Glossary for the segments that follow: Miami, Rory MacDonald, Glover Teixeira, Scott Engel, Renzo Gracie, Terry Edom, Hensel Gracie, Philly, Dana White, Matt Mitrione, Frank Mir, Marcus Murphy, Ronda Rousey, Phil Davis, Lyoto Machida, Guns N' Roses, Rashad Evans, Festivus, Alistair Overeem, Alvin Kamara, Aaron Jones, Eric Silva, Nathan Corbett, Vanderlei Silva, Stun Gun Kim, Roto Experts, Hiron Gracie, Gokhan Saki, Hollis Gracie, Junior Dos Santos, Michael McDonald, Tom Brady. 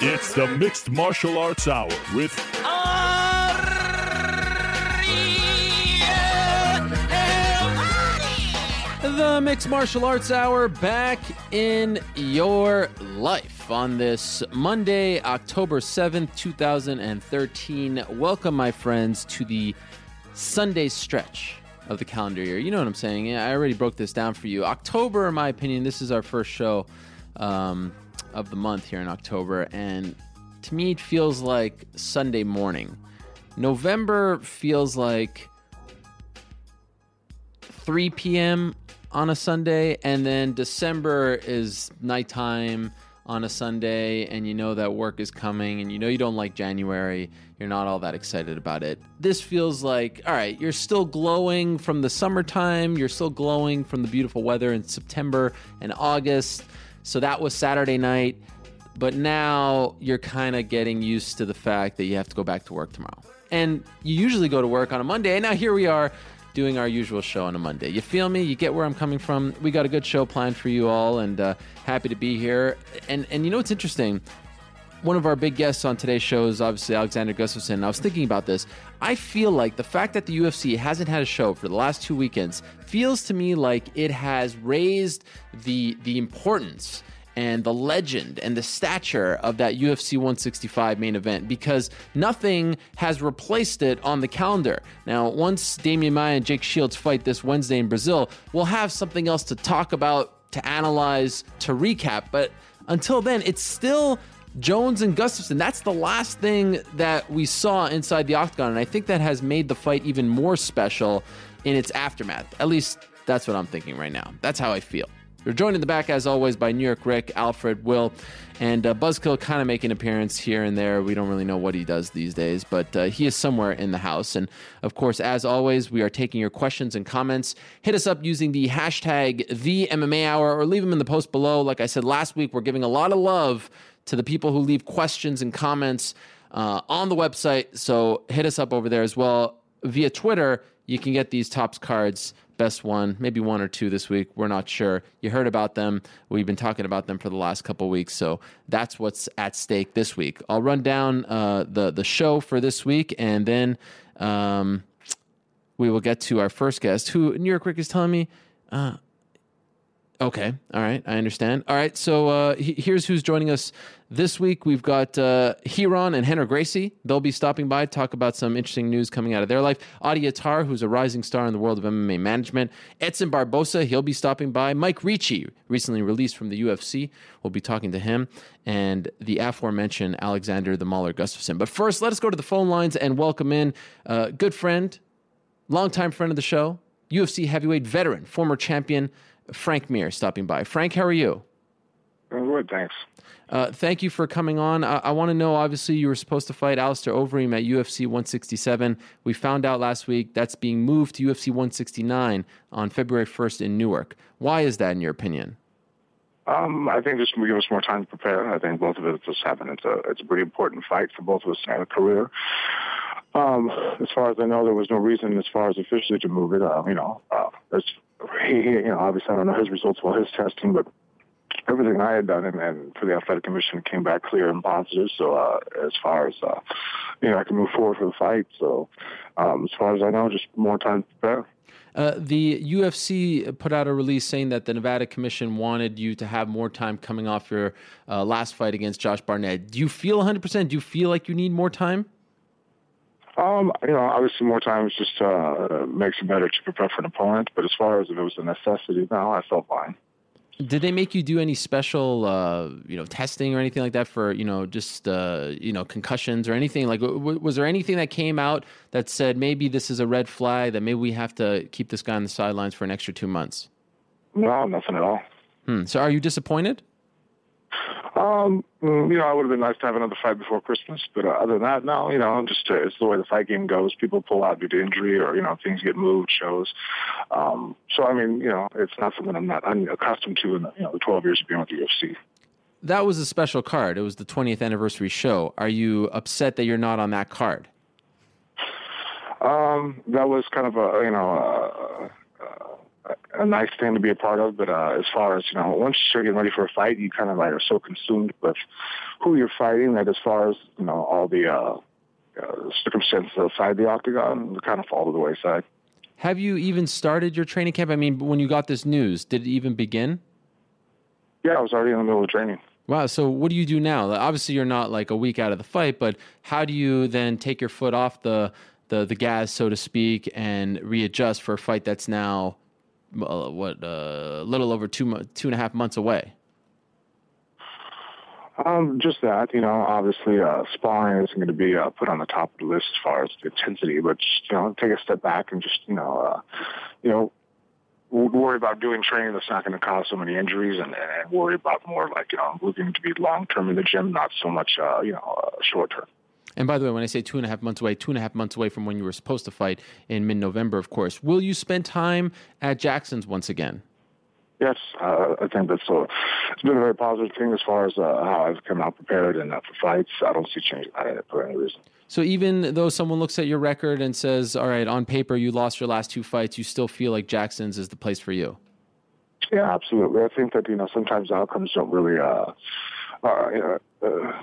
It's the Mixed Martial Arts Hour with Ariel. The Mixed Martial Arts Hour, back in your life on this Monday, October 7th, 2013. Welcome, my friends, to the Sunday stretch of the calendar year. You know what I'm saying? Yeah, I already broke this down for you. October, in my opinion, this is our first show of the month here in October, and to me it feels like Sunday morning. November feels like 3 p.m. on a Sunday, and then December is nighttime on a Sunday, and you know that work is coming, and you know you don't like January. You're not all that excited about it. This feels like, all right, you're still glowing from the summertime. You're still glowing from the beautiful weather in September and August. So that was Saturday night, but now you're kind of getting used to the fact that you have to go back to work tomorrow. And you usually go to work on a Monday, and now here we are doing our usual show on a Monday. You feel me? You get where I'm coming from? We got a good show planned for you all, and happy to be here. And you know what's interesting? One of our big guests on today's show is obviously Alexander Gustafsson. I was thinking about this. I feel like the fact that the UFC hasn't had a show for the last two weekends feels to me like it has raised the importance and the legend and the stature of that UFC 165 main event, because nothing has replaced it on the calendar. Now, once Damian Maia and Jake Shields fight this Wednesday in Brazil, we'll have something else to talk about, to analyze, to recap. But until then, it's still Jones and Gustafsson. That's the last thing that we saw inside the octagon, and I think that has made the fight even more special in its aftermath. At least that's what I'm thinking right now. That's how I feel. You're joined in the back, as always, by New York Rick, Alfred, Will, and Buzzkill kind of making an appearance here and there. We don't really know what he does these days, but he is somewhere in the house. And, of course, as always, we are taking your questions and comments. Hit us up using the hashtag TheMMAHour, or leave them in the post below. Like I said last week, we're giving a lot of love to the people who leave questions and comments on the website. So hit us up over there as well. Via Twitter, you can get these Topps cards, best one, maybe one or two this week. We're not sure. You heard about them. We've been talking about them for the last couple of weeks. So that's what's at stake this week. I'll run down the show for this week, and then we will get to our first guest, who New York Rick is telling me, okay. All right. I understand. All right. So here's who's joining us this week. We've got Hiron and Rener Gracie. They'll be stopping by to talk about some interesting news coming out of their life. Adi Attar, who's a rising star in the world of MMA management. Edson Barboza, he'll be stopping by. Mike Ricci, recently released from the UFC. We'll be talking to him. And the aforementioned Alexander the Mauler Gustafsson. But first, let us go to the phone lines and welcome in a good friend, longtime friend of the show, UFC heavyweight veteran, former champion, Frank Mir, stopping by. Frank, how are you? I'm good, thanks. Thank you for coming on. I want to know, obviously, you were supposed to fight Alistair Overeem at UFC 167. We found out last week that's being moved to UFC 169 on February 1st in Newark. Why is that, in your opinion? I think this will give us more time to prepare. I think both of us just happened. It's a pretty important fight for both of us and a career. As far as I know, there was no reason as far as officially to move it. Obviously I don't know his results while his testing, but everything I had done and for the athletic commission came back clear and positive. So as far as, I can move forward for the fight. So as far as I know, just more time to prepare. The UFC put out a release saying that the Nevada Commission wanted you to have more time coming off your last fight against Josh Barnett. Do you feel 100%? Do you feel like you need more time? You know, obviously more time just makes you better to prepare for an opponent. But as far as if it was a necessity, no, I felt fine. Did they make you do any special, you know, testing or anything like that for, you know, just, you know, concussions or anything? Like, was there anything that came out that said maybe this is a red flag, that maybe we have to keep this guy on the sidelines for an extra 2 months? No, nothing at all. So are you disappointed? You know, it would have been nice to have another fight before Christmas, but other than that, no, you know, just it's the way the fight game goes. People pull out due to injury or, you know, things get moved, shows. So, I mean, you know, it's not something I'm not accustomed to in the, you know, the 12 years of being with the UFC. That was a special card. It was the 20th anniversary show. Are you upset that you're not on that card? That was kind of a, you know, a nice thing to be a part of, but as far as, you know, once you're getting ready for a fight, you kind of like are so consumed with who you're fighting that as far as, you know, all the circumstances outside the octagon kind of fall to the wayside. Have you even started your training camp? I mean, when you got this news, did it even begin? Yeah, I was already in the middle of training. Wow. So what do you do now? Obviously, you're not like a week out of the fight, but how do you then take your foot off the gas, so to speak, and readjust for a fight that's now a little over two and a half months away? Just that, you know, obviously sparring isn't going to be put on the top of the list as far as the intensity, but just, you know, take a step back and just, you know, worry about doing training that's not going to cause so many injuries, and worry about more like, you know, looking to be long-term in the gym, not so much, you know, short-term. And by the way, when I say 2.5 months away, 2.5 months away from when you were supposed to fight in mid-November, of course. Will you spend time at Jackson's once again? Yes, I think that's so. It's been a very positive thing as far as how I've come out prepared and for fights. I don't see change for any reason. So even though someone looks at your record and says, all right, on paper you lost your last two fights, you still feel like Jackson's is the place for you? Yeah, absolutely. I think that, you know, sometimes outcomes don't really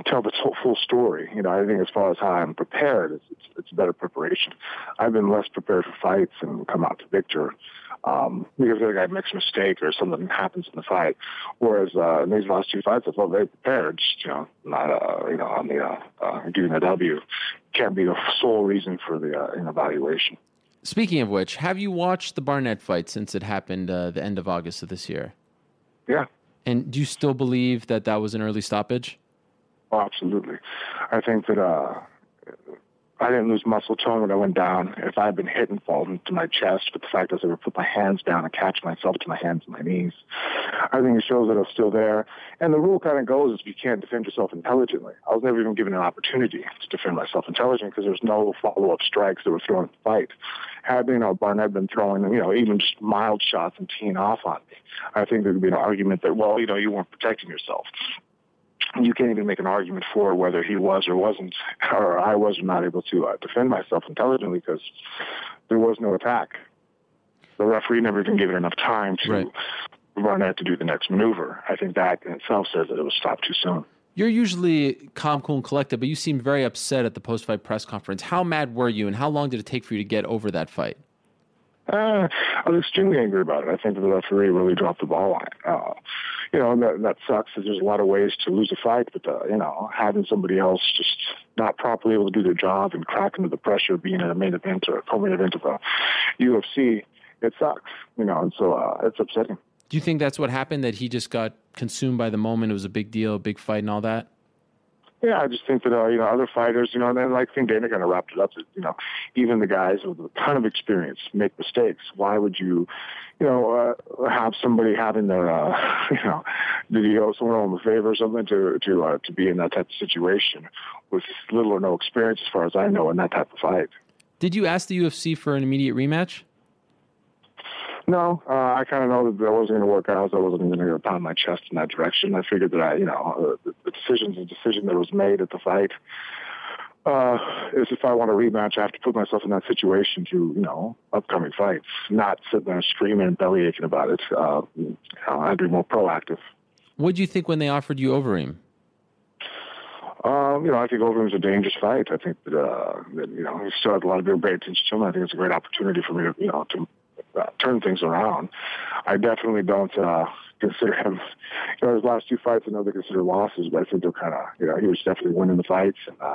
tell the full story. You know, I think as far as how I'm prepared, it's better preparation. I've been less prepared for fights and come out to victor because the other guy makes a mistake or something happens in the fight. Whereas in these last two fights, I felt very prepared. Just, you know, not you know, on the getting a W can't be the sole reason for the evaluation. Speaking of which, have you watched the Barnett fight since it happened the end of August of this year? Yeah. And do you still believe that that was an early stoppage? Oh, absolutely. I think that I didn't lose muscle tone when I went down. If I had been hit and fallen to my chest, but the fact is I would put my hands down and catch myself to my hands and my knees, I think it shows that I was still there. And the rule kind of goes is you can't defend yourself intelligently. I was never even given an opportunity to defend myself intelligently because there was no follow-up strikes that were thrown in the fight. Had, you know, Barnett been throwing, you know, even just mild shots and teeing off on me, I think there would be an argument that, well, you know, you weren't protecting yourself. You can't even make an argument for whether he was or wasn't, or I was not able to defend myself intelligently because there was no attack. The referee never even gave it enough time to run out to do the next maneuver. I think that in itself says that it was stopped too soon. You're usually calm, cool, and collected, but you seemed very upset at the post-fight press conference. How mad were you, and how long did it take for you to get over that fight? I was extremely angry about it. I think the referee really dropped the ball on it. You know, that sucks. There's a lot of ways to lose a fight, but, you know, having somebody else just not properly able to do their job and crack under the pressure of being in a main event or a co-main event of the UFC, it sucks, you know, and so it's upsetting. Do you think that's what happened, that he just got consumed by the moment? It was a big deal, a big fight and all that? Yeah, I just think that, you know, other fighters, you know, and then, like, I think Dana kind of wrapped it up that, you know, even the guys with a ton of experience make mistakes. Why would you, you know, have somebody having their, you know, did you owe someone a favor or something to be in that type of situation with little or no experience, as far as I know, in that type of fight? Did you ask the UFC for an immediate rematch? No, I kind of know that I wasn't going to work out. I wasn't going to go pound my chest in that direction. I figured that I, you know, the decision that was made at the fight is if I want a rematch, I have to put myself in that situation to, you know, upcoming fights, not sitting there screaming and belly aching about it. You know, I'd be more proactive. What do you think when they offered you Overeem? You know, I think Overeem's a dangerous fight. I think that, you know, he still had a lot of great attention to him. I think it's a great opportunity for me to, you know, to turn things around. I definitely don't consider him, you know, his last two fights, I know they consider losses, but I think they're kind of, you know, he was definitely winning the fights. And, you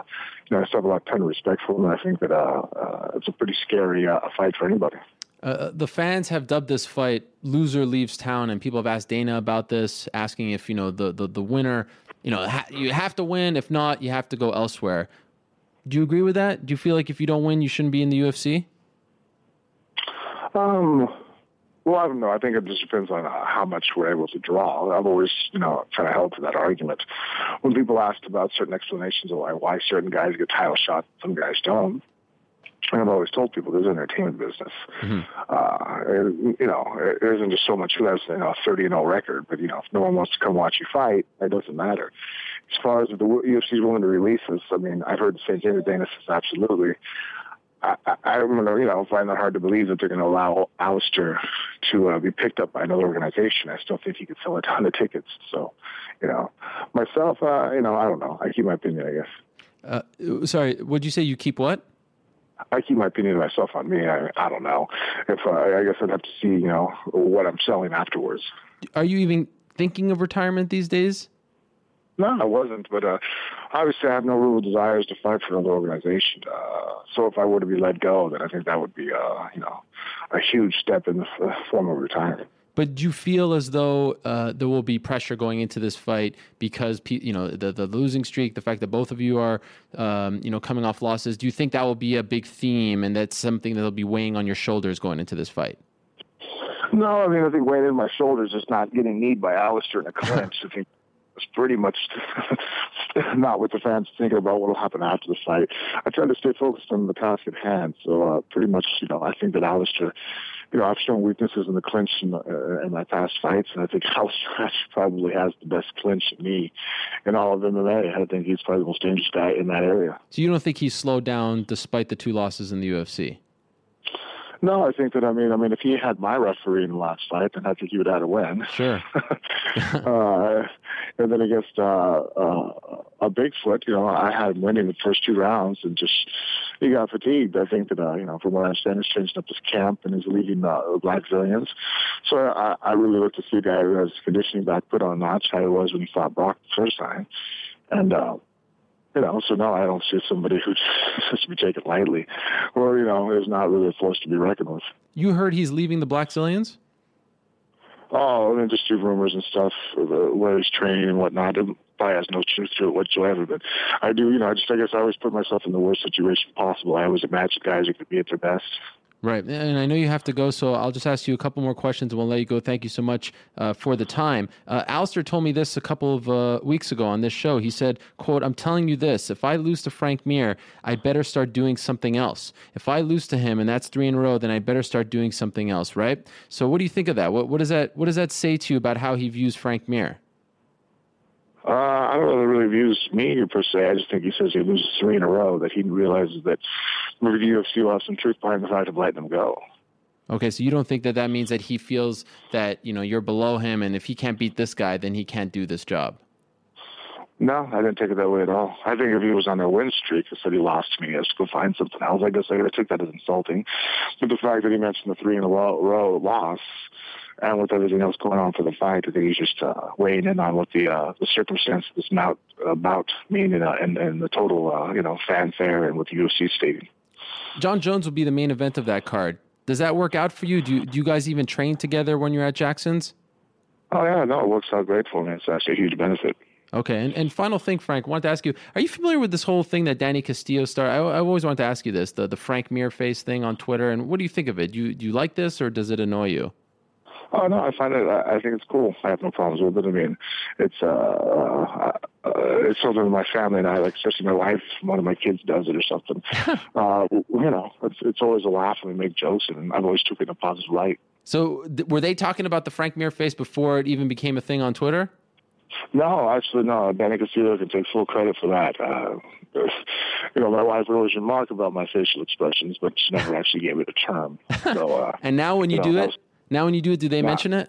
know, I still have a ton of respect for him. And I think that it's a pretty scary fight for anybody. The fans have dubbed this fight "Loser Leaves Town," and people have asked Dana about this, asking if, you know, the winner, you know, you have to win. If not, you have to go elsewhere. Do you agree with that? Do you feel like if you don't win, you shouldn't be in the UFC? Well, I don't know. I think it just depends on how much we're able to draw. I've always, you know, kind of held to that argument. When people asked about certain explanations of why certain guys get title shots, some guys don't. And I've always told people, this is entertainment business. Mm-hmm. You know, it isn't just so much who has, you know, a 30-0 record, but, you know, if no one wants to come watch you fight, it doesn't matter. As far as the UFC is willing to release this, I mean, I've heard the same thing that Dana says, absolutely. I'm going to, you know, find that hard to believe that they're going to allow Alistair to be picked up by another organization. I still think he could sell a ton of tickets. So, you know, myself, you know, I don't know. I keep my opinion, I guess. Sorry, would you say you keep what? I keep my opinion to myself on me. I don't know. If I guess I'd have to see, you know, what I'm selling afterwards. Are you even thinking of retirement these days? No, I wasn't. But obviously, I have no real desires to fight for another organization. So if I were to be let go, then I think that would be, you know, a huge step in the form of retirement. But do you feel as though there will be pressure going into this fight because, you know, the losing streak, the fact that both of you are, you know, coming off losses? Do you think that will be a big theme and that's something that will be weighing on your shoulders going into this fight? No, I mean, I think weighing in my shoulders is not getting kneed by Alistair in a clinch. I think it's pretty much not what the fans think about what will happen after the fight. I try to stay focused on the task at hand. So pretty much, you know, I think that Alistair... You know, I've shown weaknesses in the clinch in my past fights, and I think Alistair probably has the best clinch in me in all of MMA. I think he's probably the most dangerous guy in that area. So you don't think he's slowed down despite the two losses in the UFC? No, I think that, I mean, if he had my referee in the last fight, then I think he would have had a win. Sure. And then against a Bigfoot, you know, I had him winning the first two rounds and just, he got fatigued. I think that, you know, from what I understand, he's changing up his camp and he's leading the Black Zillions. So I really looked to see a guy who has conditioning back put on a notch, how he was when he fought Brock the first time. And, you know, so no, I don't see somebody who's supposed to be taken lightly or, you know, is not really a force to be reckoned with. You heard he's leaving the Black Zillions? Oh, I mean, just through rumors and stuff, where he's training and whatnot. It probably has no truth to it whatsoever. But I do, you know, I guess I always put myself in the worst situation possible. I always imagine guys who could be at their best. Right. And I know you have to go, so I'll just ask you a couple more questions and we'll let you go. Thank you so much for the time. Alistair told me this a couple of weeks ago on this show. He said, quote, "I'm telling you this, if I lose to Frank Mir, I better start doing something else. If I lose to him and that's three in a row, then I better start doing something else," right? So what do you think of that? What does that say to you about how he views Frank Mir? I don't know if it really views me, per se. I just think he says he loses three in a row, that he realizes that the UFC will have some truth behind the fact of letting them go. Okay, so you don't think that means that he feels that, you know, you're below him, and if he can't beat this guy, then he can't do this job? No, I didn't take it that way at all. I think if he was on a win streak and said he lost to me, he has to go find something else. I guess I gotta take that as insulting. But the fact that he mentioned the three in a row loss... and with everything else going on for the fight, I think he's just weighing in on what the circumstances of this bout mean and the total, you know, fanfare and what the UFC stating. Jon Jones will be the main event of that card. Does that work out for you? Do you guys even train together when you're at Jackson's? Oh, yeah, no, it works out great for me. It's actually a huge benefit. Okay, and final thing, Frank, I wanted to ask you, are you familiar with this whole thing that Danny Castillo started? I always wanted to ask you this, the Frank Mir face thing on Twitter, and what do you think of it? Do you like this, or does it annoy you? Oh, no, I think it's cool. I have no problems with it. I mean, it's something that my family and I, like, especially my wife, one of my kids does it or something. You know, it's always a laugh and we make jokes, and I've always took it in a positive light. So were they talking about the Frank Mir face before it even became a thing on Twitter? No, actually, no. Danny Castillo can take full credit for that. You know, my wife always remarked about my facial expressions, but she never actually gave it a term. So, and now when you do it? Do they mention it?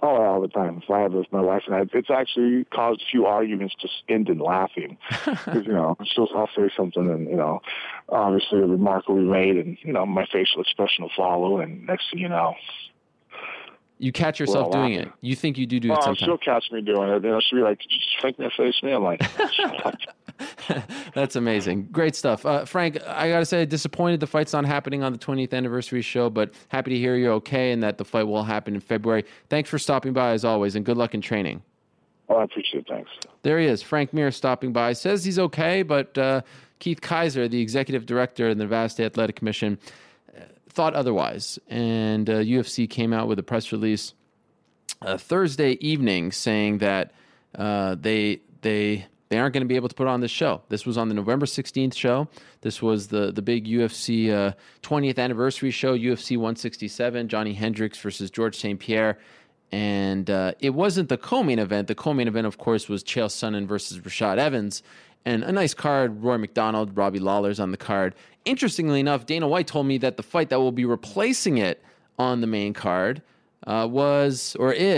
all the time. So I have this with my wife, and it's actually caused a few arguments to end in laughing. Because, you know, I'll say something, and, you know, obviously a remark will be made, and, you know, my facial expression will follow, and next thing you know. You catch yourself doing it. You think you do it sometimes. She'll catch me doing it. You know, she'll be like, did you just shrink my face, man? I'm like, shut up. That's amazing. Great stuff. Frank, I got to say, disappointed the fight's not happening on the 20th anniversary show, but happy to hear you're okay and that the fight will happen in February. Thanks for stopping by, as always, and good luck in training. Oh, I appreciate it. Thanks. There he is, Frank Mir, stopping by. Says he's okay, but Keith Kaiser, the executive director of the Nevada State Athletic Commission, thought otherwise, and UFC came out with a press release Thursday evening saying that they aren't going to be able to put on this show. This was on the November 16th show. This was the big UFC 20th anniversary show, UFC 167, Johnny Hendricks versus George St. Pierre, and it wasn't the co-main event. The co-main event, of course, was Chael Sonnen versus Rashad Evans, and a nice card. Roy McDonald, Robbie Lawler's on the card. Interestingly enough, Dana White told me that the fight that will be replacing it on the main card is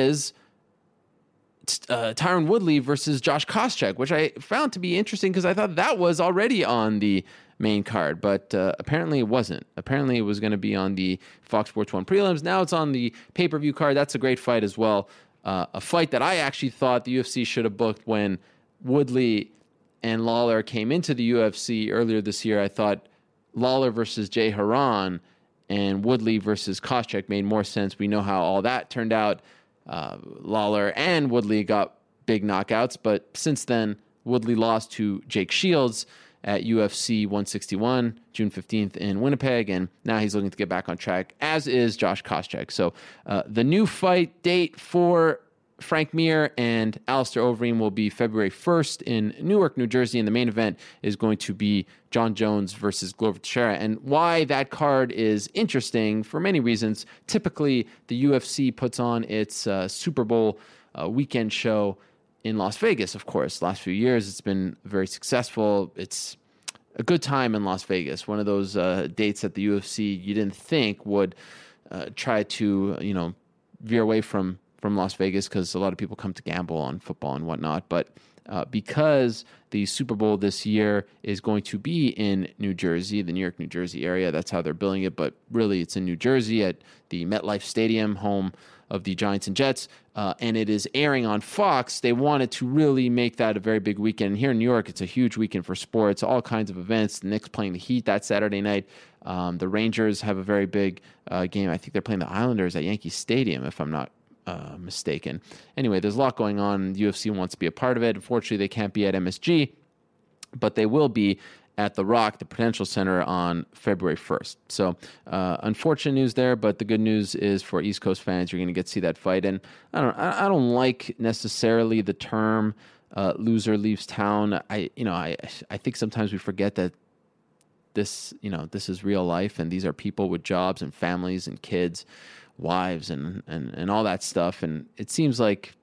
Tyron Woodley versus Josh Koscheck, which I found to be interesting because I thought that was already on the main card, but apparently it wasn't. Apparently it was going to be on the Fox Sports 1 prelims. Now it's on the pay-per-view card. That's a great fight as well. A fight that I actually thought the UFC should have booked when Woodley and Lawler came into the UFC earlier this year. I thought Lawler versus Jay Hiron and Woodley versus Koscheck made more sense. We know how all that turned out. Lawler and Woodley got big knockouts, but since then, Woodley lost to Jake Shields at UFC 161, June 15th in Winnipeg, and now he's looking to get back on track, as is Josh Koscheck. So the new fight date for Frank Mir and Alistair Overeem will be February 1st in Newark, New Jersey, and the main event is going to be Jon Jones versus Glover Teixeira. And why that card is interesting for many reasons. Typically, the UFC puts on its Super Bowl weekend show in Las Vegas, of course. Last few years, it's been very successful. It's a good time in Las Vegas. One of those dates that the UFC you didn't think would try to, you know, veer away from Las Vegas, because a lot of people come to gamble on football and whatnot. But because the Super Bowl this year is going to be in New Jersey, the New York, New Jersey area, that's how they're billing it. But really, it's in New Jersey at the MetLife Stadium, home of the Giants and Jets, and it is airing on Fox. They wanted to really make that a very big weekend. And here in New York, it's a huge weekend for sports, all kinds of events. The Knicks playing the Heat that Saturday night. The Rangers have a very big game. I think they're playing the Islanders at Yankee Stadium, if I'm not mistaken. Anyway, there's a lot going on. The UFC wants to be a part of it. Unfortunately, they can't be at MSG, but they will be at The Rock, the Prudential Center, on February 1st. So unfortunate news there, but the good news is for East Coast fans, you're going to get to see that fight. And I don't like necessarily the term "loser leaves town." I think sometimes we forget that this is real life, and these are people with jobs and families and kids, wives and all that stuff, and it seems like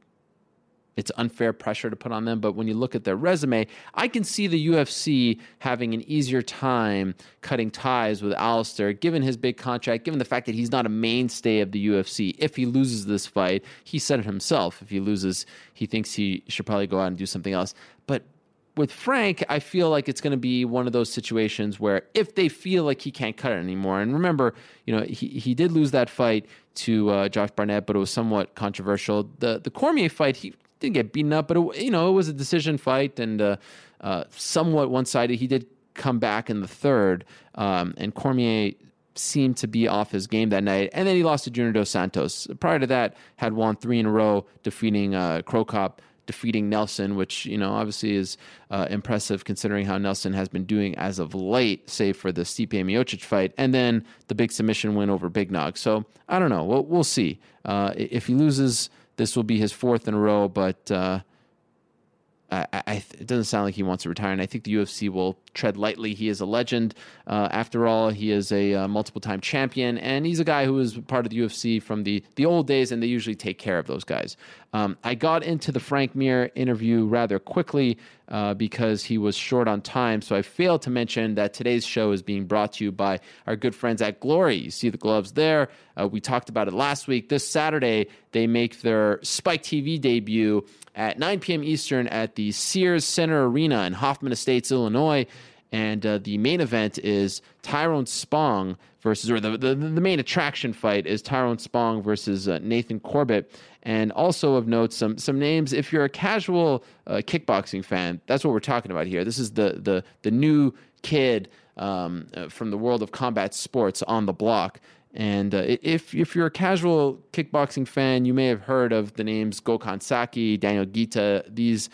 it's unfair pressure to put on them. But when you look at their resume, I can see the UFC having an easier time cutting ties with Alistair, given his big contract, given the fact that he's not a mainstay of the UFC. If he loses this fight, he said it himself, if he loses, he thinks he should probably go out and do something else. But with Frank, I feel like it's going to be one of those situations where if they feel like he can't cut it anymore, and remember, you know, he did lose that fight to Josh Barnett, but it was somewhat controversial. The Cormier fight, he didn't get beaten up, but it was a decision fight and somewhat one-sided. He did come back in the third, and Cormier seemed to be off his game that night. And then he lost to Junior Dos Santos. Prior to that, had won 3 in a row, defeating Krokop, defeating Nelson, which, you know, obviously is impressive considering how Nelson has been doing as of late, save for the Stipe Miocic fight, and then the big submission win over Big Nog. So I don't know. We'll see. If he loses, this will be his 4th in a row, but it doesn't sound like he wants to retire, and I think the UFC will tread lightly. He is a legend. After all, he is a multiple-time champion, and he's a guy who is part of the UFC from the old days, and they usually take care of those guys. I got into the Frank Mir interview rather quickly because he was short on time, so I failed to mention that today's show is being brought to you by our good friends at Glory. You see the gloves there. We talked about it last week. This Saturday, They make their Spike TV debut at 9 p.m. Eastern at the Sears Center Arena in Hoffman Estates, Illinois. And the main event is Tyrone Spong versus, or the main attraction fight is Tyrone Spong versus Nathan Corbett. And also of note, some names, if you're a casual kickboxing fan, that's what we're talking about here. This is the new kid from the world of combat sports on the block. And if you're a casual kickboxing fan, you may have heard of the names Gokhan Saki, Daniel Gita. These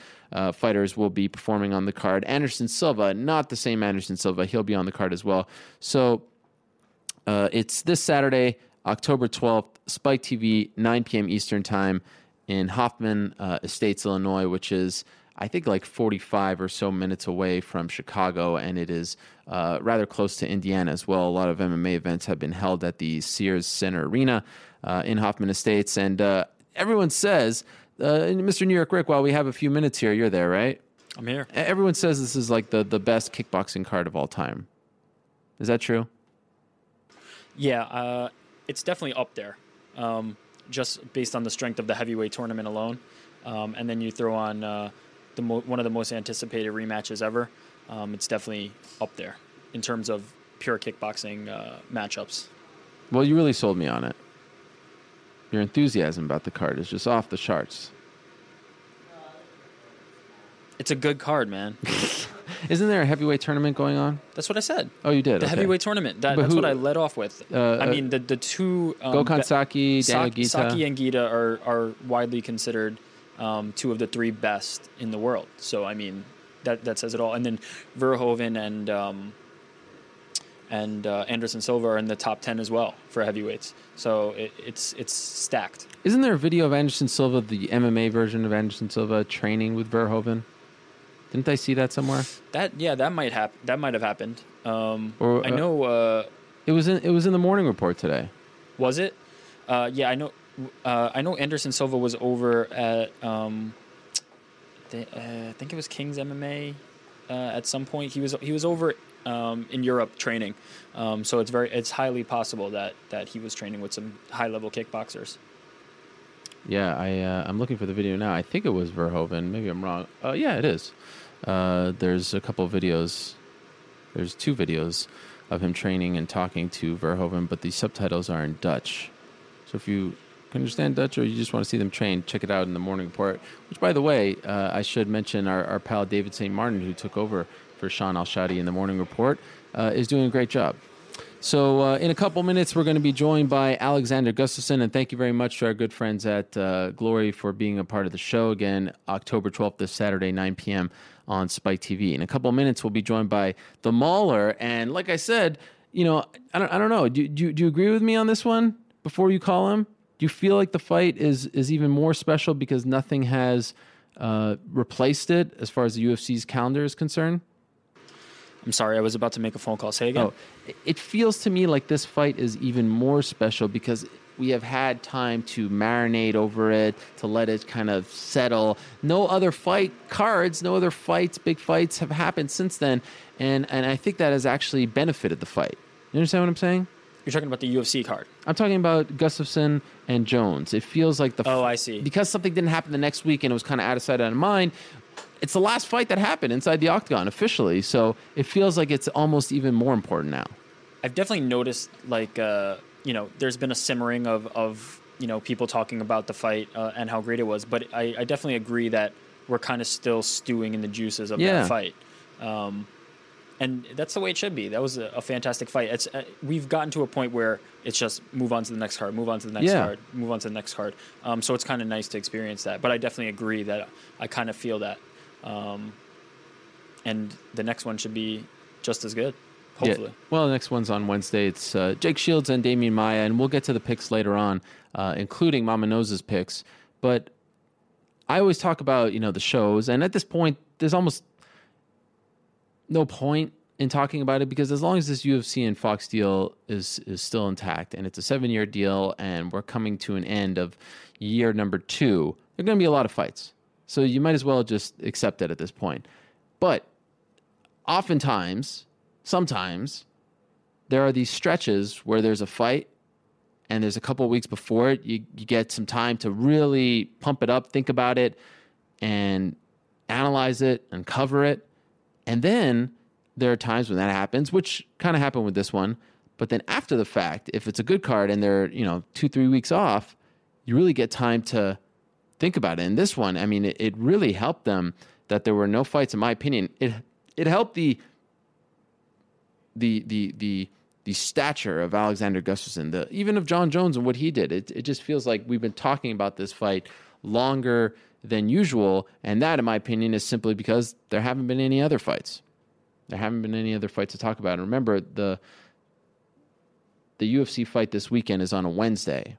fighters will be performing on the card. Anderson Silva, not the same Anderson Silva. He'll be on the card as well. So it's this Saturday, October 12th, Spike TV, 9 p.m. Eastern time in Hoffman Estates, Illinois, which is, I think, like 45 or so minutes away from Chicago, and it is rather close to Indiana as well. A lot of MMA events have been held at the Sears Center Arena in Hoffman Estates, and everyone says, Mr. New York Rick, while we have a few minutes here, you're there, right? I'm here. Everyone says this is like the best kickboxing card of all time. Is that true? Yeah, it's definitely up there, just based on the strength of the heavyweight tournament alone. And then you throw on... one of the most anticipated rematches ever. It's definitely up there in terms of pure kickboxing matchups. Well, you really sold me on it. Your enthusiasm about the card is just off the charts. It's a good card, man. Isn't there a heavyweight tournament going on? That's what I said. Oh, you did? The heavyweight tournament. That's what I led off with. I mean, the two... Gokhan Saki, Daniel Gita. Saki and Gita are widely considered... two of the three best in the world. So, I mean, that says it all. And then Verhoeven and Anderson Silva are in the top 10 as well for heavyweights. So it's stacked. Isn't there a video of Anderson Silva, the MMA version of Anderson Silva, training with Verhoeven? Didn't I see that somewhere? That might have happened. I know it was in the morning report today. Was it? Yeah, I know. I know Anderson Silva was over at, I think it was King's MMA at some point. He was over in Europe training, so it's highly possible that he was training with some high level kickboxers. Yeah, I'm looking for the video now. I think it was Verhoeven. Maybe I'm wrong. Yeah, it is. There's a couple of videos. There's two videos of him training and talking to Verhoeven, but the subtitles are in Dutch. So if you understand Dutch, or you just want to see them train, check it out in the morning report. Which, by the way, I should mention our pal David St. Martin, who took over for Sean Al-Shadi in the morning report, is doing a great job. So in a couple minutes, we're going to be joined by Alexander Gustafsson, and thank you very much to our good friends at Glory for being a part of the show. Again, October 12th, this Saturday, 9 p.m. on Spike TV. In a couple minutes, we'll be joined by the Mauler, and like I said, you know, I don't know. Do you agree with me on this one before you call him? Do you feel like the fight is even more special because nothing has replaced it as far as the UFC's calendar is concerned? I'm sorry, I was about to make a phone call. Say again. Oh, it feels to me like this fight is even more special because we have had time to marinate over it, to let it kind of settle. Big fights have happened since then, and I think that has actually benefited the fight. You understand what I'm saying? You're talking about the UFC card. I'm talking about Gustafsson and Jones. It feels like the... Oh, I see. Because something didn't happen the next week and it was kind of out of sight, out of mind, it's the last fight that happened inside the octagon officially, so it feels like it's almost even more important now. I've definitely noticed, like, you know, there's been a simmering of you know, people talking about the fight and how great it was, but I definitely agree that we're kind of still stewing in the juices of that fight. And that's the way it should be. That was a fantastic fight. We've gotten to a point where it's just move on to the next card, move on to the next card, move on to the next card. So it's kind of nice to experience that. But I definitely agree that I kind of feel that. And the next one should be just as good, hopefully. Yeah. Well, the next one's on Wednesday. It's Jake Shields and Damian Maia, and we'll get to the picks later on, including Mama Nose's picks. But I always talk about, you know, the shows, and at this point, there's almost no point in talking about it because as long as this UFC and Fox deal is still intact and it's a 7-year deal and we're coming to an end of year number 2, there are going to be a lot of fights. So you might as well just accept it at this point. But sometimes, there are these stretches where there's a fight and there's a couple of weeks before it, you get some time to really pump it up, think about it, and analyze it and cover it. And then there are times when that happens, which kind of happened with this one. But then after the fact, if it's a good card and they're, 2-3 weeks off, you really get time to think about it. And this one, I mean, it really helped them that there were no fights, in my opinion. It helped the stature of Alexander Gustafsson, even of Jon Jones and what he did. It just feels like we've been talking about this fight longer than usual. And that, in my opinion, is simply because there haven't been any other fights. There haven't been any other fights to talk about. And remember, the UFC fight this weekend is on a Wednesday.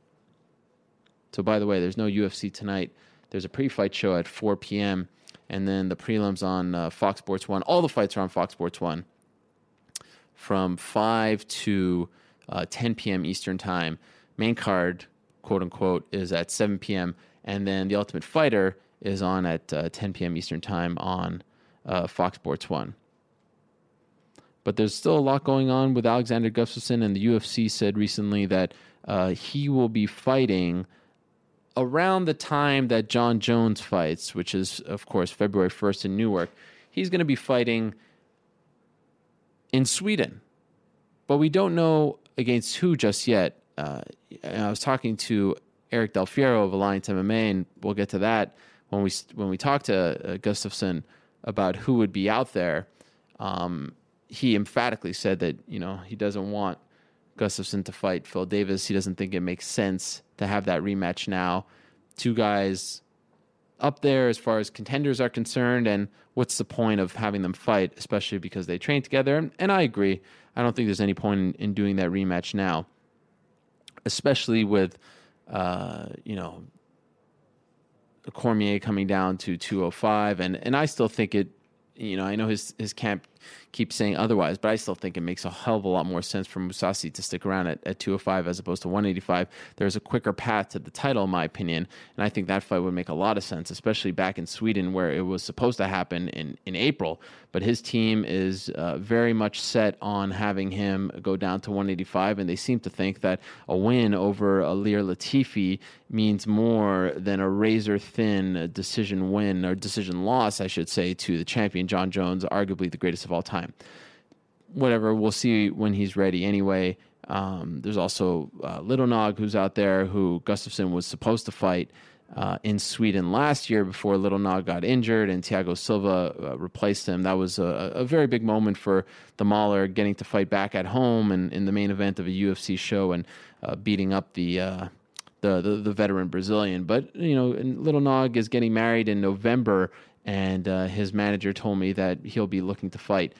So, by the way, there's no UFC tonight. There's a pre-fight show at 4 p.m. And then the prelims on Fox Sports 1. All the fights are on Fox Sports 1 from 5 to 10 p.m. Eastern time. Main card, quote-unquote, is at 7 p.m. And then The Ultimate Fighter is on at 10 p.m. Eastern time on Fox Sports 1. But there's still a lot going on with Alexander Gustafsson, and the UFC said recently that he will be fighting around the time that Jon Jones fights, which is, of course, February 1st in Newark. He's going to be fighting in Sweden. But we don't know against who just yet. I was talking to Eric Del Fiero of Alliance MMA, and we'll get to that when we talk to Gustafsson about who would be out there. He emphatically said that, he doesn't want Gustafsson to fight Phil Davis. He doesn't think it makes sense to have that rematch now. Two guys up there as far as contenders are concerned, and what's the point of having them fight, especially because they train together? And I agree. I don't think there's any point in doing that rematch now, especially with, Cormier coming down to 205. And I still think it, I know his camp keeps saying otherwise, but I still think it makes a hell of a lot more sense for Mousasi to stick around at 205 as opposed to 185. There's a quicker path to the title, in my opinion, and I think that fight would make a lot of sense, especially back in Sweden where it was supposed to happen in April. But his team is very much set on having him go down to 185, and they seem to think that a win over Alir Latifi means more than a razor-thin decision win, or decision loss, I should say, to the champion Jon Jones, arguably the greatest of all time. Whatever, we'll see when he's ready anyway. There's also Little Nog, who's out there, who Gustafsson was supposed to fight in Sweden last year before Little Nog got injured and Thiago Silva replaced him. That was a very big moment for the Mauler, getting to fight back at home and in the main event of a UFC show, and beating up the veteran Brazilian. But Little Nog is getting married in November, and his manager told me that he'll be looking to fight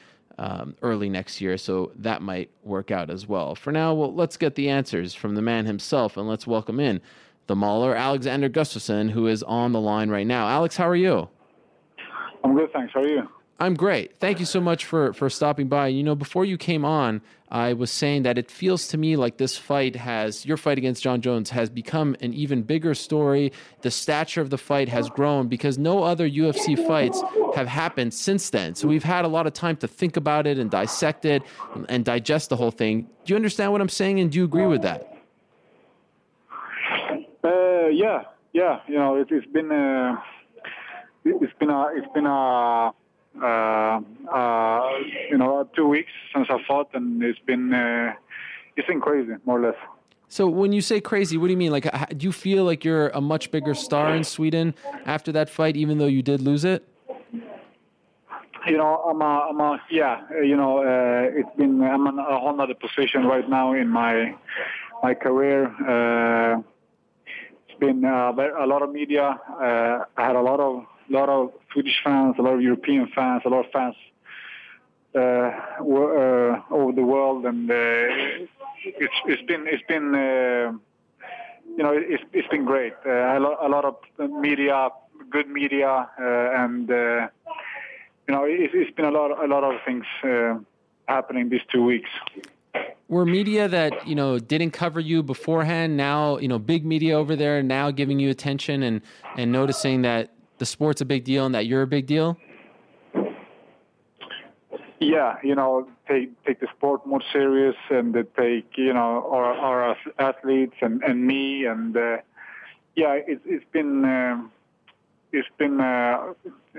early next year, so that might work out as well. For now, let's get the answers from the man himself, and let's welcome in the Mauler, Alexander Gustafsson, who is on the line right now. Alex, how are you? I'm good, thanks. How are you? I'm great. Thank you so much for stopping by. Before you came on, I was saying that it feels to me like this fight your fight against Jon Jones has become an even bigger story. The stature of the fight has grown because no other UFC fights have happened since then. So we've had a lot of time to think about it and dissect it and digest the whole thing. Do you understand what I'm saying, and do you agree with that? Yeah. It's been 2 weeks since I fought, and it's been crazy, more or less. So when you say crazy, what do you mean? Like, do you feel like you're a much bigger star in Sweden after that fight, even though you did lose it? I'm in a whole other position right now in my career. It's been a lot of media. I had a lot of Swedish fans, a lot of European fans, a lot of fans over the world, and it's been great. A lot of media, good media, and it's been a lot of things happening these 2 weeks. Were media that, didn't cover you beforehand now, big media over there now giving you attention and noticing that the sport's a big deal and that you're a big deal? Yeah, you know, take the sport more serious, and take, you know, our athletes and me, and yeah, it's been you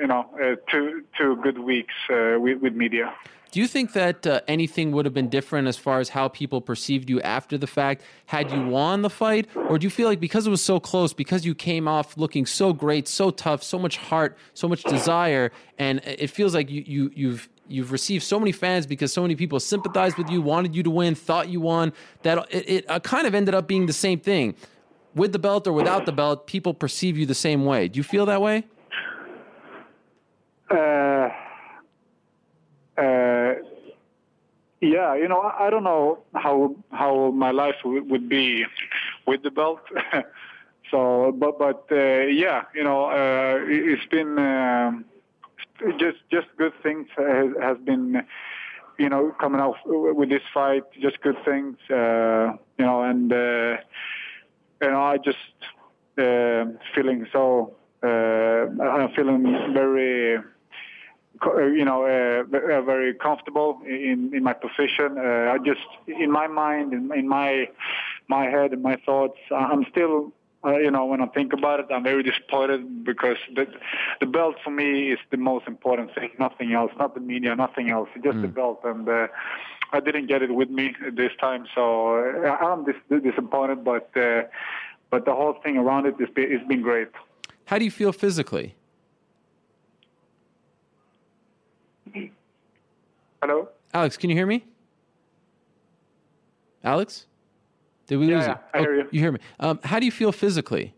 know, two good weeks with media. Do you think that anything would have been different as far as how people perceived you after the fact had you won the fight? Or do you feel like because it was so close, because you came off looking so great, so tough, so much heart, so much desire, and it feels like you've received so many fans because so many people sympathized with you, wanted you to win, thought you won, that it kind of ended up being the same thing. With the belt or without the belt, people perceive you the same way. Do you feel that way? Yeah, you know, I don't know how my life would be with the belt. So, but yeah, you know, it's been just good things has been, you know, coming out with this fight. Just good things, you know, and you know, I just feeling so I'm feeling very, you know, very comfortable in my position. I just, in my mind, in my head, in my thoughts, I'm still, you know, when I think about it, I'm very disappointed because the belt for me is the most important thing. Nothing else, not the media, nothing else. Just the belt, and I didn't get it with me this time, so I'm disappointed. But the whole thing around it, it's been great. How do you feel physically? Hello? Alex, can you hear me? Alex? Did we lose you? Yeah, I hear you. You hear me. How do you feel physically?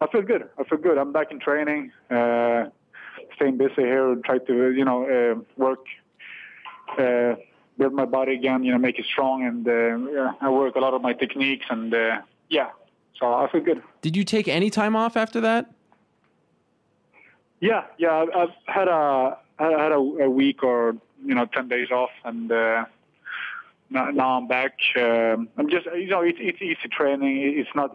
I feel good. I'm back in training, staying busy here, try to, you know, work, build my body again, you know, make it strong. And yeah, I work a lot of my techniques, and yeah, so I feel good. Did you take any time off after that? Yeah, I've had a week or, you know, 10 days off, and now I'm back. I'm just, you know, it's easy training. It's not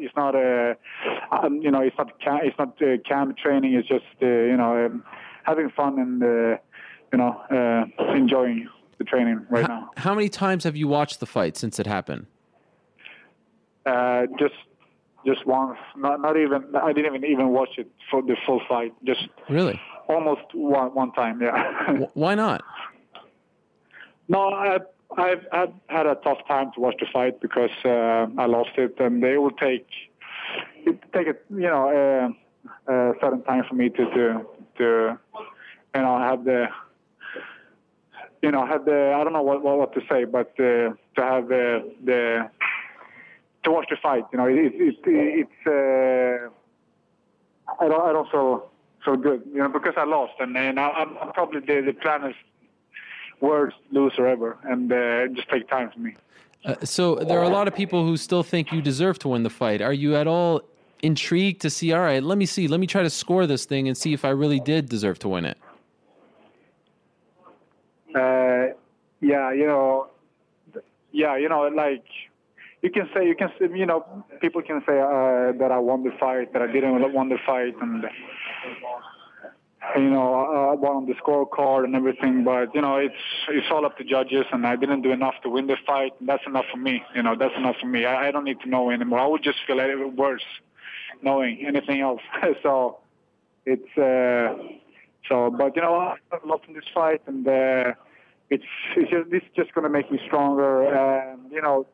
camp training. It's just, you know, having fun and, you know, enjoying the training right now. How many times have you watched the fight since it happened? Just once, not even. I didn't even watch it for the full fight. Just really, almost one time. Yeah. Why not? No, I've had a tough time to watch the fight because I lost it, and they will take it. You know, a certain time for me to you know, have the, you know, have the, I don't know what to say, but to have the. To watch the fight, you know, it's I don't feel so good, you know, because I lost, and I'm probably the planet's worst loser ever, and it just takes time for me. So there are a lot of people who still think you deserve to win the fight. Are you at all intrigued to see? All right, let me try to score this thing and see if I really did deserve to win it. Yeah, you know, like. You can say, you know, people can say that I won the fight, that I didn't win the fight, and, you know, I won the scorecard and everything. But, you know, it's all up to judges, and I didn't do enough to win the fight. And that's enough for me. You know, that's enough for me. I don't need to know anymore. I would just feel a little worse knowing anything else. So it's but, you know, I love this fight, and it's just going to make me stronger. And, you know,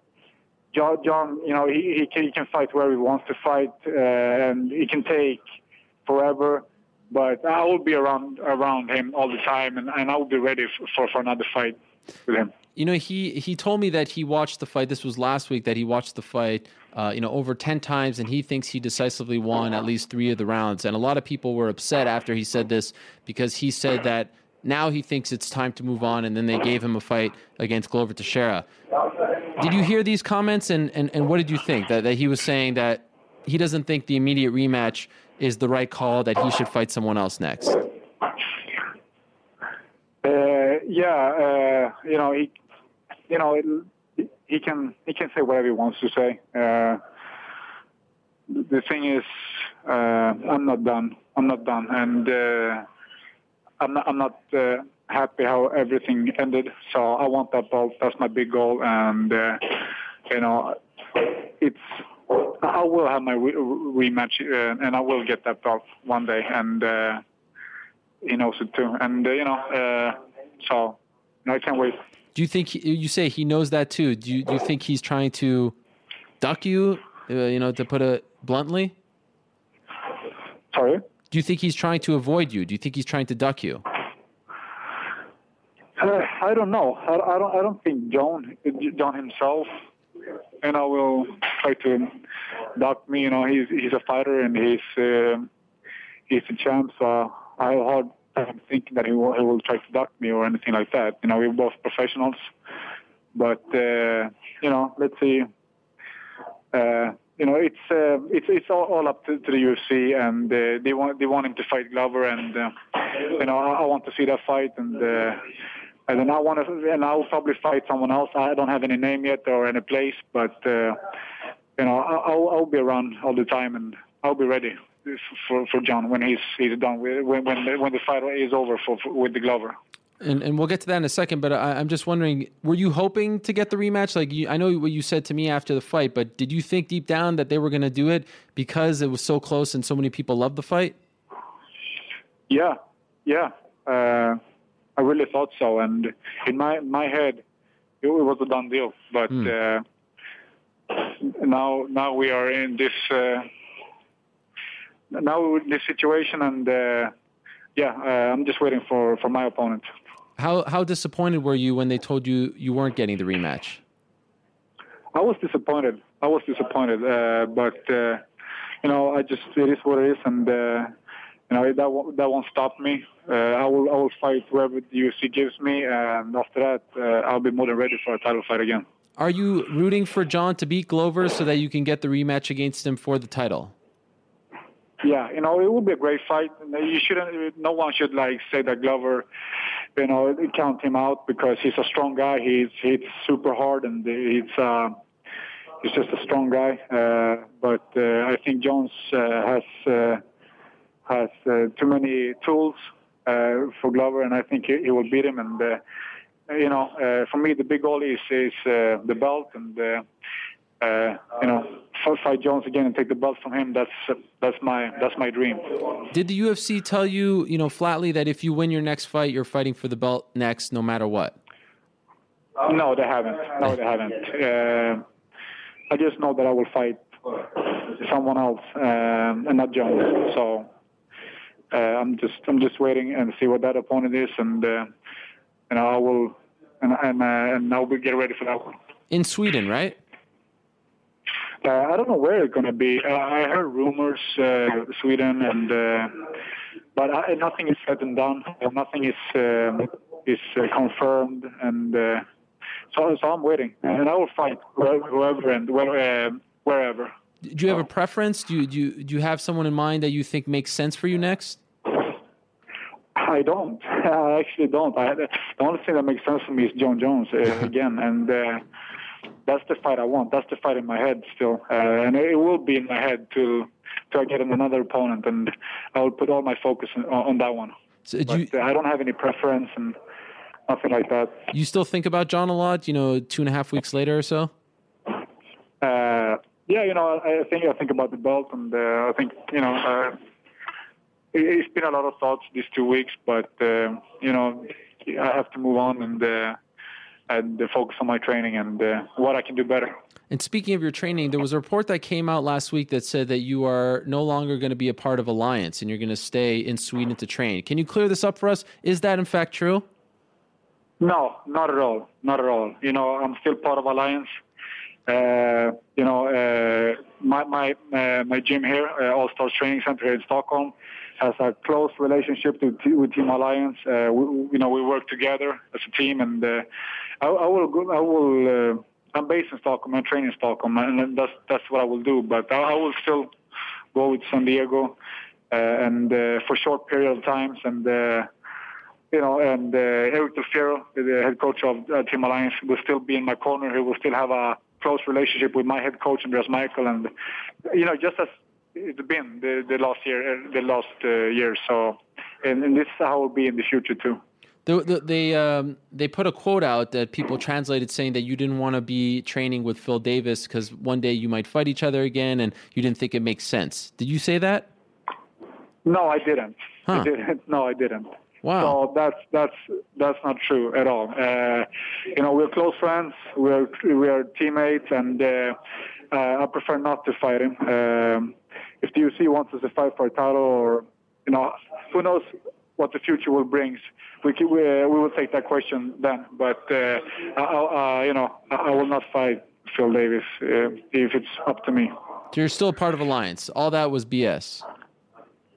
John, you know, he can fight where he wants to fight, and he can take forever. But I will be around him all the time, and I will be ready for another fight with him. You know, he told me that he watched the fight. This was last week that he watched the fight, you know, over 10 times, and he thinks he decisively won at least 3 of the rounds. And a lot of people were upset after he said this because he said that now he thinks it's time to move on, and then they gave him a fight against Glover Teixeira. Did you hear these comments, and what did you think? That he was saying that he doesn't think the immediate rematch is the right call, that he should fight someone else next? Yeah, you know, he can say whatever he wants to say. The thing is, I'm not done, and I'm not. happy how everything ended. So I want that belt. That's my big goal. And, you know, it's... I will have my rematch, and I will get that belt one day, and he knows it too. And, you know, so no, I can't wait. Do you think, you say he knows that too, do you think he's trying to duck you, you know, to put it bluntly? Sorry? Do you think he's trying to avoid you? Do you think he's trying to duck you? I don't know. I don't think John himself... And I will try to duck me. You know, he's a fighter and he's a champ. So I have a hard time thinking that he will try to duck me or anything like that. You know, we're both professionals, but you know, let's see. You know, it's all up to the UFC, and they want him to fight Glover, and you know, I want to see that fight and. And then I'll probably fight someone else. I don't have any name yet or any place, but you know, I'll be around all the time, and I'll be ready for John when he's done when the fight is over with the Glover. And we'll get to that in a second. But I'm just wondering, were you hoping to get the rematch? Like I know what you said to me after the fight, but did you think deep down that they were going to do it because it was so close and so many people loved the fight? Yeah. I really thought so, and in my head, it was a done deal. But now we are in this situation, and I'm just waiting for my opponent. How disappointed were you when they told you you weren't getting the rematch? I was disappointed. But you know, it is what it is, and. You know, that won't stop me. I will fight whoever the UFC gives me, and after that, I'll be more than ready for a title fight again. Are you rooting for John to beat Glover so that you can get the rematch against him for the title? Yeah, you know, it would be a great fight. No one should like say that Glover, you know, count him out because he's a strong guy. He hits super hard, and he's just a strong guy. But I think Jones has too many tools for Glover, and I think he will beat him. And you know, for me, the big goal is the belt, and you know, fight Jones again and take the belt from him. That's my dream. Did the UFC tell you, you know, flatly that if you win your next fight, you're fighting for the belt next, no matter what? No, they haven't. I just know that I will fight someone else and not Jones. So. I'm just waiting and see what that opponent is, and and I'll be getting ready for that one. In Sweden, right? I don't know where it's going to be. I heard rumors Sweden, and but nothing is said and done. Nothing is confirmed, and so I'm waiting, and I will fight whoever and wherever. Do you have a preference? Do you have someone in mind that you think makes sense for you next? I don't. I actually don't. The only thing that makes sense for me is Jon Jones again, and that's the fight I want. That's the fight in my head still, and it will be in my head till I get another opponent, and I will put all my focus on that one. So I don't have any preference and nothing like that. You still think about Jon a lot? You know, 2.5 weeks later or so. Yeah, you know, I think about the belt, and I think, you know, it's been a lot of thoughts these 2 weeks, but you know, I have to move on and focus on my training and what I can do better. And speaking of your training, there was a report that came out last week that said that you are no longer going to be a part of Alliance and you're going to stay in Sweden to train. Can you clear this up for us? Is that in fact true? No, not at all. You know, I'm still part of Alliance. You know, my gym here, All Stars Training Center here in Stockholm, has a close relationship with Team Alliance. You know, we work together as a team, and I will. I'm based in Stockholm. I train in Stockholm, and that's what I will do. But I will still go with San Diego, and for short period of times, and. You know, and Eric DeFiero, the head coach of Team Alliance, will still be in my corner. He will still have a close relationship with my head coach, Andreas Michael, and, you know, just as it's been the last year. So, and this is how it will be in the future, too. They put a quote out that people translated saying that you didn't want to be training with Phil Davis because one day you might fight each other again, and you didn't think it makes sense. Did you say that? No, I didn't. Huh. I didn't. Wow. So that's not true at all. We're close friends. We are teammates, and I prefer not to fight him. If the UFC wants us to fight for a title, or who knows what the future will bring. We will take that question then. But I will not fight Phil Davis if it's up to me. So you're still part of Alliance. All that was BS.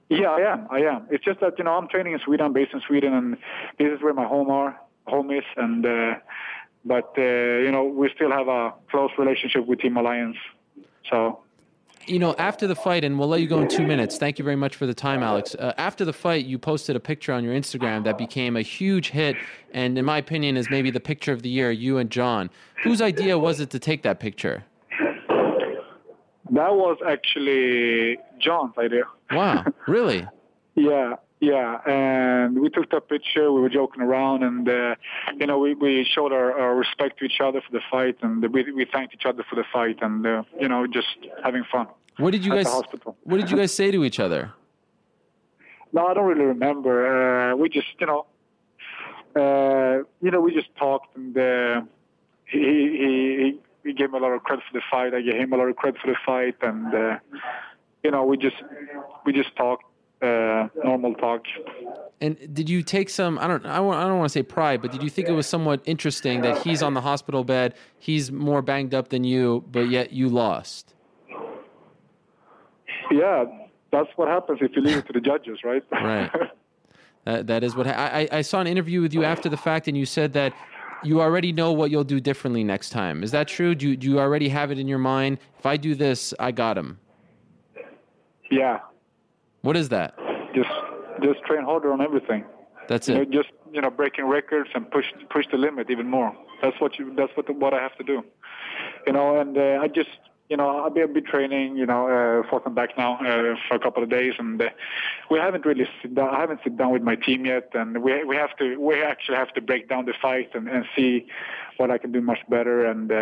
Yeah, I am. It's just that I'm training in Sweden. I'm based in Sweden, and this is where my home is. And we still have a close relationship with Team Alliance. So. After the fight, and we'll let you go in 2 minutes. Thank you very much for the time, Alex. After the fight, you posted a picture on your Instagram that became a huge hit, and in my opinion is maybe the picture of the year, you and John. Whose idea was it to take that picture? That was actually John's idea. Wow, really? Yeah, and we took that picture. We were joking around, and we showed our respect to each other for the fight, and we thanked each other for the fight, and just having fun. What did you guys say to each other? No, I don't really remember. We just we just talked, and he gave me a lot of credit for the fight. I gave him a lot of credit for the fight, and we just talked. Normal talk. And did you take some? I don't want to say pride, but did you think it was somewhat interesting that he's on the hospital bed, he's more banged up than you, but yet you lost? Yeah, that's what happens if you leave it to the judges, right? Right. That is what I saw an interview with you after the fact, and you said that you already know what you'll do differently next time. Is that true? Do you already have it in your mind? If I do this, I got him. Yeah. What is that? Just train harder on everything. That's it. Breaking records and push the limit even more. That's what I have to do. I just I'll be training forth and back now for a couple of days, and I haven't sit down with my team yet, and we actually have to break down the fight and see what I can do much better and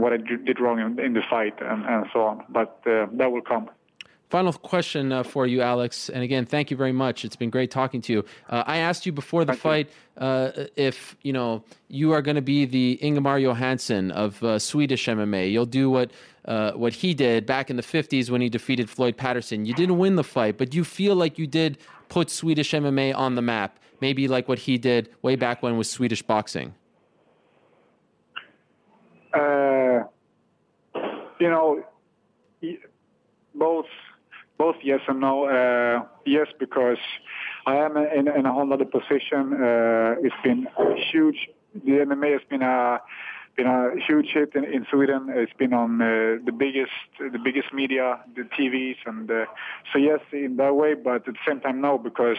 what I did wrong in the fight and so on. But that will come. Final question for you, Alex. And again, thank you very much. It's been great talking to you. I asked you before the fight if you are going to be the Ingemar Johansson of Swedish MMA. You'll do what he did back in the 50s when he defeated Floyd Patterson. You didn't win the fight, but you feel like you did put Swedish MMA on the map, maybe like what he did way back when with Swedish boxing. Both yes and no. Yes, because I am in a whole other position. It's been huge. The MMA has been a huge hit in Sweden. It's been on the biggest media, the TVs, and so yes, in that way. But at the same time, no, because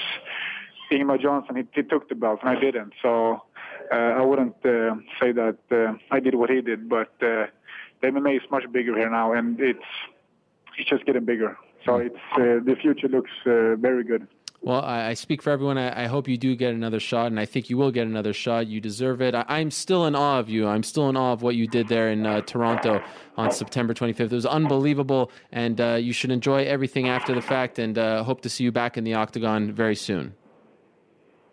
Ingemar Johansson he took the belt and I didn't. So I wouldn't say that I did what he did. But the MMA is much bigger here now, and it's just getting bigger. So it's the future looks very good. Well, I speak for everyone. I hope you do get another shot, and I think you will get another shot. You deserve it. I'm still in awe of you. I'm still in awe of what you did there in Toronto on September 25th. It was unbelievable, and you should enjoy everything after the fact, and hope to see you back in the octagon very soon.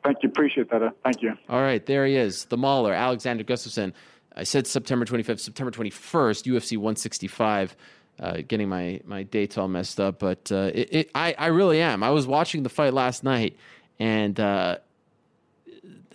Thank you. Appreciate that. Thank you. All right. There he is, the Mauler, Alexander Gustafsson. I said September 25th, September 21st, UFC 165. Getting my dates all messed up, but I really am. I was watching the fight last night, and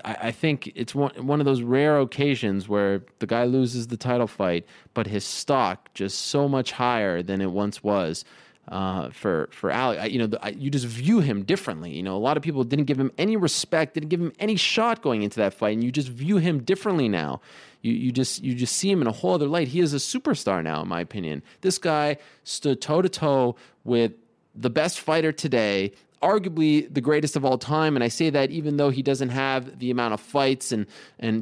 I think it's one of those rare occasions where the guy loses the title fight, but his stock just so much higher than it once was. For Alex, you just view him differently. A lot of people didn't give him any respect, didn't give him any shot going into that fight, and you just view him differently now. You just see him in a whole other light. He is a superstar now, in my opinion. This guy stood toe to toe with the best fighter today, arguably the greatest of all time, and I say that even though he doesn't have the amount of fights and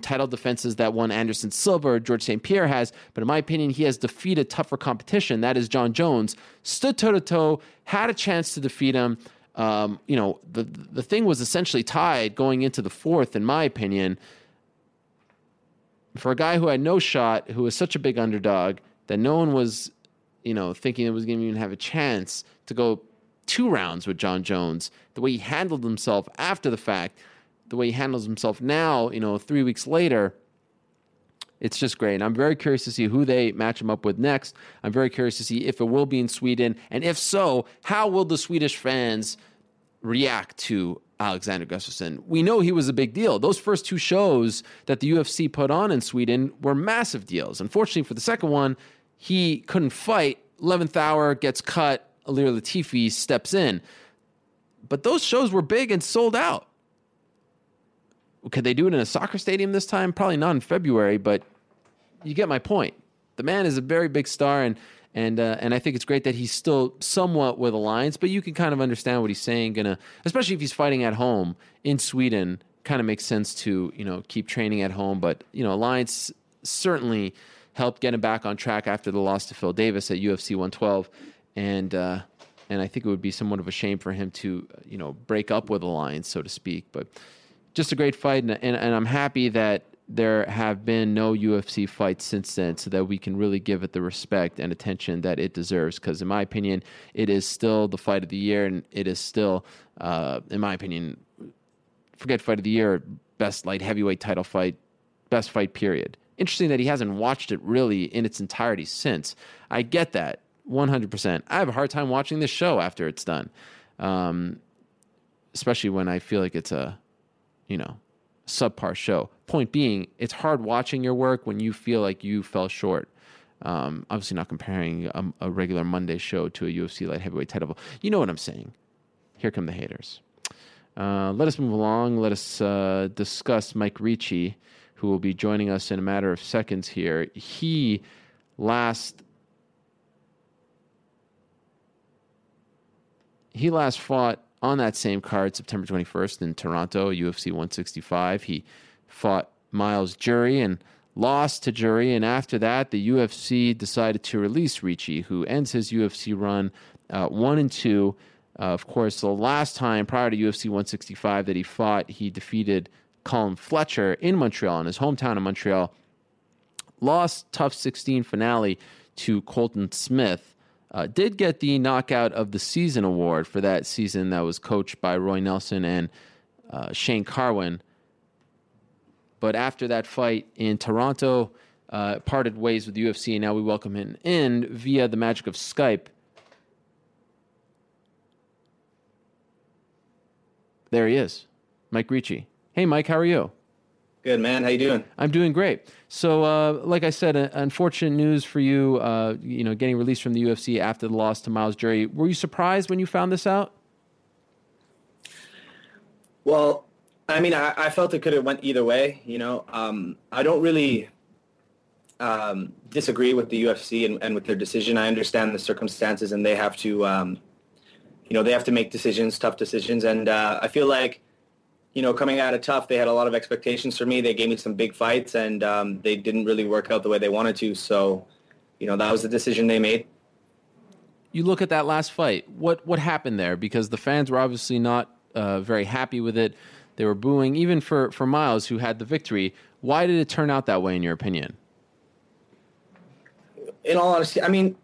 title defenses that one Anderson Silva or George St. Pierre has, but in my opinion, he has defeated tougher competition. That is Jon Jones. Stood toe-to-toe, had a chance to defeat him, you know, the thing was essentially tied going into the fourth, in my opinion. For a guy who had no shot, who was such a big underdog, that no one was, you know, thinking it was going to even have a chance to go two rounds with Jon Jones, the way he handled himself after the fact, the way he handles himself now, you know, 3 weeks later, it's just great. And I'm very curious to see who they match him up with next. I'm very curious to see if it will be in Sweden. And if so, how will the Swedish fans react to Alexander Gustafsson? We know he was a big deal. Those first two shows that the UFC put on in Sweden were massive deals. Unfortunately, for the second one, he couldn't fight. 11th hour, gets cut. Alir Latifi steps in. But those shows were big and sold out. Could they do it in a soccer stadium this time? Probably not in February, but you get my point. The man is a very big star, and I think it's great that he's still somewhat with Alliance, but you can kind of understand what he's saying. Especially if he's fighting at home in Sweden, kind of makes sense to, you know, keep training at home. But, you know, Alliance certainly helped get him back on track after the loss to Phil Davis at UFC 112, and I think it would be somewhat of a shame for him to, you know, break up with Alliance, so to speak. But just a great fight, and I'm happy that there have been no UFC fights since then, so that we can really give it the respect and attention that it deserves, because in my opinion, it is still the fight of the year, and it is still, in my opinion, forget fight of the year, best light heavyweight title fight, best fight period. Interesting that he hasn't watched it really in its entirety since. I get that, 100%. I have a hard time watching this show after it's done, especially when I feel like it's a, you know, subpar show. Point being, it's hard watching your work when you feel like you fell short. Obviously not comparing a regular Monday show to a UFC light heavyweight title. You know what I'm saying. Here come the haters. Let us move along. Let us discuss Mike Ricci, who will be joining us in a matter of seconds here. He last fought on that same card, September 21st in Toronto, UFC 165, he fought Miles Jury and lost to Jury. And after that, the UFC decided to release Ricci, who ends his UFC run 1-2. Of course, the last time prior to UFC 165 that he fought, he defeated Colin Fletcher in Montreal, in his hometown of Montreal. Lost tough 16 finale to Colton Smith. Did get the knockout of the season award for that season that was coached by Roy Nelson and Shane Carwin. But after that fight in Toronto, parted ways with the UFC, and now we welcome him in via the magic of Skype. There he is, Mike Ricci. Hey, Mike, how are you? Good, man. How you doing? I'm doing great. So, like I said, unfortunate news for you, you know, getting released from the UFC after the loss to Miles Jury. Were you surprised when you found this out? Well, I mean, I felt it could have went either way, you know. I don't really disagree with the UFC and with their decision. I understand the circumstances, and they have to, you know, they have to make decisions, tough decisions. And I feel like, you know, coming out of Tough, they had a lot of expectations for me. They gave me some big fights, and they didn't really work out the way they wanted to. So, you know, that was the decision they made. You look at that last fight. What happened there? Because the fans were obviously not very happy with it. They were booing, even for Miles, who had the victory. Why did it turn out that way, in your opinion? In all honesty, I mean,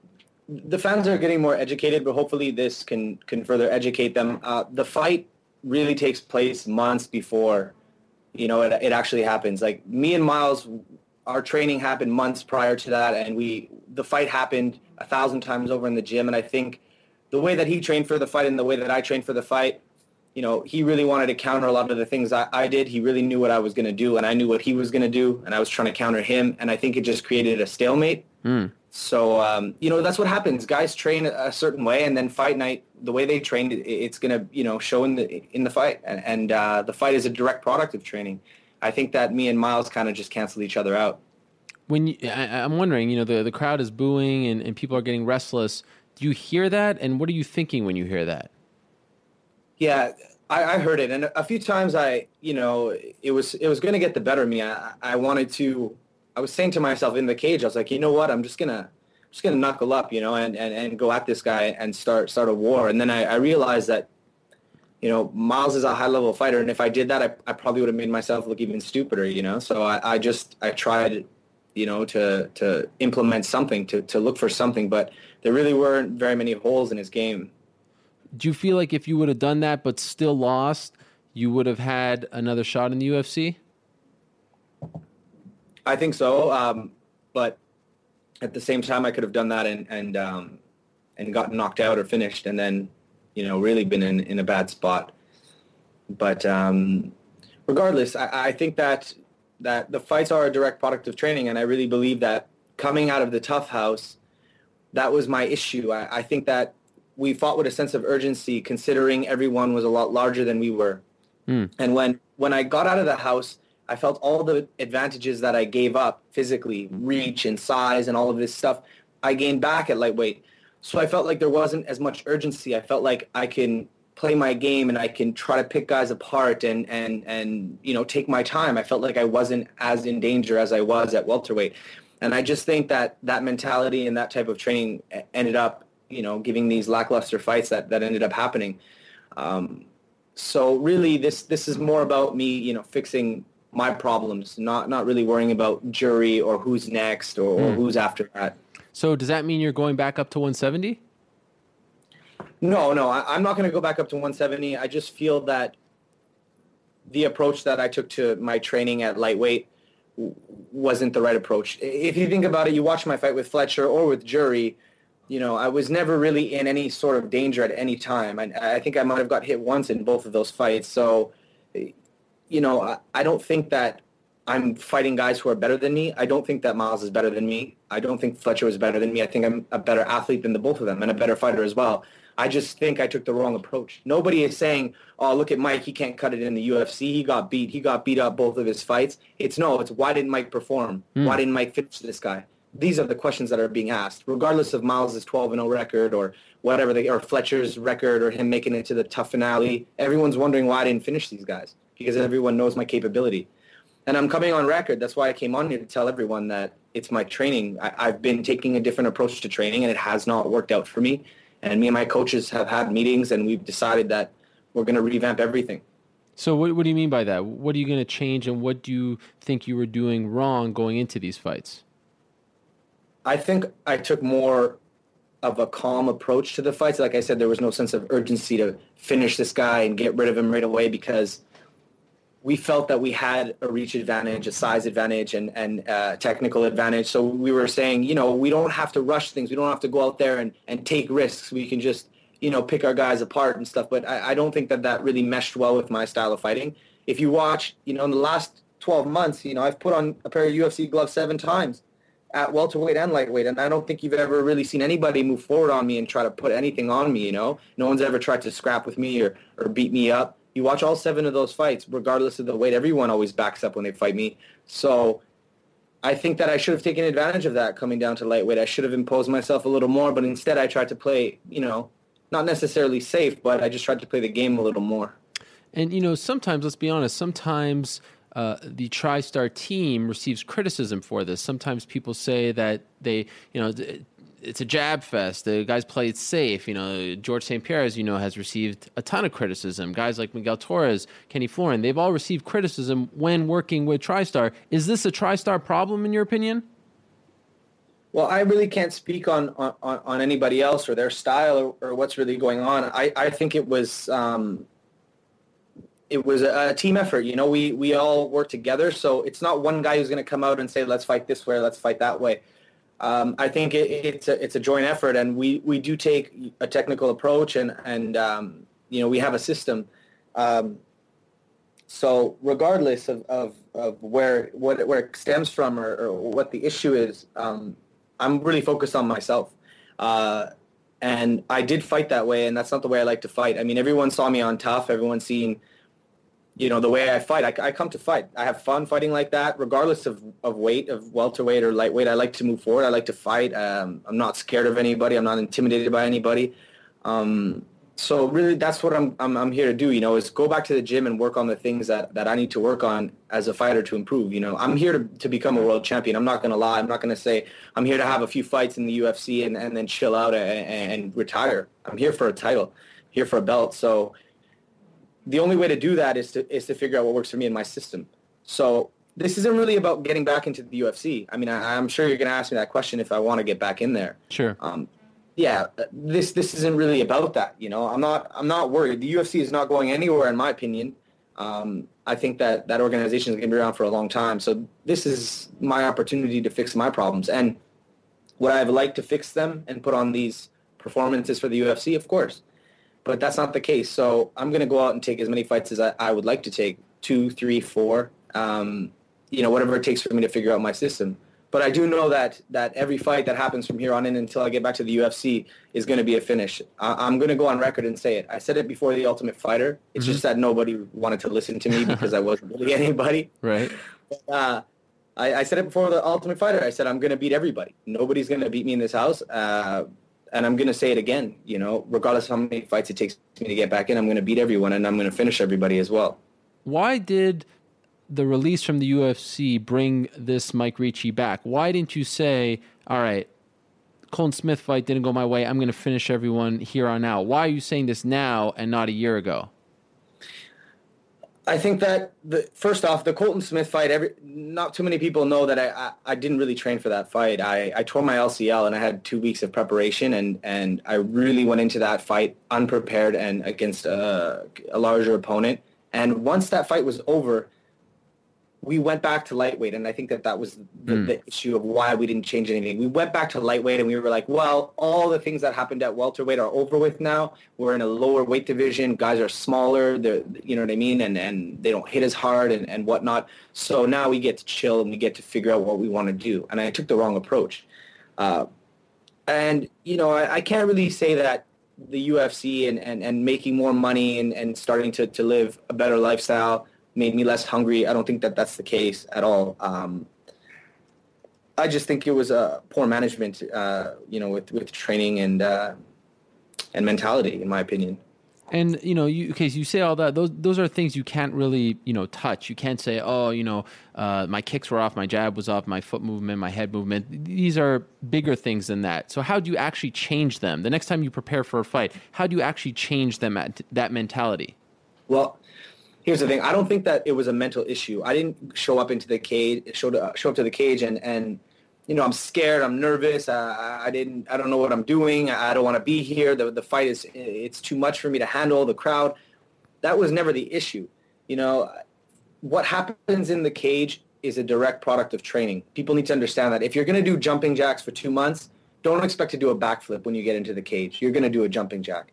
the fans are getting more educated, but hopefully this can further educate them. The fight really takes place months before, you know, it actually happens. Like, me and Miles, our training happened months prior to that, and the fight happened 1,000 times over in the gym. And I think the way that he trained for the fight and the way that I trained for the fight, you know, he really wanted to counter a lot of the things I did. He really knew what I was going to do, and I knew what he was going to do, and I was trying to counter him. And I think it just created a stalemate. So, you know, that's what happens. Guys train a certain way, and then fight night, the way they trained, it's going to, you know, show in the fight. And the fight is a direct product of training. I think that me and Miles kind of just canceled each other out. When I'm wondering, you know, the crowd is booing and people are getting restless. Do you hear that? And what are you thinking when you hear that? Yeah, I heard it. And a few times you know, it was going to get the better of me. I was saying to myself in the cage, I was like, you know what, I'm just gonna knuckle up, you know, and go at this guy and start a war. And then I realized that you know, Miles is a high-level fighter, and if I did that, I probably would have made myself look even stupider, you know. So I tried, you know, to implement something, to look for something, but there really weren't very many holes in his game. Do you feel like if you would have done that but still lost, you would have had another shot in the UFC? I think so, but at the same time, I could have done that and gotten knocked out or finished, and then, you know, really been in a bad spot. But regardless, I think that the fights are a direct product of training, and I really believe that coming out of the tough house, that was my issue. I think that we fought with a sense of urgency, considering everyone was a lot larger than we were. Mm. And when I got out of the house, I felt all the advantages that I gave up physically, reach and size and all of this stuff, I gained back at lightweight. So I felt like there wasn't as much urgency. I felt like I can play my game and I can try to pick guys apart and you know, take my time. I felt like I wasn't as in danger as I was at welterweight. And I just think that mentality and that type of training ended up, you know, giving these lackluster fights that ended up happening. So really this is more about me, you know, fixing my problems, not really worrying about Jury or who's next or who's after that. So does that mean you're going back up to 170? No, I'm not going to go back up to 170. I just feel that the approach that I took to my training at lightweight wasn't the right approach. If you think about it, you watch my fight with Fletcher or with Jury, you know, I was never really in any sort of danger at any time. I think I might have got hit once in both of those fights. So, you know, I don't think that I'm fighting guys who are better than me. I don't think that Miles is better than me. I don't think Fletcher is better than me. I think I'm a better athlete than the both of them and a better fighter as well. I just think I took the wrong approach. Nobody is saying, oh, look at Mike, he can't cut it in the UFC. He got beat up both of his fights. It's why didn't Mike perform? Mm. Why didn't Mike finish this guy? These are the questions that are being asked, regardless of Miles' 12-0 record or whatever, or Fletcher's record or him making it to the tough finale. Everyone's wondering why I didn't finish these guys because everyone knows my capability. And I'm coming on record. That's why I came on here to tell everyone that it's my training. I've been taking a different approach to training, and it has not worked out for me. And me and my coaches have had meetings, and we've decided that we're going to revamp everything. So what do you mean by that? What are you going to change, and what do you think you were doing wrong going into these fights? I think I took more of a calm approach to the fights. Like I said, there was no sense of urgency to finish this guy and get rid of him right away because we felt that we had a reach advantage, a size advantage, and technical advantage. So we were saying, you know, we don't have to rush things. We don't have to go out there and take risks. We can just, you know, pick our guys apart and stuff. But I don't think that really meshed well with my style of fighting. If you watch, you know, in the last 12 months, you know, I've put on a pair of UFC gloves 7 times at welterweight and lightweight, and I don't think you've ever really seen anybody move forward on me and try to put anything on me, you know. No one's ever tried to scrap with me or beat me up. You watch all 7 of those fights, regardless of the weight, everyone always backs up when they fight me. So I think that I should have taken advantage of that coming down to lightweight. I should have imposed myself a little more, but instead I tried to play, you know, not necessarily safe, but I just tried to play the game a little more. And, you know, sometimes, let's be honest, sometimes the TriStar team receives criticism for this. Sometimes people say that they, you know, it's a jab fest. The guys play it safe. You know, George St. Pierre, as you know, has received a ton of criticism. Guys like Miguel Torres, Kenny Florin, they've all received criticism when working with TriStar. Is this a TriStar problem in your opinion? Well, I really can't speak on anybody else or their style or what's really going on. I think it was a team effort. You know, we all work together. So it's not one guy who's going to come out and say, let's fight this way, let's fight that way. I think it's a joint effort, and we do take a technical approach, and you know, we have a system. So regardless of where it stems from or what the issue is, I'm really focused on myself. And I did fight that way, and that's not the way I like to fight. I mean, everyone saw me on Tough. Everyone's seen, you know, the way I fight. I come to fight. I have fun fighting like that, regardless of weight, of welterweight or lightweight. I like to move forward. I like to fight. I'm not scared of anybody. I'm not intimidated by anybody. So really, that's what I'm here to do, you know, is go back to the gym and work on the things that I need to work on as a fighter to improve. You know, I'm here to become a world champion. I'm not going to lie. I'm not going to say I'm here to have a few fights in the UFC and then chill out and retire. I'm here for a title, I'm here for a belt. So the only way to do that is to figure out what works for me and my system. So this isn't really about getting back into the UFC. I mean, I'm sure you're going to ask me that question if I want to get back in there. Sure. Yeah, this isn't really about that. You know, I'm not worried. The UFC is not going anywhere, in my opinion. I think that organization is going to be around for a long time. So this is my opportunity to fix my problems. And would I have liked to fix them and put on these performances for the UFC? Of course. But that's not the case. So I'm going to go out and take as many fights as I would like to take, 2, 3, 4, you know, whatever it takes for me to figure out my system. But I do know that every fight that happens from here on in until I get back to the UFC is going to be a finish. I'm going to go on record and say it. I said it before The Ultimate Fighter. It's just that nobody wanted to listen to me because I wasn't really anybody. Right. I said it before The Ultimate Fighter. I said I'm going to beat everybody. Nobody's going to beat me in this house. And I'm going to say it again, you know, regardless of how many fights it takes me to get back in, I'm going to beat everyone and I'm going to finish everybody as well. Why did the release from the UFC bring this Mike Ricci back? Why didn't you say, all right, Colton Smith fight didn't go my way, I'm going to finish everyone here on out? Why are you saying this now and not a year ago? I think that, first off, the Colton Smith fight, not too many people know that I didn't really train for that fight. I tore my LCL and I had 2 weeks of preparation, and I really went into that fight unprepared and against a larger opponent. And once that fight was over, we went back to lightweight, and I think that was the issue of why we didn't change anything. We went back to lightweight, and we were like, well, all the things that happened at welterweight are over with now. We're in a lower weight division. Guys are smaller, you know what I mean, and they don't hit as hard and whatnot. So now we get to chill, and we get to figure out what we want to do. And I took the wrong approach. And, you know, I can't really say that the UFC and making more money and starting to live a better lifestyle made me less hungry. I don't think that that's the case at all. I just think it was poor management, you know, with training and mentality, in my opinion. And, you know, you say all that. Those are things you can't really, you know, touch. You can't say, oh, you know, my kicks were off, my jab was off, my foot movement, my head movement. These are bigger things than that. So how do you actually change them? The next time you prepare for a fight, how do you actually change them at that mentality? Well, here's the thing. I don't think that it was a mental issue. I didn't show up into the cage. Show up to the cage, and you know, I'm scared. I'm nervous. I don't know what I'm doing. I don't want to be here. The fight it's too much for me to handle. The crowd. That was never the issue. You know, what happens in the cage is a direct product of training. People need to understand that. If you're going to do jumping jacks for 2 months, don't expect to do a backflip when you get into the cage. You're going to do a jumping jack.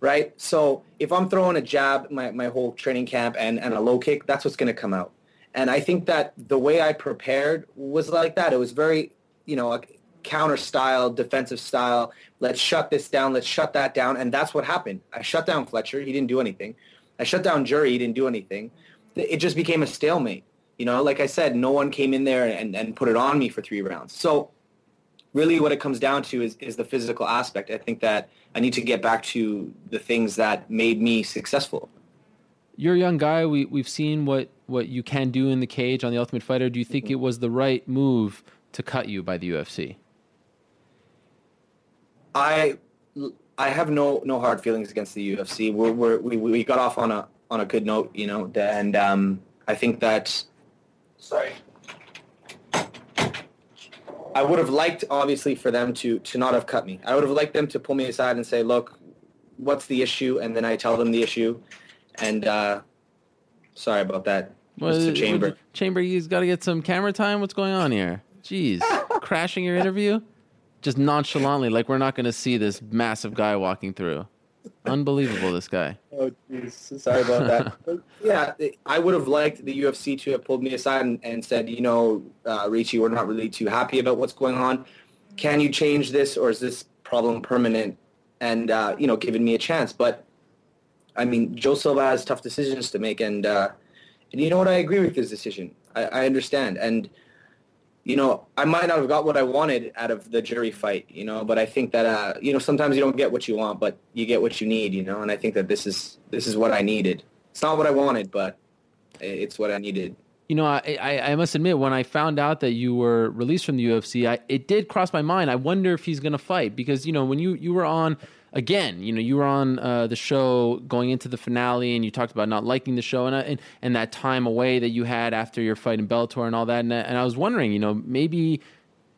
Right? So if I'm throwing a jab my whole training camp and a low kick, that's what's going to come out. And I think that the way I prepared was like that. It was very, you know, a counter style, defensive style. Let's shut this down. Let's shut that down. And that's what happened. I shut down Fletcher. He didn't do anything. I shut down Jury. He didn't do anything. It just became a stalemate. You know, like I said, no one came in there and put it on me for 3 rounds. So really what it comes down to is the physical aspect. I think that I need to get back to the things that made me successful. You're a young guy. We've seen what you can do in the cage on The Ultimate Fighter. Do you think it was the right move to cut you by the UFC? I have no hard feelings against the UFC. We got off on a good note, you know, and I think that... Sorry. I would have liked, obviously, for them to not have cut me. I would have liked them to pull me aside and say, look, what's the issue? And then I tell them the issue. And sorry about that, Mr. Chamber. Chamber, you've got to get some camera time. What's going on here? Jeez, crashing your interview? Just nonchalantly, like we're not going to see this massive guy walking through. Unbelievable, this guy. Oh, jeez. Sorry about that. But yeah, I would have liked the UFC to have pulled me aside and said, you know, Ricci, we're not really too happy about what's going on. Can you change this, or is this problem permanent? And, you know, giving me a chance. But, I mean, Joe Silva has tough decisions to make. And you know what? I agree with his decision. I understand. And, you know, I might not have got what I wanted out of the Jury fight, you know, but I think that, you know, sometimes you don't get what you want, but you get what you need, you know, and I think that this is what I needed. It's not what I wanted, but it's what I needed. You know, I must admit, when I found out that you were released from the UFC, it did cross my mind. I wonder if he's going to fight because, you know, when you were on again, you know, you were on the show going into the finale, and you talked about not liking the show and that time away that you had after your fight in Bellator and all that. And I was wondering, you know, maybe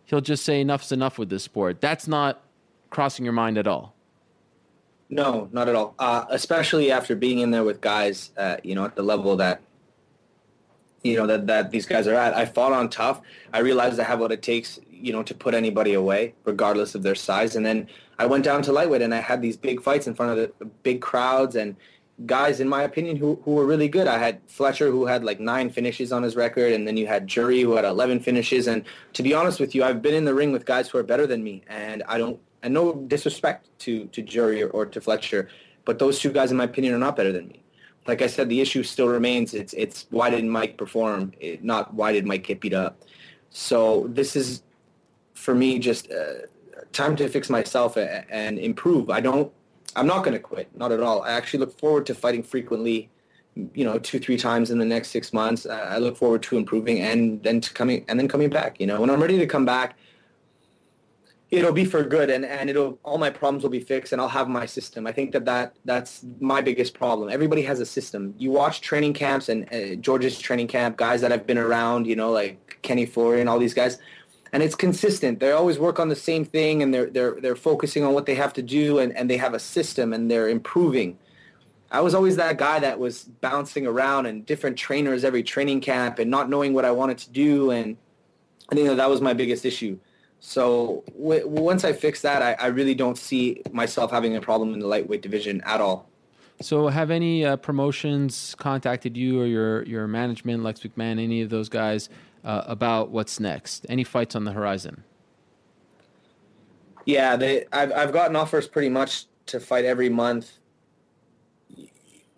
he'll just say enough's enough with this sport. That's not crossing your mind at all. No, not at all. Especially after being in there with guys, you know, at the level that, you know, that these guys are at. I fought on tough. I realized I have what it takes, you know, to put anybody away, regardless of their size. And then I went down to lightweight, and I had these big fights in front of the big crowds and guys, in my opinion, who were really good. I had Fletcher, who had like 9 finishes on his record, and then you had Jury, who had 11 finishes. And to be honest with you, I've been in the ring with guys who are better than me, and I don't. And no disrespect to Jury or to Fletcher, but those two guys, in my opinion, are not better than me. Like I said, the issue still remains. It's why didn't Mike perform, not why did Mike get beat up. So this is, for me, just time to fix myself and improve. I'm not going to quit, not at all. I actually look forward to fighting frequently, you know, 2-3 times in the next 6 months. I look forward to improving and then coming back. You know, when I'm ready to come back, it'll be for good, and all my problems will be fixed, and I'll have my system. I think that's my biggest problem. Everybody has a system. You watch training camps and George's training camp, guys that I've been around, you know, like Kenny Florian, all these guys, and it's consistent. They always work on the same thing, and they're focusing on what they have to do, and they have a system, and they're improving. I was always that guy that was bouncing around and different trainers every training camp and not knowing what I wanted to do, and I think that was my biggest issue. So once I fix that, I really don't see myself having a problem in the lightweight division at all. So have any promotions contacted you or your management, Lex McMahon, any of those guys about what's next? Any fights on the horizon? Yeah, I've gotten offers pretty much to fight every month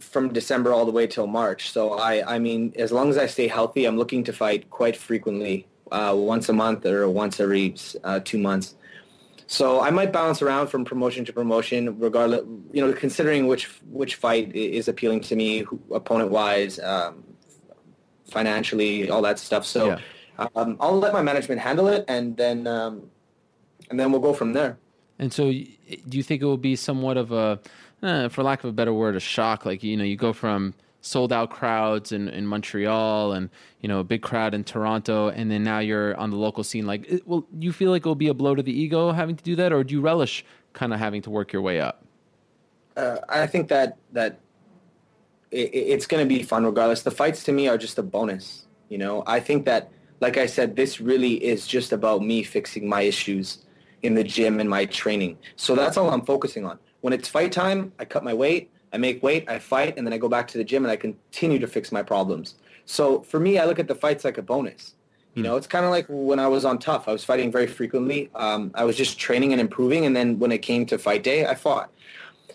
from December all the way till March. So I mean, as long as I stay healthy, I'm looking to fight quite frequently. Once a month or once every 2 months. So I might bounce around from promotion to promotion, regardless, you know, considering which fight is appealing to me, opponent-wise, financially, all that stuff. So yeah. I'll let my management handle it, and then we'll go from there. And so do you think it will be somewhat of a, for lack of a better word, a shock? Like, you know, you go from sold-out crowds in Montreal and, you know, a big crowd in Toronto, and then now you're on the local scene. Like, well, you feel like it'll be a blow to the ego having to do that, or do you relish kind of having to work your way up? I think that it's going to be fun regardless. The fights to me are just a bonus, you know. I think that, like I said, this really is just about me fixing my issues in the gym and my training. So that's all I'm focusing on. When it's fight time, I cut my weight. I make weight, I fight, and then I go back to the gym and I continue to fix my problems. So for me, I look at the fights like a bonus. You know, it's kind of like when I was on tough. I was fighting very frequently. I was just training and improving, and then when it came to fight day, I fought.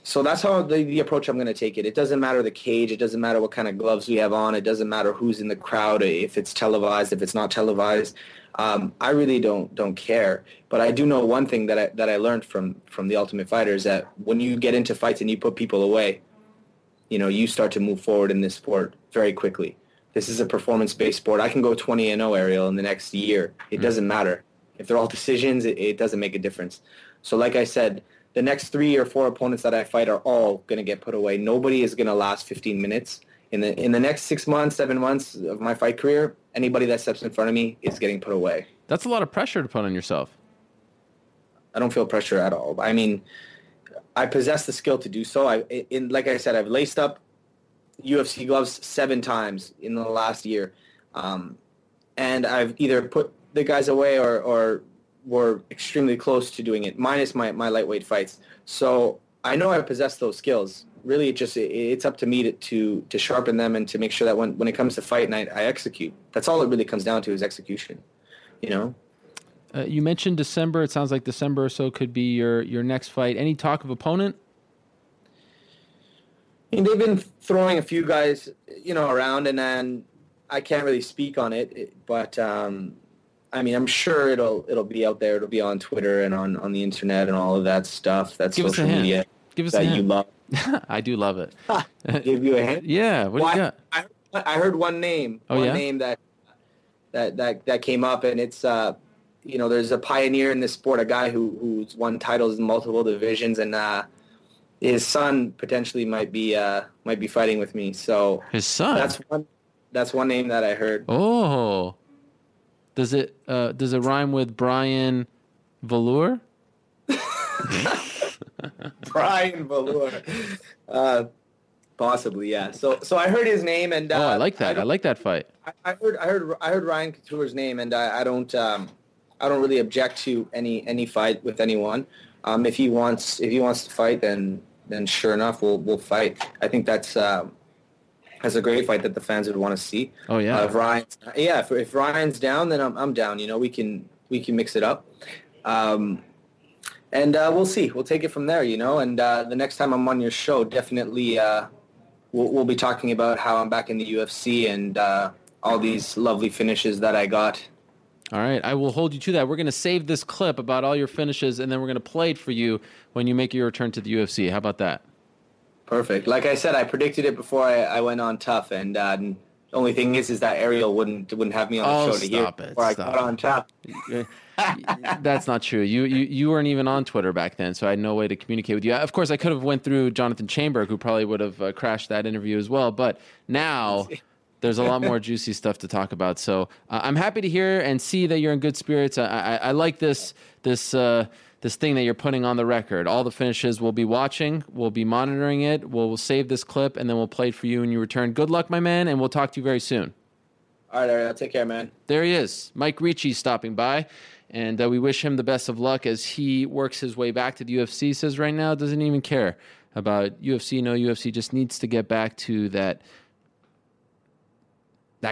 So that's how the approach I'm going to take it. It doesn't matter the cage. It doesn't matter what kind of gloves we have on. It doesn't matter who's in the crowd, if it's televised, if it's not televised. I really don't care. But I do know one thing that I learned from The Ultimate Fighter is that when you get into fights and you put people away, you know, you start to move forward in this sport very quickly. This is a performance-based sport. I can go 20-0, Ariel, in the next year. It doesn't matter. If they're all decisions, it doesn't make a difference. So like I said, the next 3 or 4 opponents that I fight are all going to get put away. Nobody is going to last 15 minutes. In the next 6 months, 7 months of my fight career, anybody that steps in front of me is getting put away. That's a lot of pressure to put on yourself. I don't feel pressure at all. I mean, I possess the skill to do so. Like I said, I've laced up UFC gloves 7 times in the last year. And I've either put the guys away or were extremely close to doing it, minus my lightweight fights. So I know I possess those skills. Really, it's up to me to sharpen them and to make sure that when it comes to fight night, I execute. That's all it really comes down to is execution, you know? You mentioned December. It sounds like December or so could be your next fight. Any talk of opponent? I mean, they've been throwing a few guys, you know, around, and then I can't really speak on it. But I mean, I'm sure it'll be out there. It'll be on Twitter and on the internet and all of that stuff. That's social media. Give us a hint. That you love. I do love it. Give you a hint? Yeah. What do you got? I heard one name. Oh, yeah? One name that came up, and it's you know, there's a pioneer in this sport, a guy who's won titles in multiple divisions, and his son potentially might be fighting with me. So his son. That's one name that I heard. Oh, does it rhyme with Brian Velour? Brian Velour, possibly, yeah. So I heard his name, and oh, I like that. I like that fight. I heard Ryan Couture's name, and I don't really object to any fight with anyone. If he wants to fight, then sure enough, we'll fight. I think that's a great fight that the fans would want to see. Oh yeah. If Ryan's down, then I'm down. You know, we can mix it up. And we'll see. We'll take it from there, you know. And the next time I'm on your show, definitely we'll be talking about how I'm back in the UFC and all these lovely finishes that I got. All right. I will hold you to that. We're going to save this clip about all your finishes, and then we're going to play it for you when you make your return to the UFC. How about that? Perfect. Like I said, I predicted it before I went on Tough, and the only thing is that Ariel wouldn't have me on the show to hear it before I got on Tough. That's not true. You weren't even on Twitter back then, so I had no way to communicate with you. Of course, I could have went through Jonathan Chamberg, who probably would have crashed that interview as well. But now there's a lot more juicy stuff to talk about. So I'm happy to hear and see that you're in good spirits. I like this thing that you're putting on the record. All the finishes we'll be watching. We'll be monitoring it. We'll save this clip, and then we'll play it for you when you return. Good luck, my man, and we'll talk to you very soon. All right, Ariel. Take care, man. There he is. Mike Ricci stopping by. And we wish him the best of luck as he works his way back to the UFC. Says right now doesn't even care about UFC, no UFC, just needs to get back to that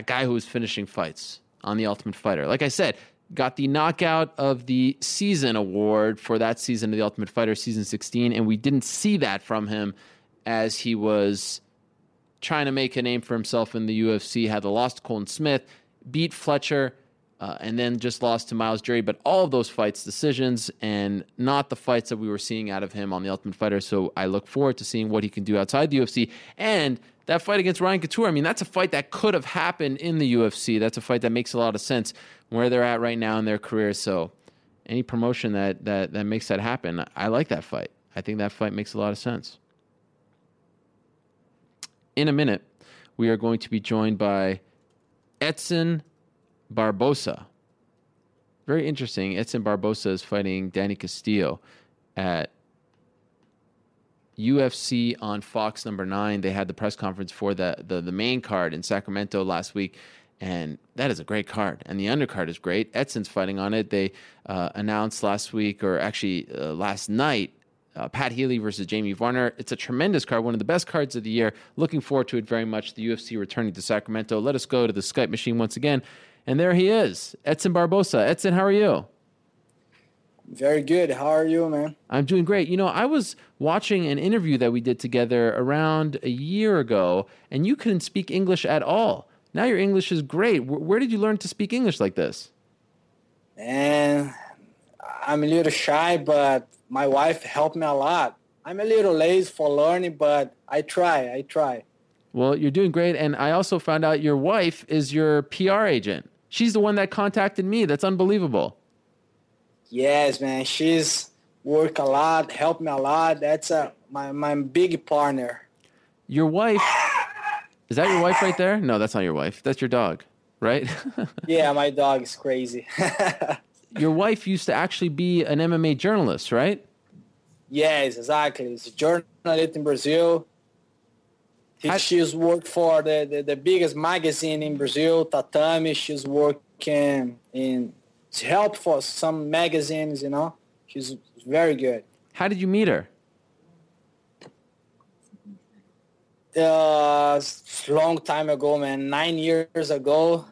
guy who was finishing fights on The Ultimate Fighter. Like I said, got the knockout of the season award for that season of The Ultimate Fighter, season 16, and we didn't see that from him as he was trying to make a name for himself in the UFC, had the loss to Colton Smith, beat Fletcher, and then just lost to Miles Jury. But all of those fights, decisions, and not the fights that we were seeing out of him on The Ultimate Fighter. So I look forward to seeing what he can do outside the UFC. And that fight against Ryan Couture, I mean, that's a fight that could have happened in the UFC. That's a fight that makes a lot of sense where they're at right now in their career. So any promotion that makes that happen, I like that fight. I think that fight makes a lot of sense. In a minute, we are going to be joined by Edson Barboza. Very interesting. Edson Barboza is fighting Danny Castillo at UFC on Fox number 9. They had the press conference for the main card in Sacramento last week, and that is a great card. And the undercard is great. Edson's fighting on it. They announced last week, or actually last night, Pat Healy versus Jamie Varner. It's a tremendous card, one of the best cards of the year. Looking forward to it very much. The UFC returning to Sacramento. Let us go to the Skype machine once again. And there he is, Edson Barboza. Edson, how are you? Very good. How are you, man? I'm doing great. You know, I was watching an interview that we did together around a year ago, and you couldn't speak English at all. Now your English is great. Where did you learn to speak English like this? Man, I'm a little shy, but my wife helped me a lot. I'm a little lazy for learning, but I try. Well, you're doing great. And I also found out your wife is your PR agent. She's the one that contacted me. That's unbelievable. Yes, man. She's worked a lot, helped me a lot. That's my big partner. Your wife? Is that your wife right there? No, that's not your wife. That's your dog, right? Yeah, my dog is crazy. Your wife used to actually be an MMA journalist, right? Yes, exactly. She's a journalist in Brazil. She's worked for the biggest magazine in Brazil, Tatame. She's working in help for some magazines, you know. She's very good. How did you meet her? Long time ago, man. 9 years ago.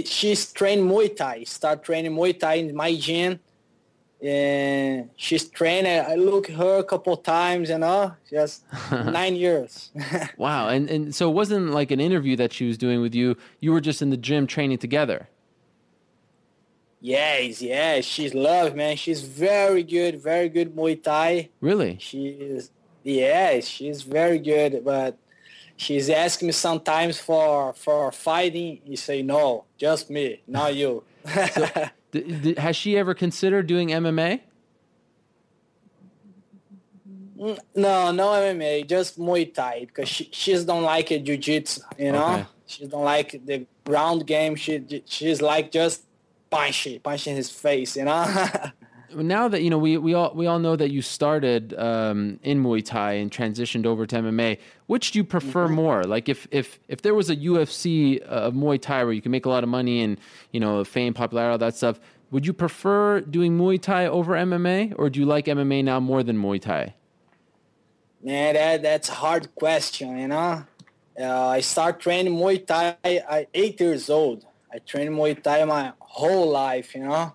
She's trained Muay Thai. Started training Muay Thai in my gym. And she's trained. I look her a couple times, you know, just 9 years. Wow. And so it wasn't like an interview that she was doing with you. You were just in the gym training together. Yes. She's loved, man. She's very good Muay Thai. Really? She's very good, but she's asking me sometimes for fighting. You say, no, just me, not you. So, has she ever considered doing MMA? No MMA, just Muay Thai, because she's don't like jiu-jitsu, you know? Okay. She don't like the ground game. She's like just punching his face, you know? Now that, you know, we all know that you started in Muay Thai and transitioned over to MMA, which do you prefer more? Like if there was a UFC of Muay Thai where you can make a lot of money and, you know, fame, popularity, all that stuff, would you prefer doing Muay Thai over MMA, or do you like MMA now more than Muay Thai? Man, that's a hard question, you know? I started training Muay Thai at 8 years old. I trained Muay Thai my whole life, you know?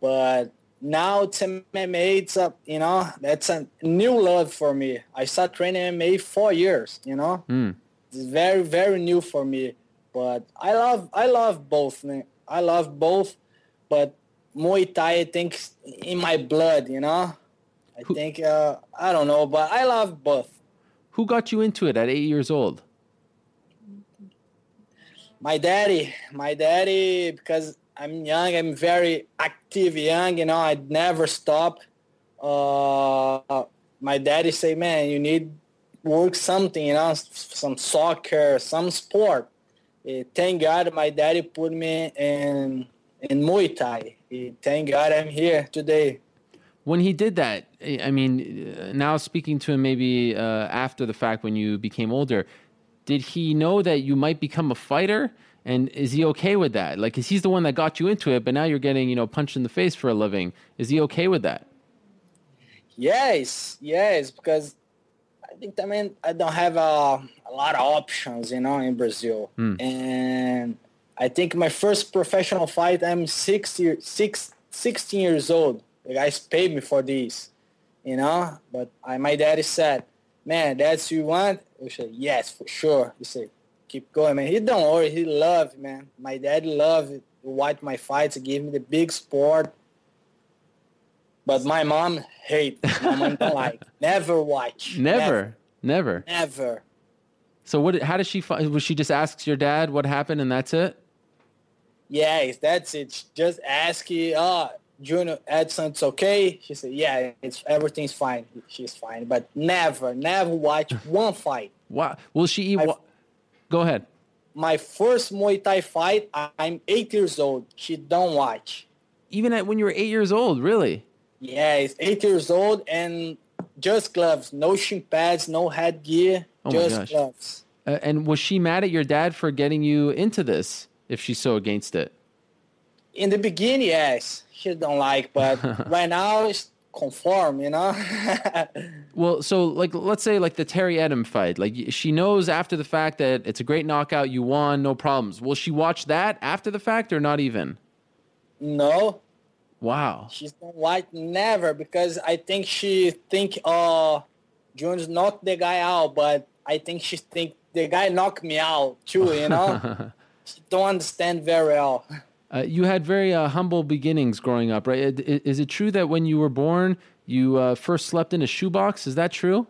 But now it's MMA, it's a, you know, that's a new love for me. I started training MMA 4 years, you know? It's very, very new for me. But I love both, man. I love both, but Muay Thai, I think, is in my blood, you know? I think, I don't know, but I love both. Who got you into it at 8 years old? My daddy, because I'm young, I'm very active young, you know, I never stop. My daddy say, man, you need work something, you know, some soccer, some sport. Thank God my daddy put me in Muay Thai. Thank God I'm here today. When he did that, I mean, now speaking to him maybe after the fact when you became older, did he know that you might become a fighter? And is he okay with that? Like, because he's the one that got you into it, but now you're getting, you know, punched in the face for a living. Is he okay with that? Yes, because I think, I mean, I don't have a lot of options, you know, in Brazil. And I think my first professional fight, I'm 16 years old. The guys paid me for this, you know? But my daddy said, man, that's what you want? I said, yes, for sure. He said, keep going, man. He don't worry. He loved, man. My dad loved to watch my fights, give me the big sport. But my mom hates. My mom don't like. Never watch. Never. So what? How does she find? Was she just asks your dad what happened and that's it? Yes, that's it. She just ask you, Junior Edson, it's okay. She said, yeah, everything's fine. She's fine. But never watch one fight. Wow. Will she eat? Go ahead. My first Muay Thai fight, I'm 8 years old. She don't watch. Even when you were 8 years old, really? Yeah, it's 8 years old and just gloves. No shin pads, no headgear, just gloves. And was she mad at your dad for getting you into this if she's so against it? In the beginning, yes. She don't like, but right now it's conform, you know? Well, so like, let's say like the Terry Edom fight, like she knows after the fact that it's a great knockout, you won, no problems. Will she watch that after the fact or not even? No. Wow. She's not like never, because I think she think Jones knocked the guy out, but I think she think the guy knocked me out too, you know? She don't understand very well. You had very humble beginnings growing up, right? Is it true that when you were born, you first slept in a shoebox? Is that true?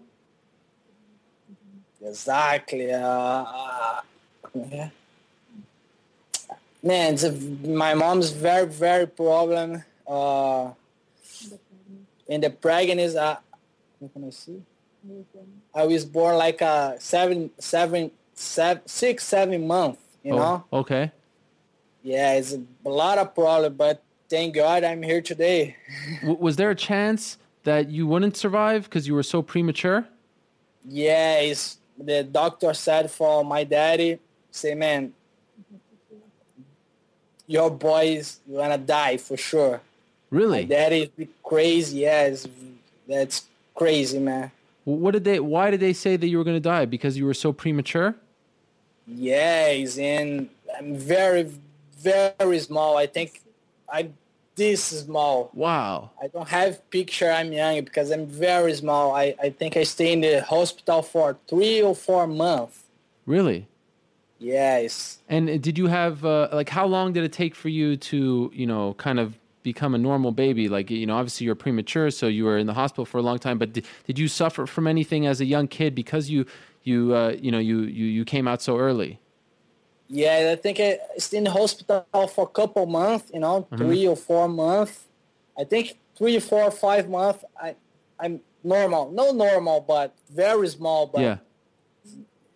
Exactly. Yeah. Man, my mom's very, very problem. In the pregnancy, what can I see? I was born like 6, 7 months, you know? Okay. Yeah, it's a lot of problem, but thank God I'm here today. Was there a chance that you wouldn't survive because you were so premature? Yeah, the doctor said for my daddy, say, man, your boy is going to die for sure. Really? My daddy is crazy. Yeah, that's crazy, man. Why did they say that you were going to die? Because you were so premature? Yeah, I'm very small. I think I'm this small. Wow. I don't have picture. I'm young because I'm very small. I think I stay in the hospital for 3 or 4 months. Really? Yes. And did you have, like, how long did it take for you to, you know, kind of become a normal baby? Like, you know, obviously you're premature, so you were in the hospital for a long time, but did you suffer from anything as a young kid because you came out so early? Yeah, I think I stayed in the hospital for a couple months, you know, 3 or 4 months. I think 3, 4, 5 months, I'm normal. No normal, but very small, but yeah,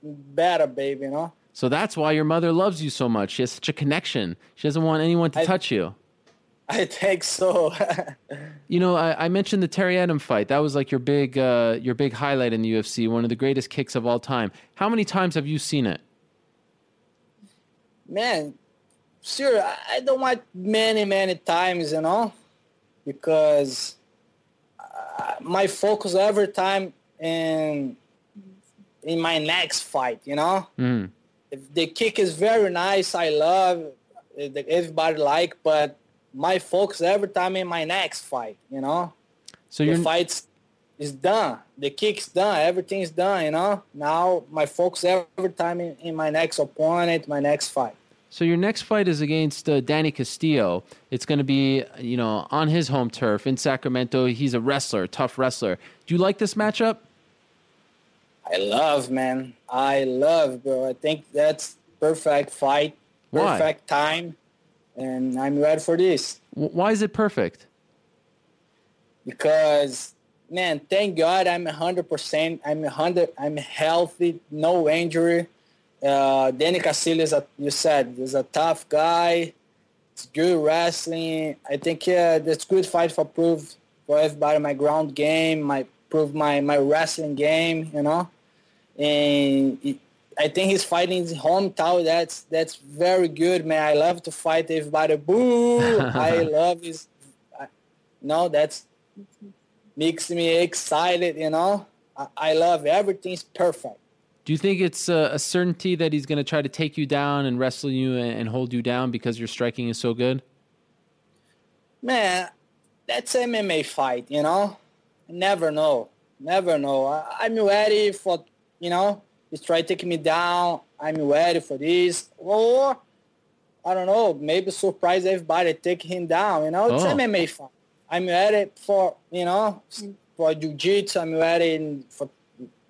better, baby, you know? So that's why your mother loves you so much. She has such a connection. She doesn't want anyone to touch you. I think so. You know, I mentioned the Terry Adam fight. That was like your big highlight in the UFC, one of the greatest kicks of all time. How many times have you seen it? Man, sure, I don't want many times, you know, because my focus every time in my next fight, you know. Mm. If the kick is very nice, I love it, everybody like, but my focus every time in my next fight, you know. So your fights is done, the kick's done, everything's done, you know. Now my focus every time in my next opponent, my next fight. So your next fight is against Danny Castillo. It's going to be, you know, on his home turf in Sacramento. He's a wrestler, tough wrestler. Do you like this matchup? I love, man. I love, bro. I think that's perfect fight, perfect time, and I'm ready for this. Why is it perfect? Because, man, thank God I'm 100%. I'm healthy, no injury. Danny Castillo, you said, is a tough guy. It's good wrestling. I think, yeah, that's good fight for proof for everybody. My ground game, my wrestling game, you know. And I think he's fighting his hometown. That's very good, man. I love to fight everybody. Boo! I love his. No, that's makes me excited, you know. I love everything's perfect. Do you think it's a certainty that he's going to try to take you down and wrestle you and hold you down because your striking is so good? Man, that's an MMA fight, you know? Never know. I'm ready for, you know, he's trying to take me down. I'm ready for this. Or, I don't know, maybe surprise everybody, take him down, you know? It's an MMA fight. I'm ready for, you know, for jiu-jitsu. I'm ready for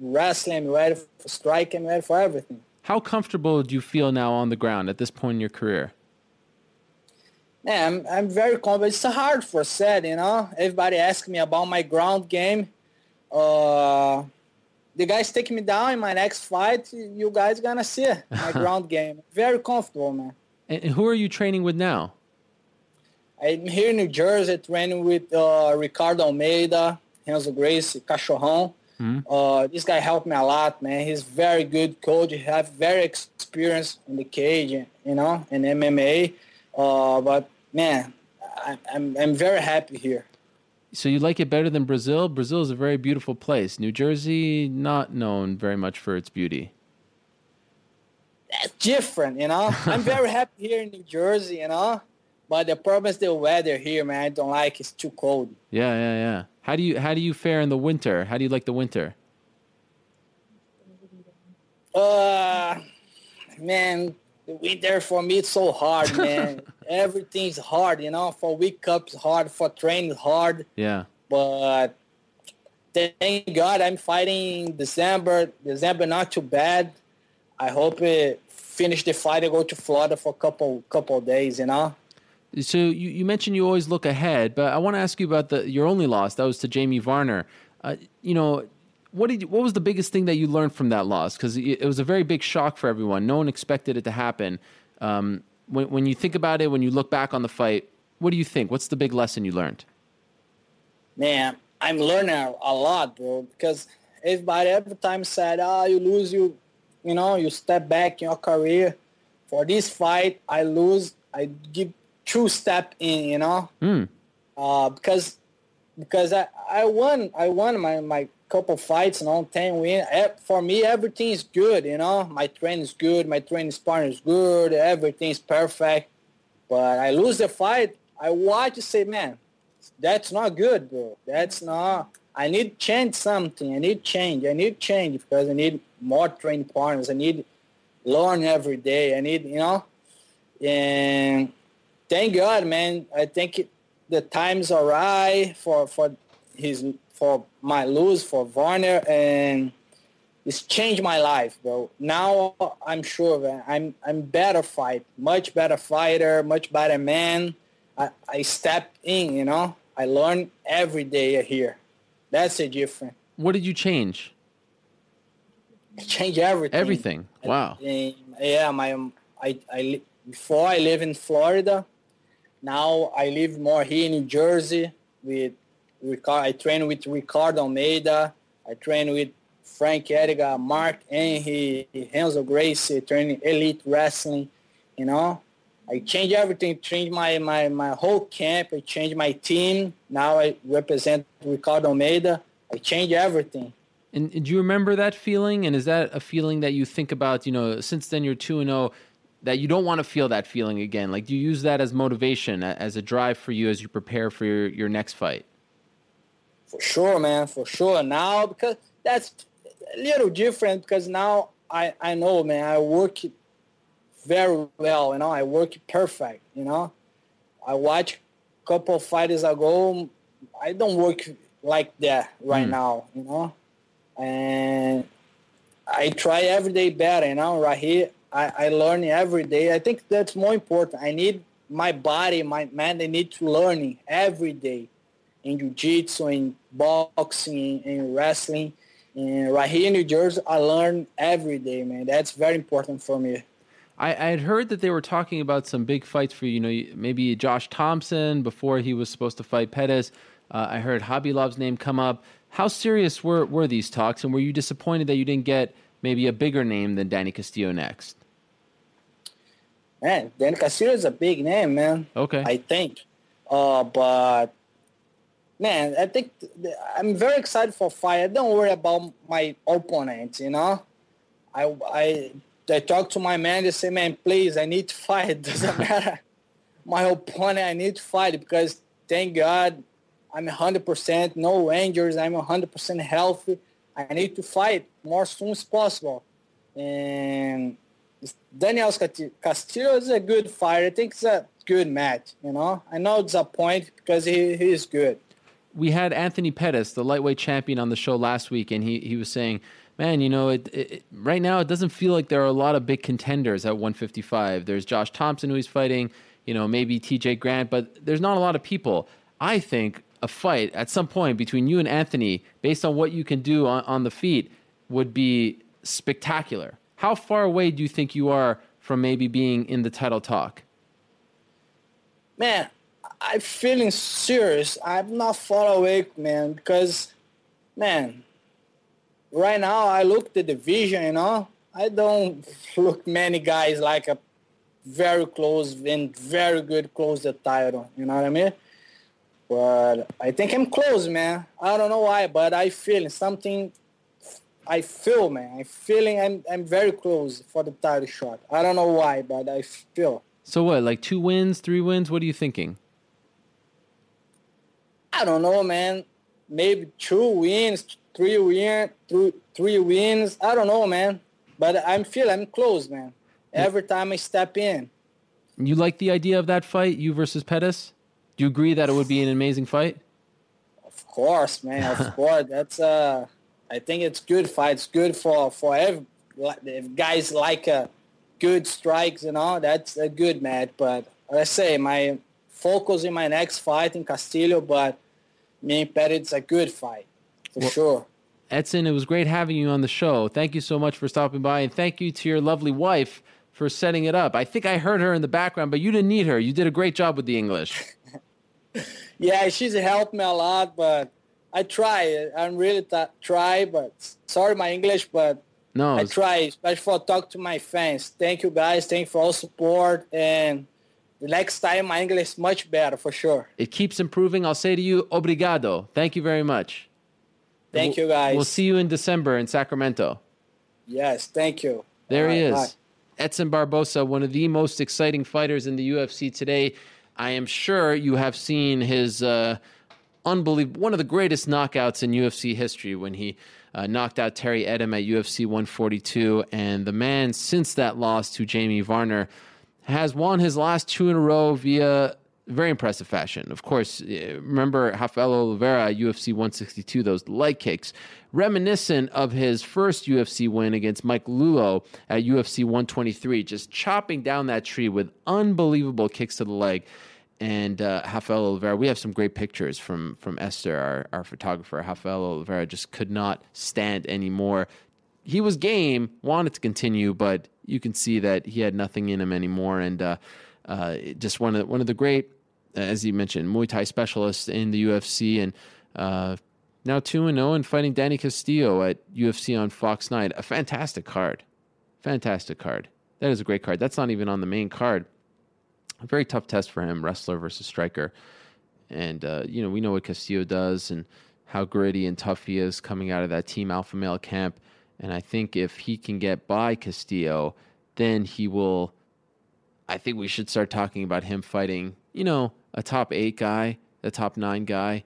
wrestling, ready for striking, ready for everything. How comfortable do you feel now on the ground at this point in your career? Yeah, I'm very comfortable. It's hard for said, you know. Everybody asks me about my ground game. The guys take me down in my next fight. You guys going to see my ground game. Very comfortable, man. And who are you training with now? I'm here in New Jersey training with Ricardo Almeida, Renzo Gracie, Cachorrão. Mm-hmm. This guy helped me a lot, man. He's very good coach. He has very experience in the cage, you know, in MMA. But man, I'm very happy here. So you like it better than Brazil? Brazil is a very beautiful place. New Jersey, not known very much for its beauty. That's different, you know. I'm very happy here in New Jersey, you know. But the problem is the weather here, man. I don't like it. It's too cold. Yeah. How do you fare in the winter? How do you like the winter? Man, the winter for me it's so hard, man. Everything's hard, you know. For wake up it's hard, for train it's hard. Yeah. But thank God I'm fighting in December. December not too bad. I hope it finish the fight and go to Florida for a couple days, you know. So you mentioned you always look ahead, but I want to ask you about your only loss. That was to Jamie Varner. You know, what was the biggest thing that you learned from that loss? Because it was a very big shock for everyone. No one expected it to happen. When you think about it, when you look back on the fight, what do you think? What's the big lesson you learned? Man, I'm learning a lot, bro. Because everybody every time said, you lose, you know, you step back in your career. For this fight, I lose. I give true step in, you know. Because I won my couple fights, you know, 10 win. For me, everything is good, you know. My train is good, my training partner is good, everything's perfect. But I lose the fight, I watch and say, man, that's not good, bro. That's not. I need to change something. I need change because I need more training partners. I need learn every day. I need, you know, and thank God, man. I think the time's all right for my lose for Varner, and it's changed my life, bro. Now I'm sure, man, I'm better fight, much better fighter, much better man. I step in, you know. I learn every day here. That's it, different. What did you change? Change everything. Everything. Wow. Yeah, I before I live in Florida. Now I live more here in New Jersey. I train with Ricardo Almeida. I train with Frank Edgar, Mark Henry, Renzo Gracie, training elite wrestling. You know, I change everything. Change my whole camp. I change my team. Now I represent Ricardo Almeida. I change everything. And do you remember that feeling? And is that a feeling that you think about, you know, since then you're 2-0, that you don't want to feel that feeling again? Like, do you use that as motivation, as a drive for you as you prepare for your next fight? For sure, man, for sure. Now, because that's a little different, because now I know, man, I work very well, you know, I work perfect, you know. I watched a couple of fighters ago. I don't work like that right now, you know. And I try every day better, you know, right here. I learn every day. I think that's more important. I need my body, my mind, I need to learn every day in jiu-jitsu, in boxing, in wrestling. And right here in New Jersey, I learn every day, man. That's very important for me. I had heard that they were talking about some big fights for, you know, maybe Josh Thompson before he was supposed to fight Pettis. I heard Khabib's name come up. How serious were these talks, and were you disappointed that you didn't get maybe a bigger name than Danny Castillo next? Man, Danny Castillo is a big name, man. Okay. I think. But, man, I think I'm very excited for fight. I don't worry about my opponent, you know. I talk to my man, they say, man, please, I need to fight. It doesn't matter. My opponent, I need to fight because, thank God, I'm 100%, no injuries. I'm 100% healthy. I need to fight more soon as possible. And Daniel Castillo is a good fighter. I think it's a good match, you know. I know it's a point because he is good. We had Anthony Pettis, the lightweight champion, on the show last week, and he was saying, man, you know, right now it doesn't feel like there are a lot of big contenders at 155. There's Josh Thompson who he's fighting, you know, maybe TJ Grant, but there's not a lot of people. I think a fight at some point between you and Anthony, based on what you can do on the feet, would be spectacular. How far away do you think you are from maybe being in the title talk? Man, I'm feeling serious. I'm not far away, man, because, man, right now I look the division, you know. I don't look many guys like a very close and very good close the title, you know what I mean? But I think I'm close, man. I don't know why, but I feel something. I feel, man. I'm feeling I'm very close for the title shot. I don't know why, but I feel. So what, like 2 wins, 3 wins? What are you thinking? I don't know, man. Maybe 2 wins, 3 wins, 3 wins. I don't know, man. But I'm close, man. Every time I step in. You like the idea of that fight, you versus Pettis? Do you agree that it would be an amazing fight? Of course, man. Of course. That's I think it's good fight. It's good for every, guys like good strikes and all. That's a good match. But let's say my focus in my next fight in Castillo, but me and Pettit's a good fight for sure. Edson, it was great having you on the show. Thank you so much for stopping by, and thank you to your lovely wife for setting it up. I think I heard her in the background, but you didn't need her. You did a great job with the English. Yeah, she's helped me a lot, but I try. I'm really try, but sorry my English, but no, I try, especially for talk to my fans. Thank you guys. Thank you for all support. And the next time my English is much better for sure. It keeps improving. I'll say to you, obrigado. Thank you very much. Thank you guys. We'll see you in December in Sacramento. Yes, thank you. There he is. Bye. Edson Barboza, one of the most exciting fighters in the UFC today. I am sure you have seen his unbelievable, one of the greatest knockouts in UFC history when he knocked out Terry Edom at UFC 142. And the man, since that loss to Jamie Varner, has won his last 2 in a row via very impressive fashion. Of course, remember Rafael Oliveira at UFC 162, those light kicks, reminiscent of his first UFC win against Mike Lulo at UFC 123, just chopping down that tree with unbelievable kicks to the leg. and Rafael Oliveira. We have some great pictures from Esther, our photographer. Rafael Oliveira just could not stand anymore. He was game, wanted to continue, but you can see that he had nothing in him anymore. And just one of the great, as you mentioned, Muay Thai specialists in the UFC, and now 2-0 and fighting Danny Castillo at UFC on Fox 9. A fantastic card. Fantastic card. That is a great card. That's not even on the main card. A very tough test for him, wrestler versus striker. And, we know what Castillo does and how gritty and tough he is coming out of that Team Alpha Male camp. And I think if he can get by Castillo, then he will... I think we should start talking about him fighting, a top 8 guy, a top 9 guy.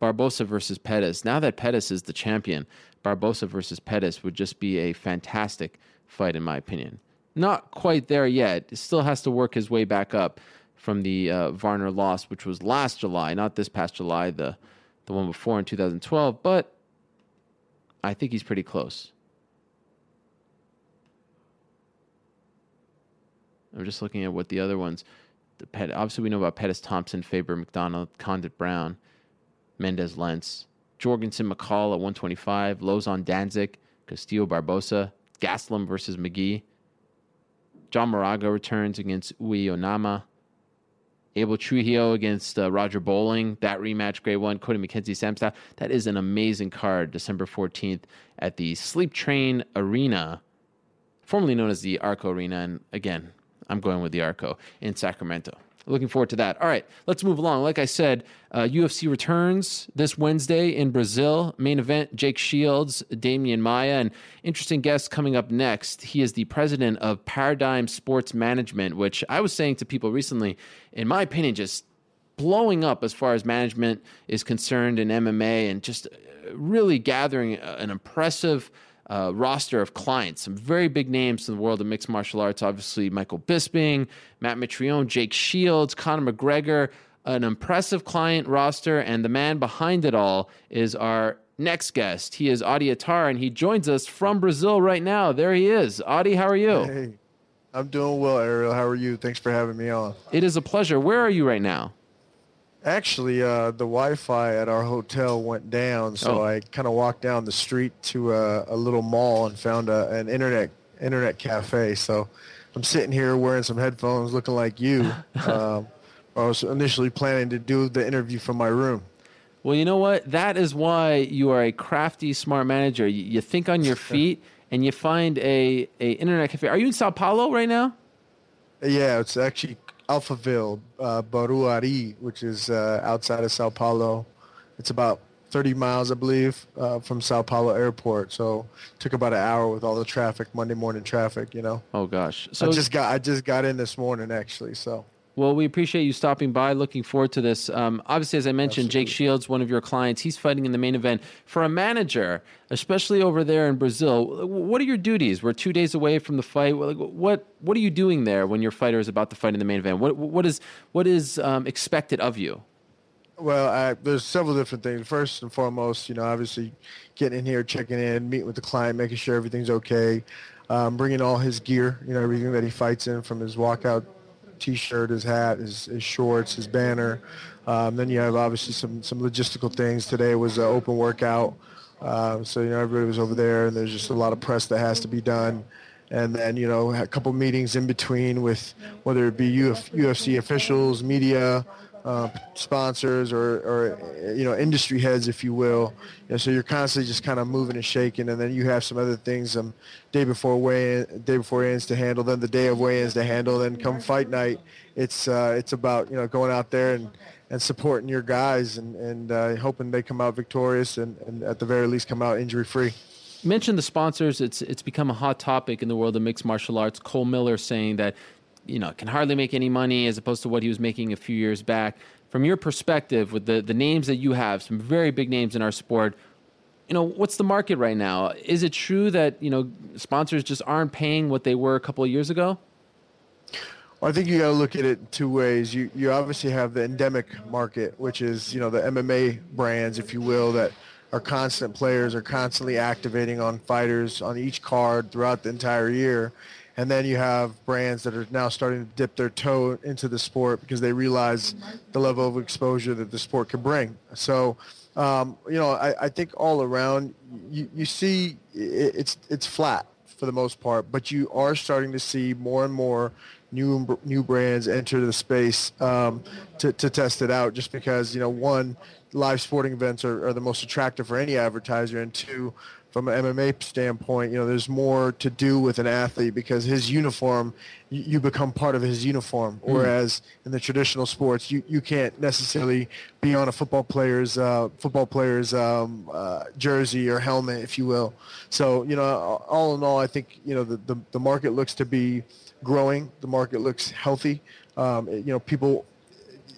Barboza versus Pettis. Now that Pettis is the champion, Barboza versus Pettis would just be a fantastic fight, in my opinion. Not quite there yet. Still has to work his way back up from the Varner loss, which was last July, not this past July, the one before in 2012. But I think he's pretty close. I'm just looking at what the other ones. Obviously, we know about Pettis, Thompson, Faber, McDonald, Condit, Brown, Mendez, Lentz, Jorgensen, McCall at 125, Lozon, Danzig, Castillo, Barboza, Gaslam versus McGee, John Moraga returns against Uwe Onama, Abel Trujillo against Roger Bowling, that rematch, Grade 1, Cody McKenzie, Sam Staff. That is an amazing card, December 14th at the Sleep Train Arena, formerly known as the Arco Arena, and again, I'm going with the Arco in Sacramento. Looking forward to that. All right, let's move along. Like I said, UFC returns this Wednesday in Brazil. Main event, Jake Shields, Damian Maia, and interesting guest coming up next. He is the president of Paradigm Sports Management, which I was saying to people recently, in my opinion, just blowing up as far as management is concerned in MMA, and just really gathering an impressive roster of clients, some very big names in the world of mixed martial arts. Obviously, Michael Bisping, Matt Mitrione, Jake Shields, Conor McGregor, an impressive client roster. And the man behind it all is our next guest. He is Adi Attar, and he joins us from Brazil right now. There he is. Adi, how are you? Hey, I'm doing well, Ariel. How are you? Thanks for having me on. It is a pleasure. Where are you right now? Actually, the Wi-Fi at our hotel went down, so I kind of walked down the street to a little mall and found an internet cafe. So I'm sitting here wearing some headphones, looking like you. I was initially planning to do the interview from my room. Well, you know what? That is why you are a crafty, smart manager. You think on your feet, and you find a internet cafe. Are you in Sao Paulo right now? Yeah, it's actually Alphaville, Baruari, which is outside of Sao Paulo. It's about 30 miles, I believe, from Sao Paulo airport. So it took about an hour with all the traffic, Monday morning traffic, Oh, gosh. So I just got in this morning, actually. So. Well, we appreciate you stopping by. Looking forward to this. Obviously, as I mentioned, Absolutely. Jake Shields, one of your clients, he's fighting in the main event. For a manager, especially over there in Brazil, what are your duties? We're 2 days away from the fight. What are you doing there when your fighter is about to fight in the main event? What is expected of you? Well, there's several different things. First and foremost, obviously getting in here, checking in, meeting with the client, making sure everything's okay, bringing all his gear, everything that he fights in, from his walkout T-shirt, his hat, his shorts, his banner. Then you have obviously some logistical things. Today was an open workout, so everybody was over there, and there's just a lot of press that has to be done. And then a couple meetings in between with whether it be UFC officials, media, sponsors, or industry heads, if you will. So you're constantly just kind of moving and shaking, and then you have some other things day before weigh-ins to handle, then the day of weigh-ins to handle, then come fight night. It's about going out there and supporting your guys and hoping they come out victorious and at the very least come out injury free. You mentioned the sponsors. It's become a hot topic in the world of mixed martial arts. Cole Miller saying that can hardly make any money as opposed to what he was making a few years back. From your perspective, with the names that you have, some very big names in our sport, what's the market right now? Is it true that, sponsors just aren't paying what they were a couple of years ago? Well, I think you got to look at it two ways. You obviously have the endemic market, which is, the MMA brands, if you will, that are constant players, are constantly activating on fighters on each card throughout the entire year. And then you have brands that are now starting to dip their toe into the sport because they realize the level of exposure that the sport can bring. So, you know, I think all around you see it's flat for the most part, but you are starting to see more and more new brands enter the space to test it out, just because, you know, one, live sporting events are the most attractive for any advertiser, and two, from an MMA standpoint, you know, there's more to do with an athlete because his uniform, you become part of his uniform. Whereas in the traditional sports, you can't necessarily be on a football player's jersey or helmet, if you will. So, you know, all in all, I think, you know, the market looks to be growing. The market looks healthy. You know, people,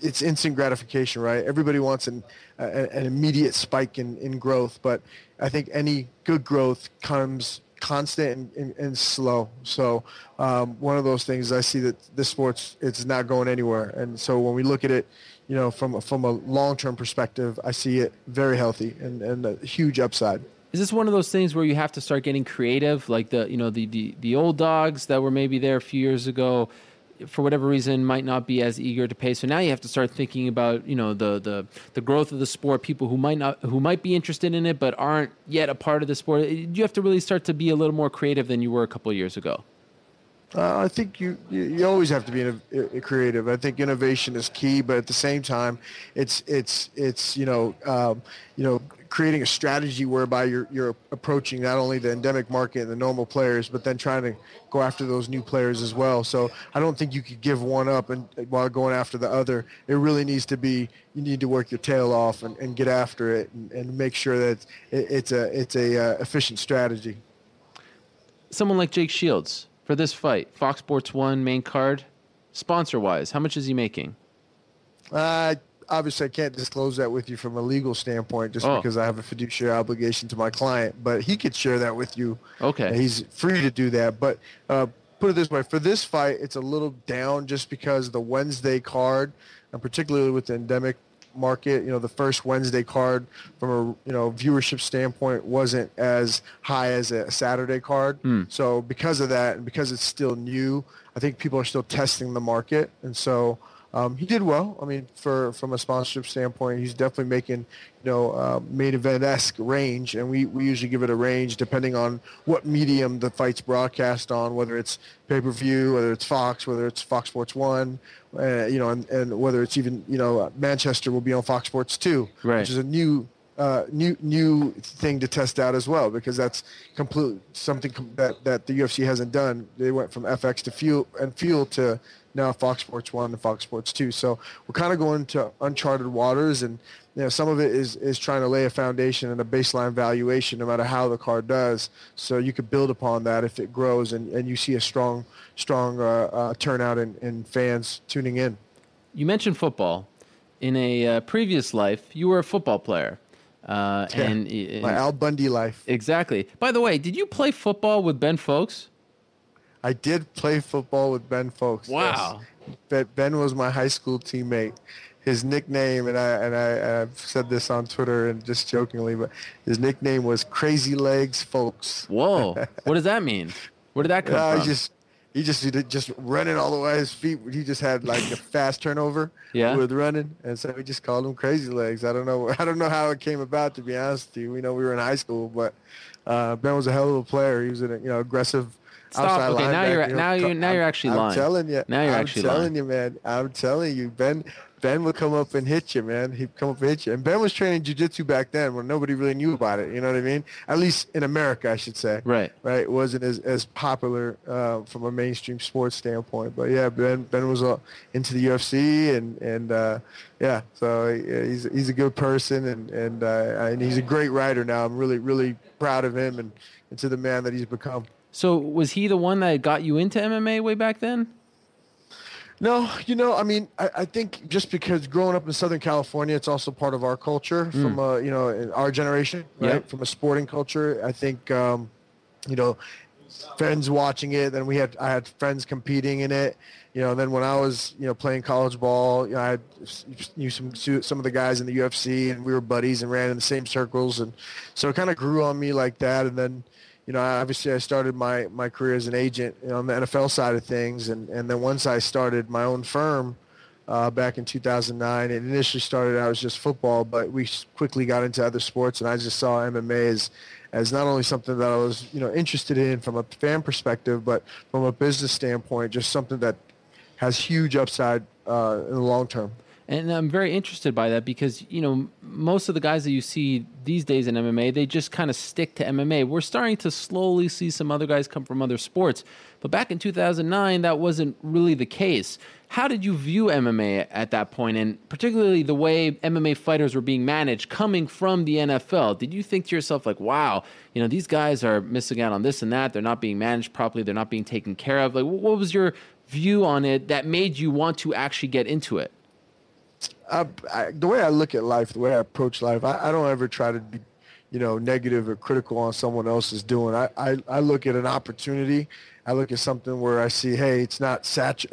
it's instant gratification, right? Everybody wants an immediate spike in growth, but I think any good growth comes constant and slow. So one of those things, I see that this sport's, it's not going anywhere. And so when we look at it, you know, from a long-term perspective, I see it very healthy and a huge upside. Is this one of those things where you have to start getting creative, like the, you know, the old dogs that were maybe there a few years ago, for whatever reason, might not be as eager to pay. So now you have to start thinking about, you know, the growth of the sport, people who might be interested in it, but aren't yet a part of the sport. You have to really start to be a little more creative than you were a couple of years ago. I think you always have to be creative. I think innovation is key, but at the same time, it's you know, creating a strategy whereby you're approaching not only the endemic market and the normal players, but then trying to go after those new players as well. So I don't think you could give one up and while going after the other. It really needs to be, you need to work your tail off and get after it and make sure that it's a efficient strategy. Someone like Jake Shields. For this fight, Fox Sports 1 main card, sponsor-wise, how much is he making? Obviously, I can't disclose that with you from a legal standpoint because I have a fiduciary obligation to my client, but he could share that with you. Okay. He's free to do that. But put it this way, for this fight, it's a little down just because the Wednesday card, and particularly with the endemic market, you know, the first Wednesday card from a, you know, viewership standpoint wasn't as high as a Saturday card. So because of that, and because it's still new, I think people are still testing the market. And so he did well. I mean, from a sponsorship standpoint, he's definitely making, you know, main event-esque range, and we usually give it a range depending on what medium the fight's broadcast on, whether it's pay-per-view, whether it's Fox Sports 1, you know, and whether it's even, you know, Manchester will be on Fox Sports 2, right, which is a new thing to test out as well, because that's completely something that the UFC hasn't done. They went from FX to Fuel to now Fox Sports 1 and Fox Sports 2. So we're kind of going to uncharted waters, and, you know, some of it is trying to lay a foundation and a baseline valuation no matter how the card does. So you could build upon that if it grows and you see a strong turnout in fans tuning in. You mentioned football. In a previous life, you were a football player. And my Al Bundy life. Exactly. By the way, did you play football with Ben Fowkes? I did play football with Ben Fowkes. Wow. Yes. Ben was my high school teammate. His nickname, and I've said this on Twitter and just jokingly, but his nickname was Crazy Legs Fowkes. Whoa. What does that mean? Where did that come from? He just running all the way. His feet, he just had like a fast turnover with running, and so we just called him Crazy Legs. I don't know how it came about, to be honest with you. We know we were in high school, but Ben was a hell of a player. He was an, you know, aggressive. Stop. Okay, now you're actually lying. I'm telling you, man. I'm telling you, Ben would come up and hit you, man. He'd come up and hit you. And Ben was training jiu-jitsu back then when nobody really knew about it. You know what I mean? At least in America, I should say. Right. Right. It wasn't as popular from a mainstream sports standpoint. But, yeah, Ben was into the UFC. So he's a good person, and he's a great writer now. I'm really, really proud of him and to the man that he's become. So was he the one that got you into MMA way back then? No, you know, I mean, I think just because growing up in Southern California, it's also part of our culture from, you know, our generation, right? Yep. From a sporting culture, I think, you know, friends watching it. Then I had friends competing in it. You know, then when I was, you know, playing college ball, you know, I knew some of the guys in the UFC, and we were buddies and ran in the same circles. And so it kind of grew on me like that. And then, you know, obviously I started my career as an agent on the NFL side of things. And then once I started my own firm back in 2009, it initially started out as just football, but we quickly got into other sports. And I just saw MMA as not only something that I was, you know, interested in from a fan perspective, but from a business standpoint, just something that has huge upside in the long term. And I'm very interested by that because, you know, most of the guys that you see these days in MMA, they just kind of stick to MMA. We're starting to slowly see some other guys come from other sports. But back in 2009, that wasn't really the case. How did you view MMA at that point, and particularly the way MMA fighters were being managed coming from the NFL? Did you think to yourself, like, wow, you know, these guys are missing out on this and that. They're not being managed properly. They're not being taken care of. Like, what was your view on it that made you want to actually get into it? The way I look at life, the way I approach life, I don't ever try to be, you know, negative or critical on someone else's doing. I look at an opportunity. I look at something where I see, hey, it's not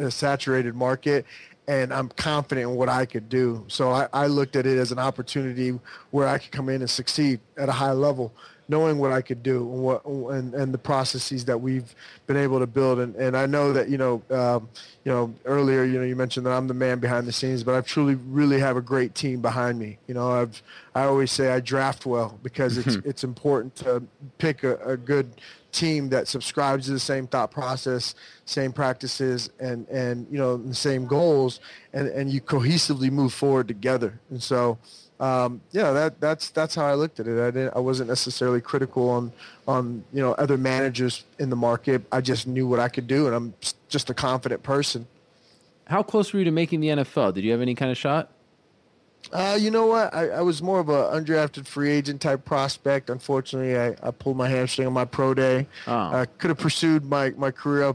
a saturated market, and I'm confident in what I could do. So I looked at it as an opportunity where I could come in and succeed at a high level, knowing what I could do and the processes that we've been able to build. And I know that, earlier, you mentioned that I'm the man behind the scenes, but I truly really have a great team behind me. You know, I always say I draft well because it's important to pick a good team that subscribes to the same thought process, same practices, and you know, the same goals, and you cohesively move forward together. And so, that's how I looked at it. I wasn't necessarily critical on you know, other managers in the market. I just knew what I could do, and I'm just a confident person. How close were you to making the NFL? Did you have any kind of shot? You know what? I was more of a undrafted free agent type prospect. Unfortunately, I pulled my hamstring on my pro day. Oh. I could have pursued my career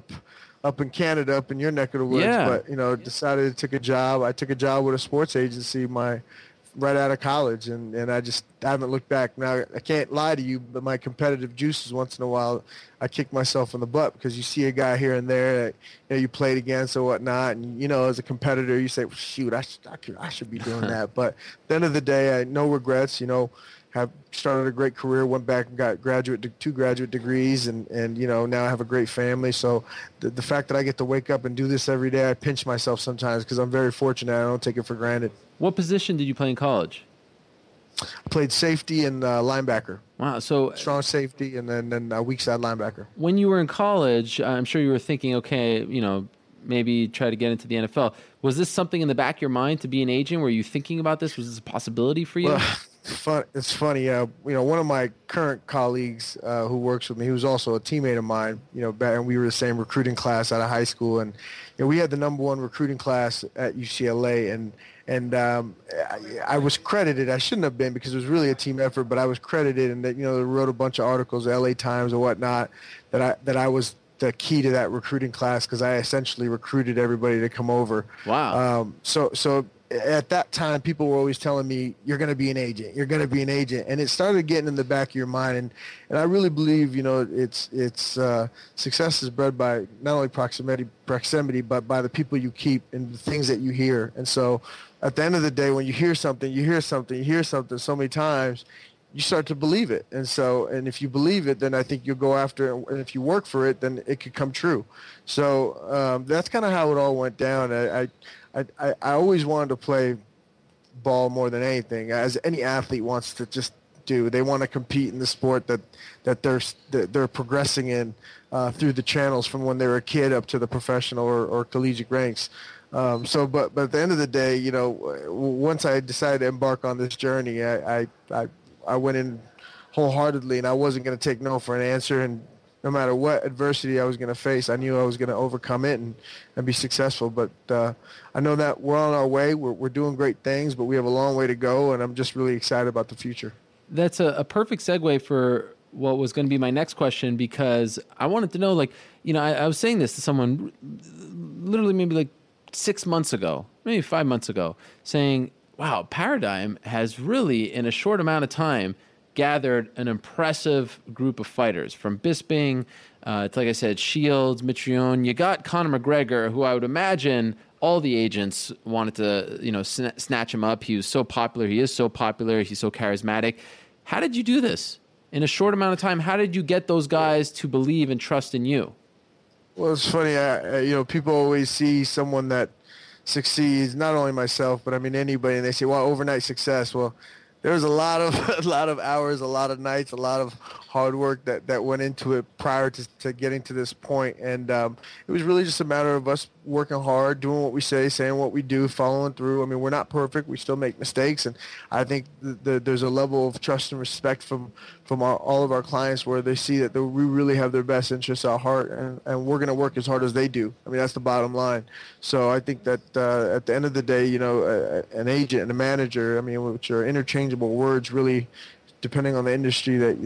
up in Canada, up in your neck of the woods, yeah. But you know, decided to take a job. I took a job with a sports agency. Right out of college, and I haven't looked back. Now, I can't lie to you, but my competitive juices, once in a while, I kick myself in the butt because you see a guy here and there that you played against or whatnot, and, you know, as a competitor, you say, well, shoot, I should be doing that. But at the end of the day, no regrets, you know, have started a great career, went back and got two graduate degrees, and you know, now I have a great family. So the fact that I get to wake up and do this every day, I pinch myself sometimes because I'm very fortunate. I don't take it for granted. What position did you play in college? I played safety and linebacker. Wow. So strong safety and then weak side linebacker. When you were in college, I'm sure you were thinking, okay, you know, maybe try to get into the NFL. Was this something in the back of your mind to be an agent? Were you thinking about this? Was this a possibility for you? Well, it's funny. You know, one of my current colleagues who works with me, he was also a teammate of mine, you know, and we were the same recruiting class out of high school. And you know, we had the number one recruiting class at UCLA. And I was credited. I shouldn't have been because it was really a team effort, but I was credited, and that, you know, they wrote a bunch of articles, LA Times or whatnot, that I was the key to that recruiting class because I essentially recruited everybody to come over. Wow. So at that time, people were always telling me, you're going to be an agent. You're going to be an agent. And it started getting in the back of your mind. And I really believe, you know, it's success is bred by not only proximity, but by the people you keep and the things that you hear. And so at the end of the day, when you hear something so many times, you start to believe it. And if you believe it, then I think you'll go after it. And if you work for it, then it could come true. So that's kind of how it all went down. I always wanted to play ball more than anything, as any athlete wants to just do. They want to compete in the sport that they're progressing in through the channels from when they were a kid up to the professional or collegiate ranks. But at the end of the day, you know, once I decided to embark on this journey, I went in wholeheartedly, and I wasn't going to take no for an answer. And no matter what adversity I was going to face, I knew I was going to overcome it and be successful. But I know that we're on our way. We're doing great things, but we have a long way to go, and I'm just really excited about the future. That's a perfect segue for what was going to be my next question, because I wanted to know, like, you know, I was saying this to someone literally maybe like 6 months ago, maybe 5 months ago, saying, wow, Paradigm has really, in a short amount of time, gathered an impressive group of fighters from Bisping to, like I said, Shields, Mitrione. You got Conor McGregor, who I would imagine all the agents wanted to, you know, snatch him up. He was so popular. He is so popular. He's so charismatic. How did you do this? in a short amount of time. How did you get those guys to believe and trust in you? Well, it's funny. You know, people always see someone that succeeds, not only myself, but I mean anybody, and they say, well, overnight success. Well, there's a lot of hours, a lot of nights, a lot of hard work that went into it prior to getting to this point. And it was really just a matter of us working hard, doing what we say, saying what we do, following through. I mean, we're not perfect. We still make mistakes. And I think there's a level of trust and respect from all of our clients where they see that we really have their best interests at heart, and we're going to work as hard as they do. I mean, that's the bottom line. So I think that at the end of the day, you know, an agent and a manager, I mean, which are interchangeable words really, depending on the industry that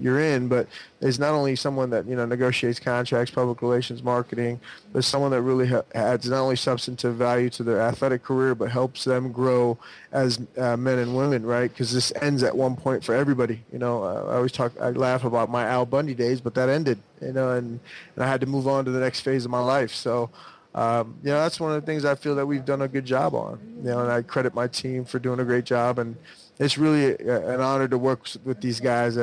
you're in, but it's not only someone that, you know, negotiates contracts, public relations, marketing, but someone that really adds not only substantive value to their athletic career, but helps them grow as men and women, right? Because this ends at one point for everybody. You know, I laugh about my Al Bundy days, but that ended, you know, and I had to move on to the next phase of my life. So, you know, that's one of the things I feel that we've done a good job on, you know, and I credit my team for doing a great job. And it's really an honor to work with these guys.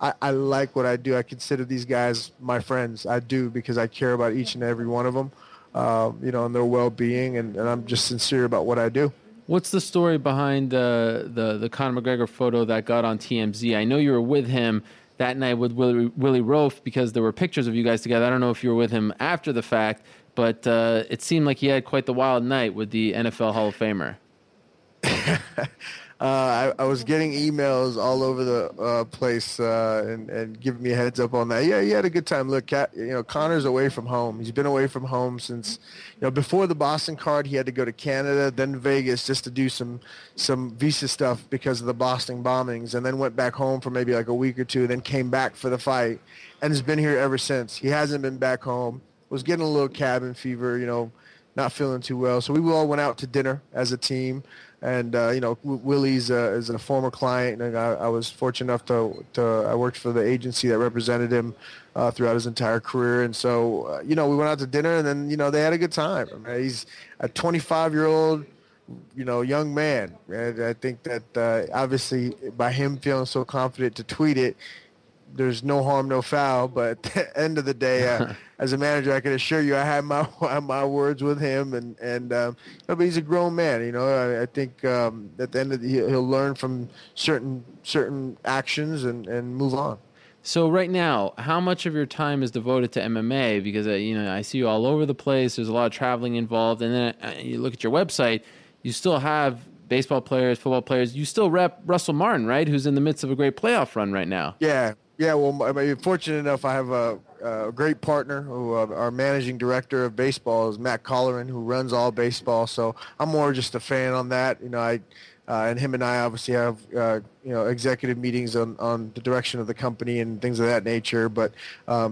I like what I do. I consider these guys my friends. I do, because I care about each and every one of them, you know, and their well-being, and I'm just sincere about what I do. What's the story behind the Conor McGregor photo that got on TMZ? I know you were with him that night with Willie Rofe, because there were pictures of you guys together. I don't know if you were with him after the fact, but it seemed like he had quite the wild night with the NFL Hall of Famer. I was getting emails all over the place and giving me a heads up on that. Yeah, he had a good time. Look, you know, Conor's away from home. He's been away from home since, you know, before the Boston card, he had to go to Canada, then Vegas, just to do some visa stuff because of the Boston bombings, and then went back home for maybe like a week or two, then came back for the fight, and has been here ever since. He hasn't been back home. Was getting a little cabin fever, you know, not feeling too well. So we all went out to dinner as a team. And, you know, Willie's is a former client, and I was fortunate enough I worked for the agency that represented him throughout his entire career. And so, you know, we went out to dinner, and then, you know, they had a good time. I mean, he's a 25-year-old, you know, young man. And I think that obviously by him feeling so confident to tweet it, there's no harm, no foul. But at the end of the day, as a manager, I can assure you I had my words with him. And but he's a grown man, you know. I think at the end of the day, he'll learn from certain actions and move on. So right now, how much of your time is devoted to MMA? Because, you know, I see you all over the place. There's a lot of traveling involved. And then you look at your website, you still have baseball players, football players. You still rep Russell Martin, right, who's in the midst of a great playoff run right now. Yeah. Yeah, well, I mean, fortunate enough, I have a great partner who our managing director of baseball is Matt Colleran, who runs all baseball. So I'm more just a fan on that. You know, and him and I obviously have, you know, executive meetings on the direction of the company and things of that nature. But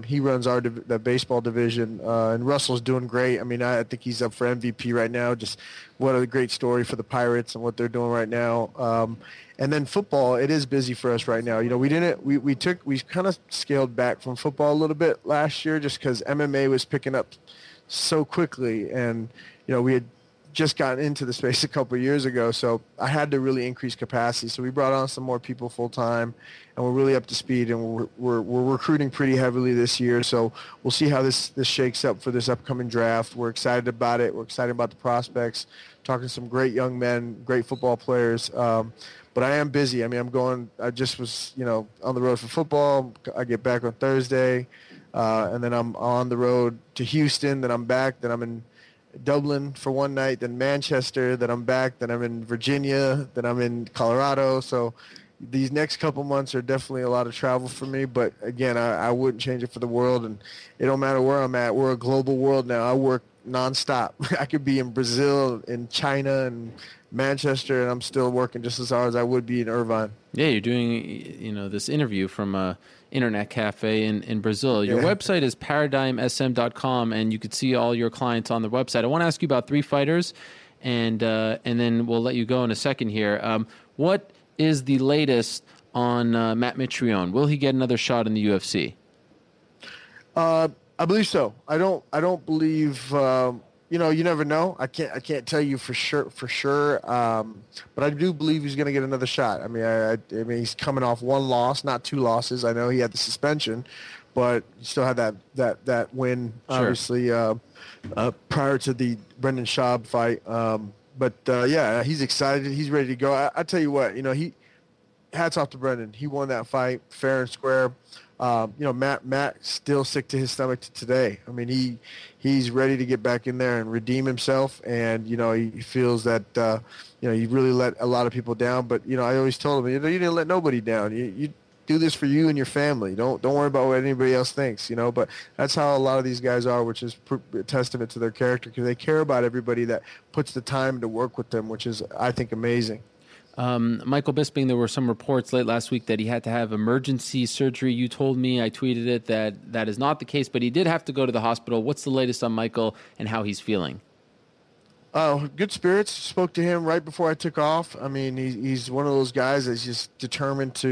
he runs the baseball division, and Russell's doing great. I mean, I think he's up for MVP right now. Just what a great story for the Pirates and what they're doing right now. And then football, it is busy for us right now. You know, we kind of scaled back from football a little bit last year just because MMA was picking up so quickly, and you know we had just gotten into the space a couple of years ago, so I had to really increase capacity. So we brought on some more people full-time, and we're really up to speed, and we're recruiting pretty heavily this year. So we'll see how this shakes up for this upcoming draft. We're excited about it. We're excited about the prospects, talking to some great young men, great football players. But I am busy. I mean, I just was, you know, on the road for football. I get back on Thursday, and then I'm on the road to Houston. Then I'm back. Then I'm in Dublin for one night, then Manchester, then I'm back, then I'm in Virginia, then I'm in Colorado. So these next couple months are definitely a lot of travel for me, but again, I wouldn't change it for the world, and it don't matter where I'm at. We're a global world now. I work nonstop. I could be in Brazil, in China, and Manchester, and I'm still working just as hard as I would be in Irvine. Yeah, you're doing, you know, this interview from internet cafe in Brazil. Your website is ParadigmSM.com, and you could see all your clients on the website. I want to ask you about three fighters, and then we'll let you go in a second here. What is the latest on Matt Mitrione? Will he get another shot in the UFC? I believe so. I don't believe you know, you never know. I can't tell you for sure. But I do believe he's going to get another shot. I mean, I mean, he's coming off one loss, not two losses. I know he had the suspension, but he still had that win, obviously, sure, prior to the Brendan Schaub fight. But yeah, he's excited. He's ready to go. I tell you what, you know, hats off to Brendan. He won that fight fair and square. You know, Matt still sick to his stomach today. I mean, he's ready to get back in there and redeem himself. And, you know, he feels that, you know, he really let a lot of people down. But, you know, I always told him, you know, you didn't let nobody down. You do this for you and your family. Don't worry about what anybody else thinks, you know. But that's how a lot of these guys are, which is a testament to their character, because they care about everybody that puts the time to work with them, which is, I think, amazing. Michael Bisping, there were some reports late last week that he had to have emergency surgery. You told me, I tweeted it, that is not the case, but he did have to go to the hospital. What's the latest on Michael and how he's feeling? Oh, good spirits. Spoke to him right before I took off. I mean, he's one of those guys that's just determined to,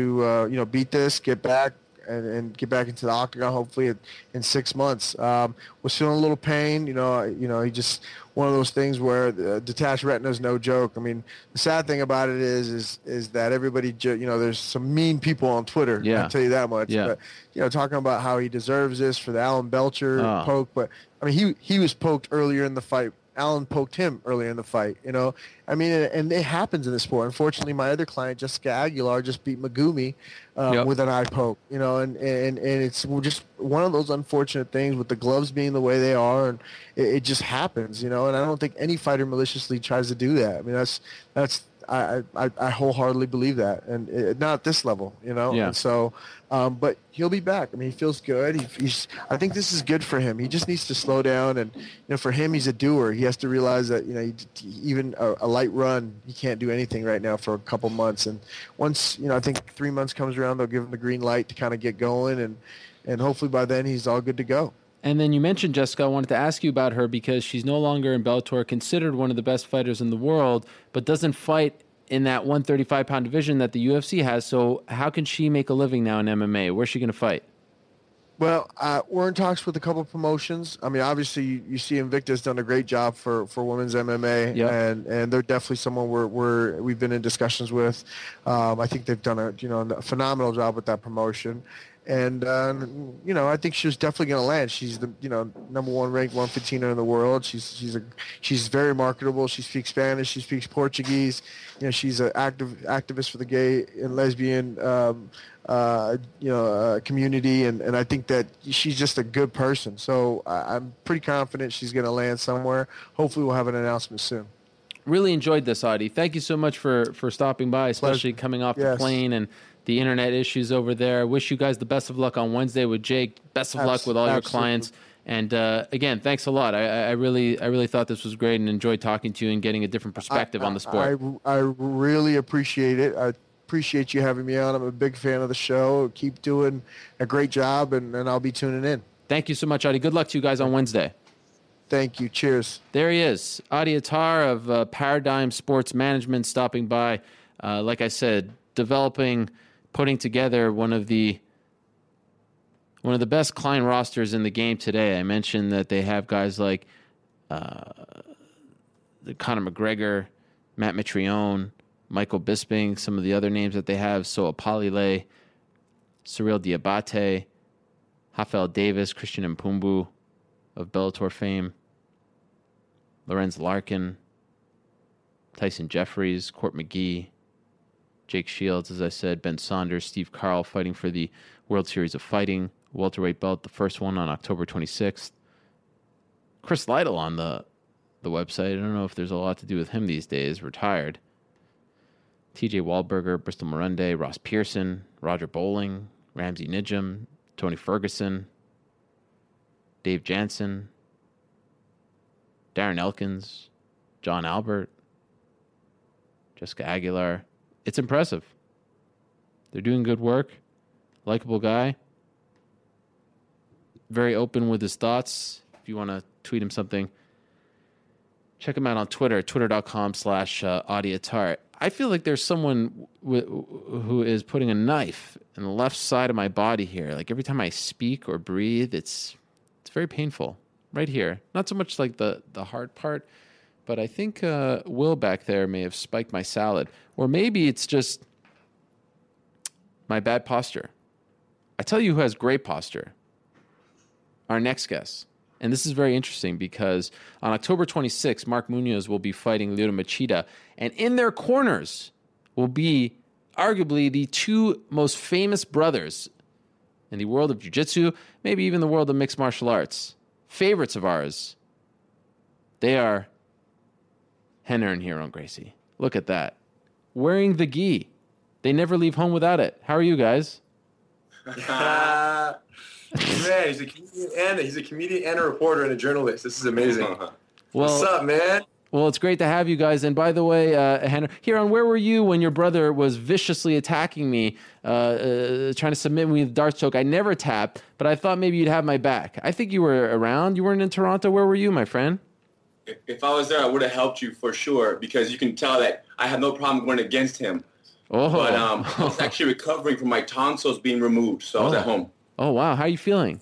you know, beat this, get back, and get back into the octagon, hopefully in 6 months. Was feeling a little pain, you know, he just, one of those things where the detached retina is no joke. I mean, the sad thing about it is that everybody, you know, there's some mean people on Twitter. Yeah. I'll tell you that much. Yeah. But, you know, talking about how he deserves this for the Alan Belcher poke, but I mean, he was poked earlier in the fight. Alan poked him earlier in the fight, you know. I mean, and it happens in the sport. Unfortunately, my other client, Jessica Aguilar, just beat Megumi with an eye poke, you know, and it's just one of those unfortunate things with the gloves being the way they are, and it just happens, you know, and I don't think any fighter maliciously tries to do that. I mean, that's I wholeheartedly believe that, and not at this level, you know. Yeah. And so, but he'll be back. I mean, he feels good. He's. I think this is good for him. He just needs to slow down, and you know, for him, he's a doer. He has to realize that, you know, even a light run, he can't do anything right now for a couple months. And once, you know, I think 3 months comes around, they'll give him the green light to kind of get going, and hopefully by then he's all good to go. And then you mentioned Jessica. I wanted to ask you about her because she's no longer in Bellator, considered one of the best fighters in the world, but doesn't fight in that 135-pound division that the UFC has. So how can she make a living now in MMA? Where's she going to fight? Well, we're in talks with a couple of promotions. I mean, obviously, you see Invicta's done a great job for women's MMA, yep, and they're definitely someone we've been in discussions with. I think they've done a phenomenal job with that promotion. And, you know, I think she's definitely going to land. She's the, you know, number one ranked 115er in the world. She's very marketable. She speaks Spanish. She speaks Portuguese. You know, she's an activist for the gay and lesbian, you know, community. And I think that she's just a good person. So I'm pretty confident she's going to land somewhere. Hopefully we'll have an announcement soon. Really enjoyed this, Adi. Thank you so much for stopping by, especially coming off the plane and the internet issues over there. Wish you guys the best of luck on Wednesday with Jake. Best of luck with all your clients. And again, thanks a lot. I really thought this was great and enjoyed talking to you and getting a different perspective on the sport. I really appreciate it. I appreciate you having me on. I'm a big fan of the show. Keep doing a great job, and I'll be tuning in. Thank you so much, Adi. Good luck to you guys on Wednesday. Thank you. Cheers. There he is, Adi Attar of Paradigm Sports Management, stopping by. Like I said, developing, putting together one of the best client rosters in the game today. I mentioned that they have guys like Conor McGregor, Matt Mitrione, Michael Bisping, some of the other names that they have. So Apalile, Cyril Diabate, Rafael Davis, Christian M'Pumbu of Bellator fame, Lorenz Larkin, Tyson Jeffries, Court McGee, Jake Shields, as I said, Ben Saunders, Steve Carl, fighting for the World Series of Fighting welterweight belt, the first one on October 26th. Chris Lytle on the website. I don't know if there's a lot to do with him these days. Retired. TJ Wahlberger, Bristol Morunde, Ross Pearson, Roger Bowling, Ramsey Nijum, Tony Ferguson, Dave Jansen, Darren Elkins, John Albert, Jessica Aguilar. It's impressive. They're doing good work. Likeable guy. Very open with his thoughts. If you want to tweet him something, check him out on Twitter, twitter.com/Adi Attar. I feel like there's someone who is putting a knife in the left side of my body here. Like every time I speak or breathe, it's very painful. right here. Not so much like the hard part, but I think Will back there may have spiked my salad. Or maybe it's just my bad posture. I tell you who has great posture. Our next guest. And this is very interesting because on October 26th, Mark Munoz will be fighting Lyoto Machida. And in their corners will be arguably the two most famous brothers in the world of jiu-jitsu, maybe even the world of mixed martial arts. Favorites of ours. They are Rener and Hiron Gracie. Look at that. Wearing the gi. They never leave home without it. How are you guys? Man, he's a comedian and a reporter and a journalist. This is amazing. What's up, man? Well, it's great to have you guys. And by the way, Hiron, where were you when your brother was viciously attacking me, trying to submit me with darts choke? I never tapped, but I thought maybe you'd have my back. I think you were around. You weren't in Toronto. Where were you, my friend? If I was there, I would have helped you for sure, because you can tell that I have no problem going against him. Oh. But I was actually recovering from my tonsils being removed, so I was at home. Oh, wow. How are you feeling?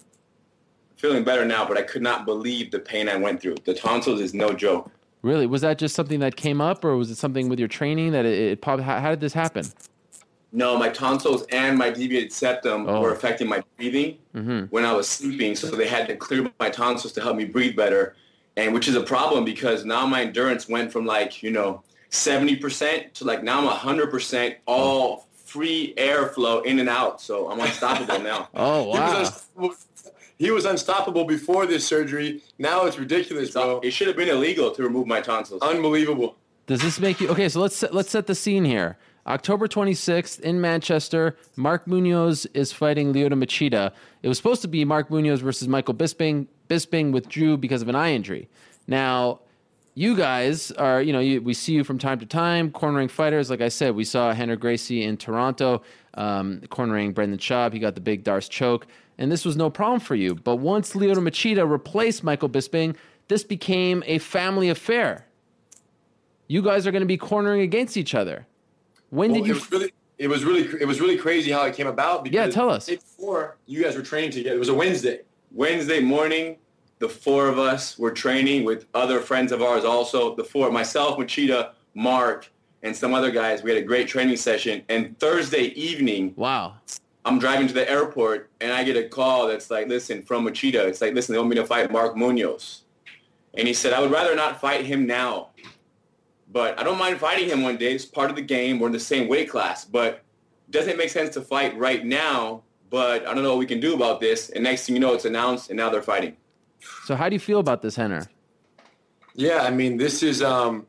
Feeling better now, but I could not believe the pain I went through. The tonsils is no joke. Really? Was that just something that came up, or was it something with your training that it popped? How did this happen? No, my tonsils and my deviated septum were affecting my breathing when I was sleeping, so they had to clear my tonsils to help me breathe better, and which is a problem because now my endurance went from 70% to now I'm 100% all free airflow in and out, so I'm unstoppable now. Oh, wow. He was unstoppable before this surgery. Now it's ridiculous, bro. It should have been illegal to remove my tonsils. Unbelievable. Does this make you... Okay, so let's set the scene here. October 26th in Manchester, Mark Munoz is fighting Lyoto Machida. It was supposed to be Mark Munoz versus Michael Bisping. Bisping withdrew because of an eye injury. Now... You guys are, we see you from time to time, cornering fighters. Like I said, we saw Rener Gracie in Toronto, cornering Brendan Schaub. He got the big Darce choke, and this was no problem for you. But once Lyoto Machida replaced Michael Bisping, this became a family affair. You guys are going to be cornering against each other. It was really crazy how it came about. Because tell us. Before you guys were training together, it was a Wednesday morning. The four of us were training with other friends of ours also. The four, myself, Machida, Mark, and some other guys. We had a great training session. And Thursday evening, I'm driving to the airport, and I get a call that's like, listen, from Machida. It's like, listen, they want me to fight Mark Munoz. And he said, I would rather not fight him now, but I don't mind fighting him one day. It's part of the game. We're in the same weight class. But doesn't it make sense to fight right now? But I don't know what we can do about this. And next thing you know, it's announced, and now they're fighting. So how do you feel about this, Rener? Yeah, I mean, this is when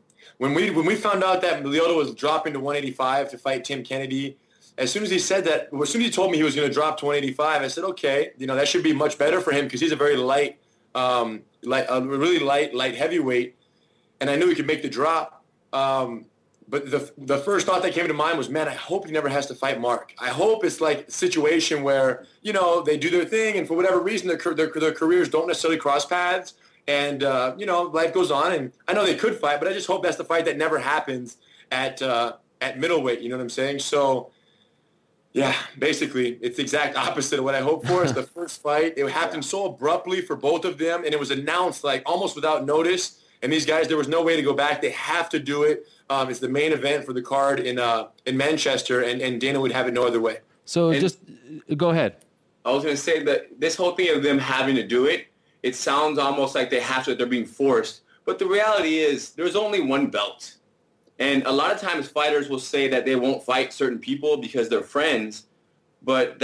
we found out that Lyoto was dropping to 185 to fight Tim Kennedy. As soon as he said that, as soon as he told me he was going to drop to 185, I said, okay, that should be much better for him because he's a very light, light heavyweight, and I knew he could make the drop. But the first thought that came to mind was, man, I hope he never has to fight Mark. I hope it's like a situation where, they do their thing and for whatever reason their careers don't necessarily cross paths and, life goes on. And I know they could fight, but I just hope that's the fight that never happens at middleweight. You know what I'm saying? So, yeah, basically it's the exact opposite of what I hoped for. It's the first fight. It happened so abruptly for both of them, and it was announced almost without notice. And these guys, there was no way to go back. They have to do it. It's the main event for the card in Manchester, and Dana would have it no other way. So just go ahead. I was going to say that this whole thing of them having to do it, it sounds almost like they have to, they're being forced. But the reality is there's only one belt. And a lot of times fighters will say that they won't fight certain people because they're friends. But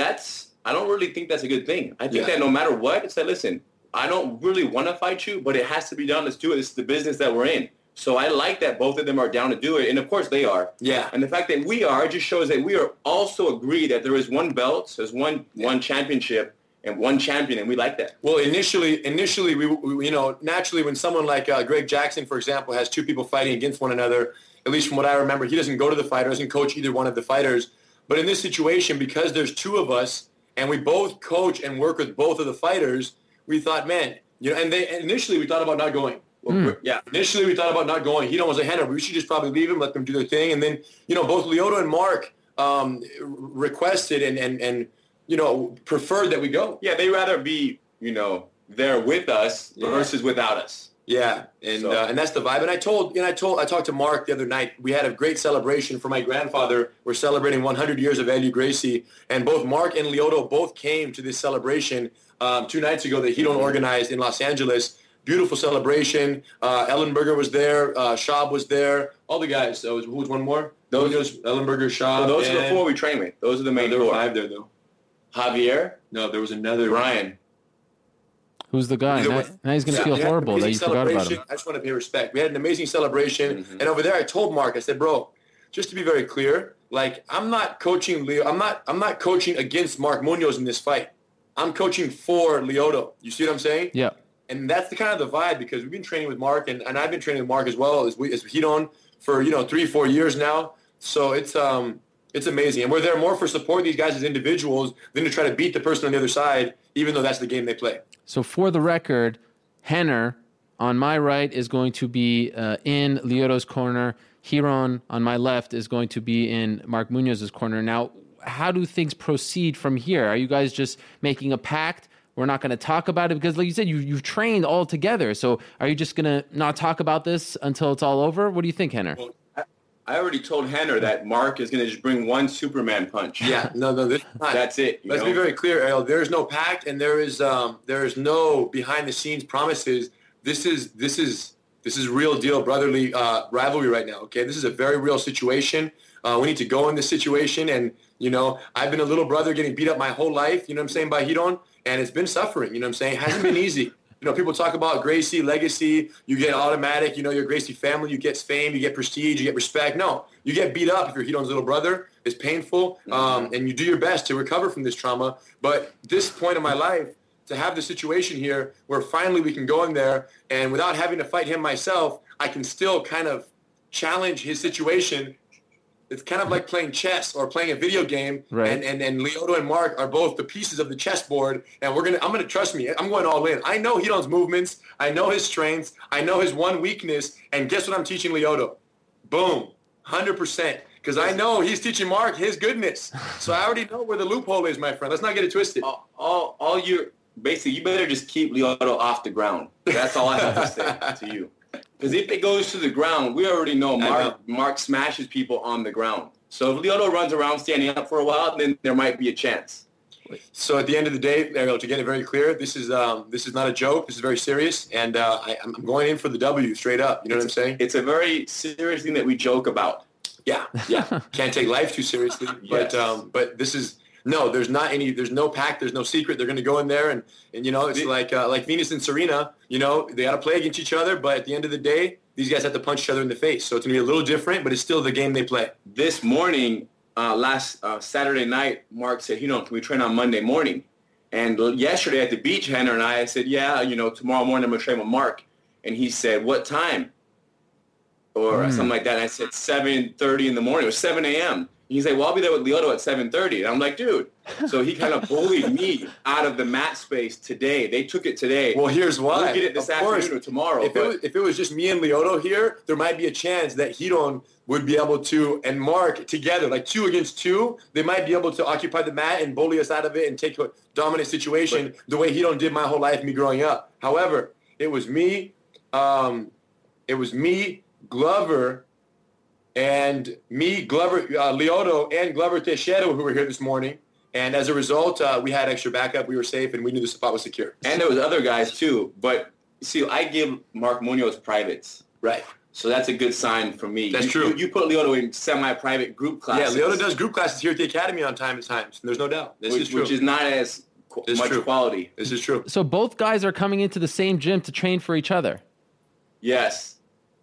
I don't really think that's a good thing. I think that no matter what, it's like, listen, I don't really want to fight you, but it has to be done. Let's do it. This is the business that we're in. So I like that both of them are down to do it, and of course they are. Yeah. And the fact that we are just shows that we are also agreed that there is one belt, there's one championship, and one champion, and we like that. Well, initially we naturally when someone like Greg Jackson, for example, has two people fighting against one another, at least from what I remember, he doesn't go to the fighter, doesn't coach either one of the fighters. But in this situation, because there's two of us, and we both coach and work with both of the fighters, we thought, man, initially we thought about not going. Yeah, initially we thought about not going. He was like, Rener, we should just probably leave him, let them do their thing. And then, both Lyoto and Mark requested and preferred that we go. Yeah, they'd rather be, they're with us versus without us. Yeah, and that's the vibe. And I talked to Mark the other night. We had a great celebration for my grandfather. We're celebrating 100 years of Lyoto Gracie, and both Mark and Lyoto both came to this celebration 2 nights ago that Hiron organized in Los Angeles. Beautiful celebration. Ellenberger was there. Schaub was there. All the guys. So who was one more? Those Ellenberger, Schaub. So those are the four we train with. Those are the main. There were 5 there though. Javier? No, there was another Brian. Who's the guy? Now he's going to feel horrible that you forgot about him. I just want to pay respect. We had an amazing celebration. Mm-hmm. And over there, I told Mark, I said, bro, just to be very clear, like, I'm not coaching Leo. I'm not coaching against Mark Munoz in this fight. I'm coaching for Lyoto. You see what I'm saying? Yeah. And that's the kind of the vibe, because we've been training with Mark, and I've been training with Mark as well as Hiron for, 3-4 years now. So it's amazing. And we're there more for support these guys as individuals than to try to beat the person on the other side, even though that's the game they play. So for the record, Rener on my right is going to be in Lyoto's corner. Hiron on my left is going to be in Mark Munoz's corner. Now, how do things proceed from here? Are you guys just making a pact? We're not going to talk about it because, like you said, you've trained all together. So are you just going to not talk about this until it's all over? What do you think, Rener? Well, I already told Rener that Mark is going to just bring one Superman punch. Yeah, no, this is not. That's it. Let's be very clear, Ariel. There is no pact, and there is no behind-the-scenes promises. This is real deal brotherly rivalry right now. Okay, this is a very real situation. We need to go in this situation, and I've been a little brother getting beat up my whole life. You know what I'm saying, by Hiron, and it's been suffering. You know what I'm saying, it hasn't been easy. People talk about Gracie, legacy, you get automatic, your Gracie family, you get fame, you get prestige, you get respect. No, you get beat up if you're Hiron's little brother. It's painful, and you do your best to recover from this trauma. But this point in my life, to have the situation here where finally we can go in there, and without having to fight him myself, I can still kind of challenge his situation. It's kind of like playing chess or playing a video game, right? And Lyoto and Mark are both the pieces of the chessboard, and I'm gonna trust me. I'm going all in. I know Hiron's movements. I know his strengths. I know his one weakness. And guess what I'm teaching Lyoto? Boom, 100%. Because I know he's teaching Mark his goodness. So I already know where the loophole is, my friend. Let's not get it twisted. Basically, you better just keep Lyoto off the ground. That's all I have to say to you. Because if it goes to the ground, we already know Mark smashes people on the ground. So if Lyoto runs around standing up for a while, then there might be a chance. So at the end of the day, Ariel, to get it very clear, this is not a joke. This is very serious, and I'm going in for the W straight up. You know what I'm saying? It's a very serious thing that we joke about. Yeah. Can't take life too seriously, but this is. No, there's no pact, there's no secret. They're going to go in there, and it's like Venus and Serena, they got to play against each other, but at the end of the day, these guys have to punch each other in the face. So it's going to be a little different, but it's still the game they play. This morning, last Saturday night, Mark said, can we train on Monday morning? And yesterday at the beach, Rener and I said, tomorrow morning I'm going to train with Mark. And he said, what time? Or something like that. And I said, 7:30 in the morning, or 7 a.m. He's like, well, I'll be there with Lyoto at 7:30. And I'm like, dude. So he kind of bullied me out of the mat space today. They took it today. Well, here's why. We'll get it this afternoon or tomorrow. If it was just me and Lyoto here, there might be a chance that Hiron would be able to, and Mark together, like 2 against 2, they might be able to occupy the mat and bully us out of it and take a dominant situation the way Hiron did my whole life, me growing up. However, it was me, Glover, and me, Glover, Lyoto, and Glover Teixeira, who were here this morning. And as a result, we had extra backup. We were safe, and we knew the spot was secure. And there was other guys, too. But, see, I give Mark Munoz privates. Right. So that's a good sign for me. That's true. You put Lyoto in semi-private group classes. Yeah, Lyoto does group classes here at the academy on time at times. There's no doubt. This is true. Which is not as much quality. This is true. So both guys are coming into the same gym to train for each other. Yes.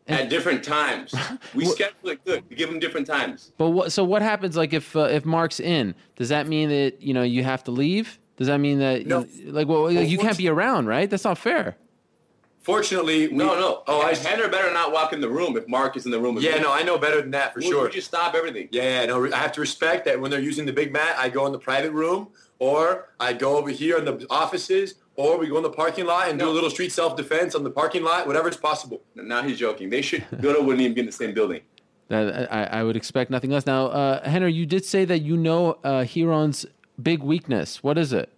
At different times. We schedule it good. We give them different times. But what happens, like, if Mark's in? Does that mean that, you have to leave? Does that mean that, you can't be around, right? That's not fair. Fortunately, no. Oh, Rener better not walk in the room if Mark is in the room with me. Yeah, no, I know better than that, for sure. We just stop everything. I have to respect that when they're using the big mat, I go in the private room, or I go over here in the offices, or we go in the parking lot and do a little street self-defense on the parking lot, whatever is possible. Now he's joking. They should wouldn't even be in the same building. I would expect nothing less. Now, Rener, you did say that Hiron's big weakness. What is it?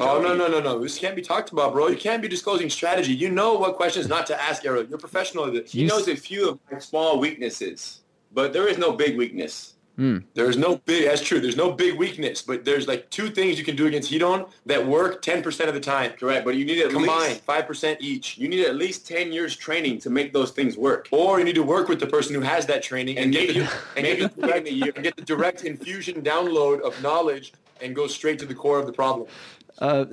Oh, no. This can't be talked about, bro. You can't be disclosing strategy. You know what questions not to ask, Arrow. You're professional at this. He knows a few of my small weaknesses, but there is no big weakness. There's no big, that's true. There's no big weakness, but there's like two things you can do against Hiron that work 10% of the time. Correct, but you need at least 5% each. You need at least 10 years training to make those things work. Or you need to work with the person who has that training and get the direct infusion download of knowledge and go straight to the core of the problem. Hiron,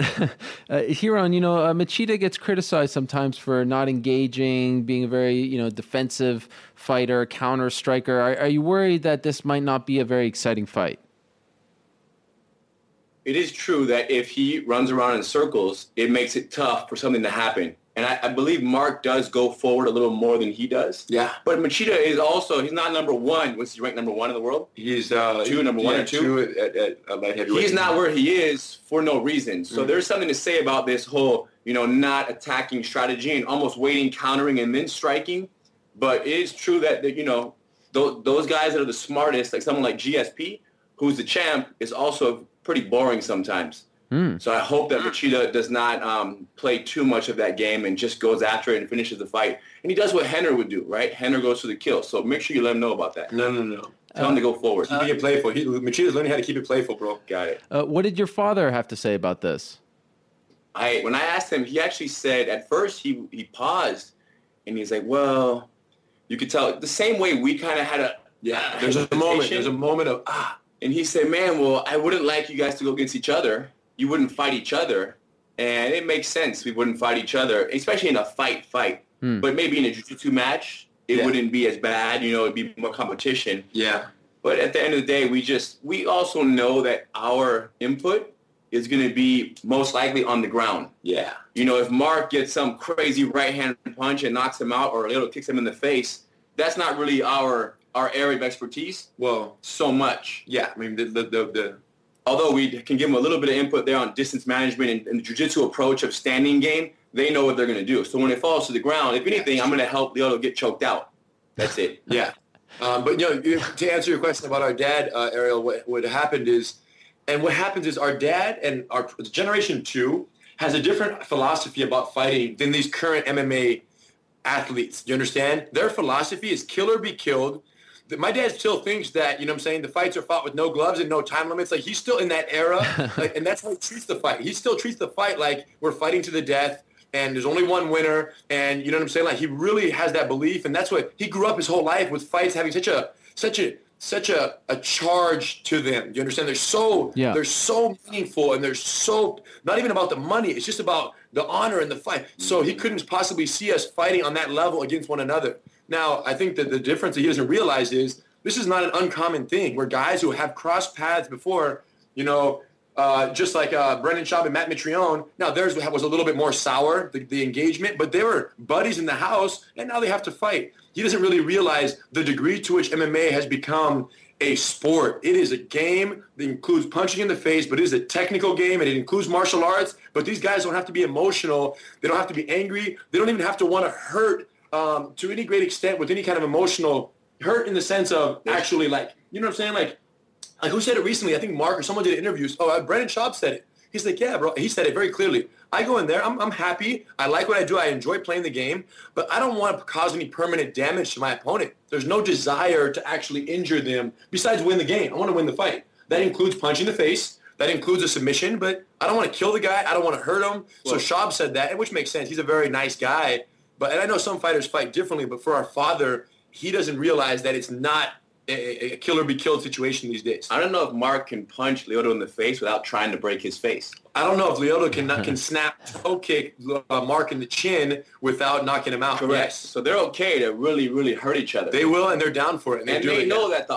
Machida gets criticized sometimes for not engaging, being a very, defensive fighter, counter striker. Are you worried that this might not be a very exciting fight? It is true that if he runs around in circles, it makes it tough for something to happen. And I believe Mark does go forward a little more than he does. Yeah. But Machida is also, he's not number one. Was he ranked number one in the world? He's number one or two? At light heavyweight. He's not where he is for no reason. So there's something to say about this whole, not attacking strategy and almost waiting, countering, and then striking. But it is true that, those guys that are the smartest, like someone like GSP, who's the champ, is also pretty boring sometimes. So I hope that Machida does not play too much of that game and just goes after it and finishes the fight. And he does what Henner would do, right? Henner goes to the kill. So make sure you let him know about that. No. Tell him to go forward. Keep it playful. Machida's learning how to keep it playful, bro. Got it. What did your father have to say about this? When I asked him, he actually said, at first he paused, and he's like, well, you could tell. The same way we kind of had a There's a moment of. And he said, man, well, I wouldn't like you guys to go against each other. You wouldn't fight each other, and it makes sense we wouldn't fight each other, especially in a fight. But maybe in a jiu-jitsu match, it wouldn't be as bad. It'd be more competition. Yeah. But at the end of the day, we also know that our input is going to be most likely on the ground. Yeah. If Mark gets some crazy right-hand punch and knocks him out or Lyoto kicks him in the face, that's not really our area of expertise. Well, so much. Yeah. I mean, although we can give them a little bit of input there on distance management and the jiu-jitsu approach of standing game, they know what they're going to do. So when it falls to the ground, if anything, I'm going to help Lyoto get choked out. That's it. Yeah. But, to answer your question about our dad, Ariel, what happens is our dad and our Generation 2 has a different philosophy about fighting than these current MMA athletes. You understand? Their philosophy is kill or be killed. My dad still thinks that, the fights are fought with no gloves and no time limits. Like, he's still in that era, and that's how he treats the fight. He still treats the fight like we're fighting to the death, and there's only one winner, and he really has that belief, and that's what he grew up his whole life with, fights having such a charge to them. Do you understand? They're so meaningful, and they're so not even about the money. It's just about the honor and the fight. So he couldn't possibly see us fighting on that level against one another. Now, I think that the difference that he doesn't realize is this is not an uncommon thing where guys who have crossed paths before, just like Brendan Schaub and Matt Mitrione. Now, theirs was a little bit more sour, the engagement, but they were buddies in the house, and now they have to fight. He doesn't really realize the degree to which MMA has become a sport. It is a game that includes punching in the face, but it is a technical game, and it includes martial arts. But these guys don't have to be emotional. They don't have to be angry. They don't even have to want to hurt to any great extent with any kind of emotional hurt in the sense of actually, like, like, who said it recently? I think Mark or someone did interviews. Brendan Schaub said it. He's like, yeah, bro. He said it very clearly. I go in there. I'm happy. I like what I do. I enjoy playing the game. But I don't want to cause any permanent damage to my opponent. There's no desire to actually injure them besides win the game. I want to win the fight. That includes punching the face. That includes a submission. But I don't want to kill the guy. I don't want to hurt him. Well, so Schaub said that, which makes sense. He's a very nice guy. But, and I know some fighters fight differently, but for our father, he doesn't realize that it's not a kill or be killed situation these days. I don't know if Mark can punch Lyoto in the face without trying to break his face. I don't know if Lyoto can snap toe kick Mark in the chin without knocking him out. Correct. Yes. So they're okay to really, really hurt each other. They will, and they're down for it. And they know that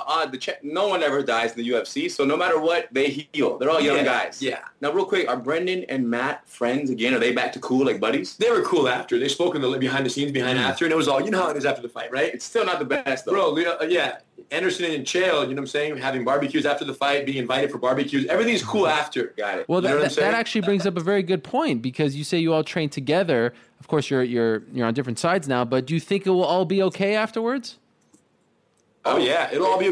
no one ever dies in the UFC, so no matter what, they heal. They're all young guys. Yeah. Now, real quick, are Brendan and Matt friends again? Are they back to cool, like buddies? They were cool after. They spoke in the behind the scenes, after, and it was all, how it is after the fight, right? It's still not the best, though. Bro, Anderson and Chael, having barbecues after the fight, being invited for barbecues. Everything's cool after. Got it. Well, that actually brings up a very good point, because you say you all train together. Of course, you're on different sides now, but do you think it will all be okay afterwards? Oh, yeah. It'll be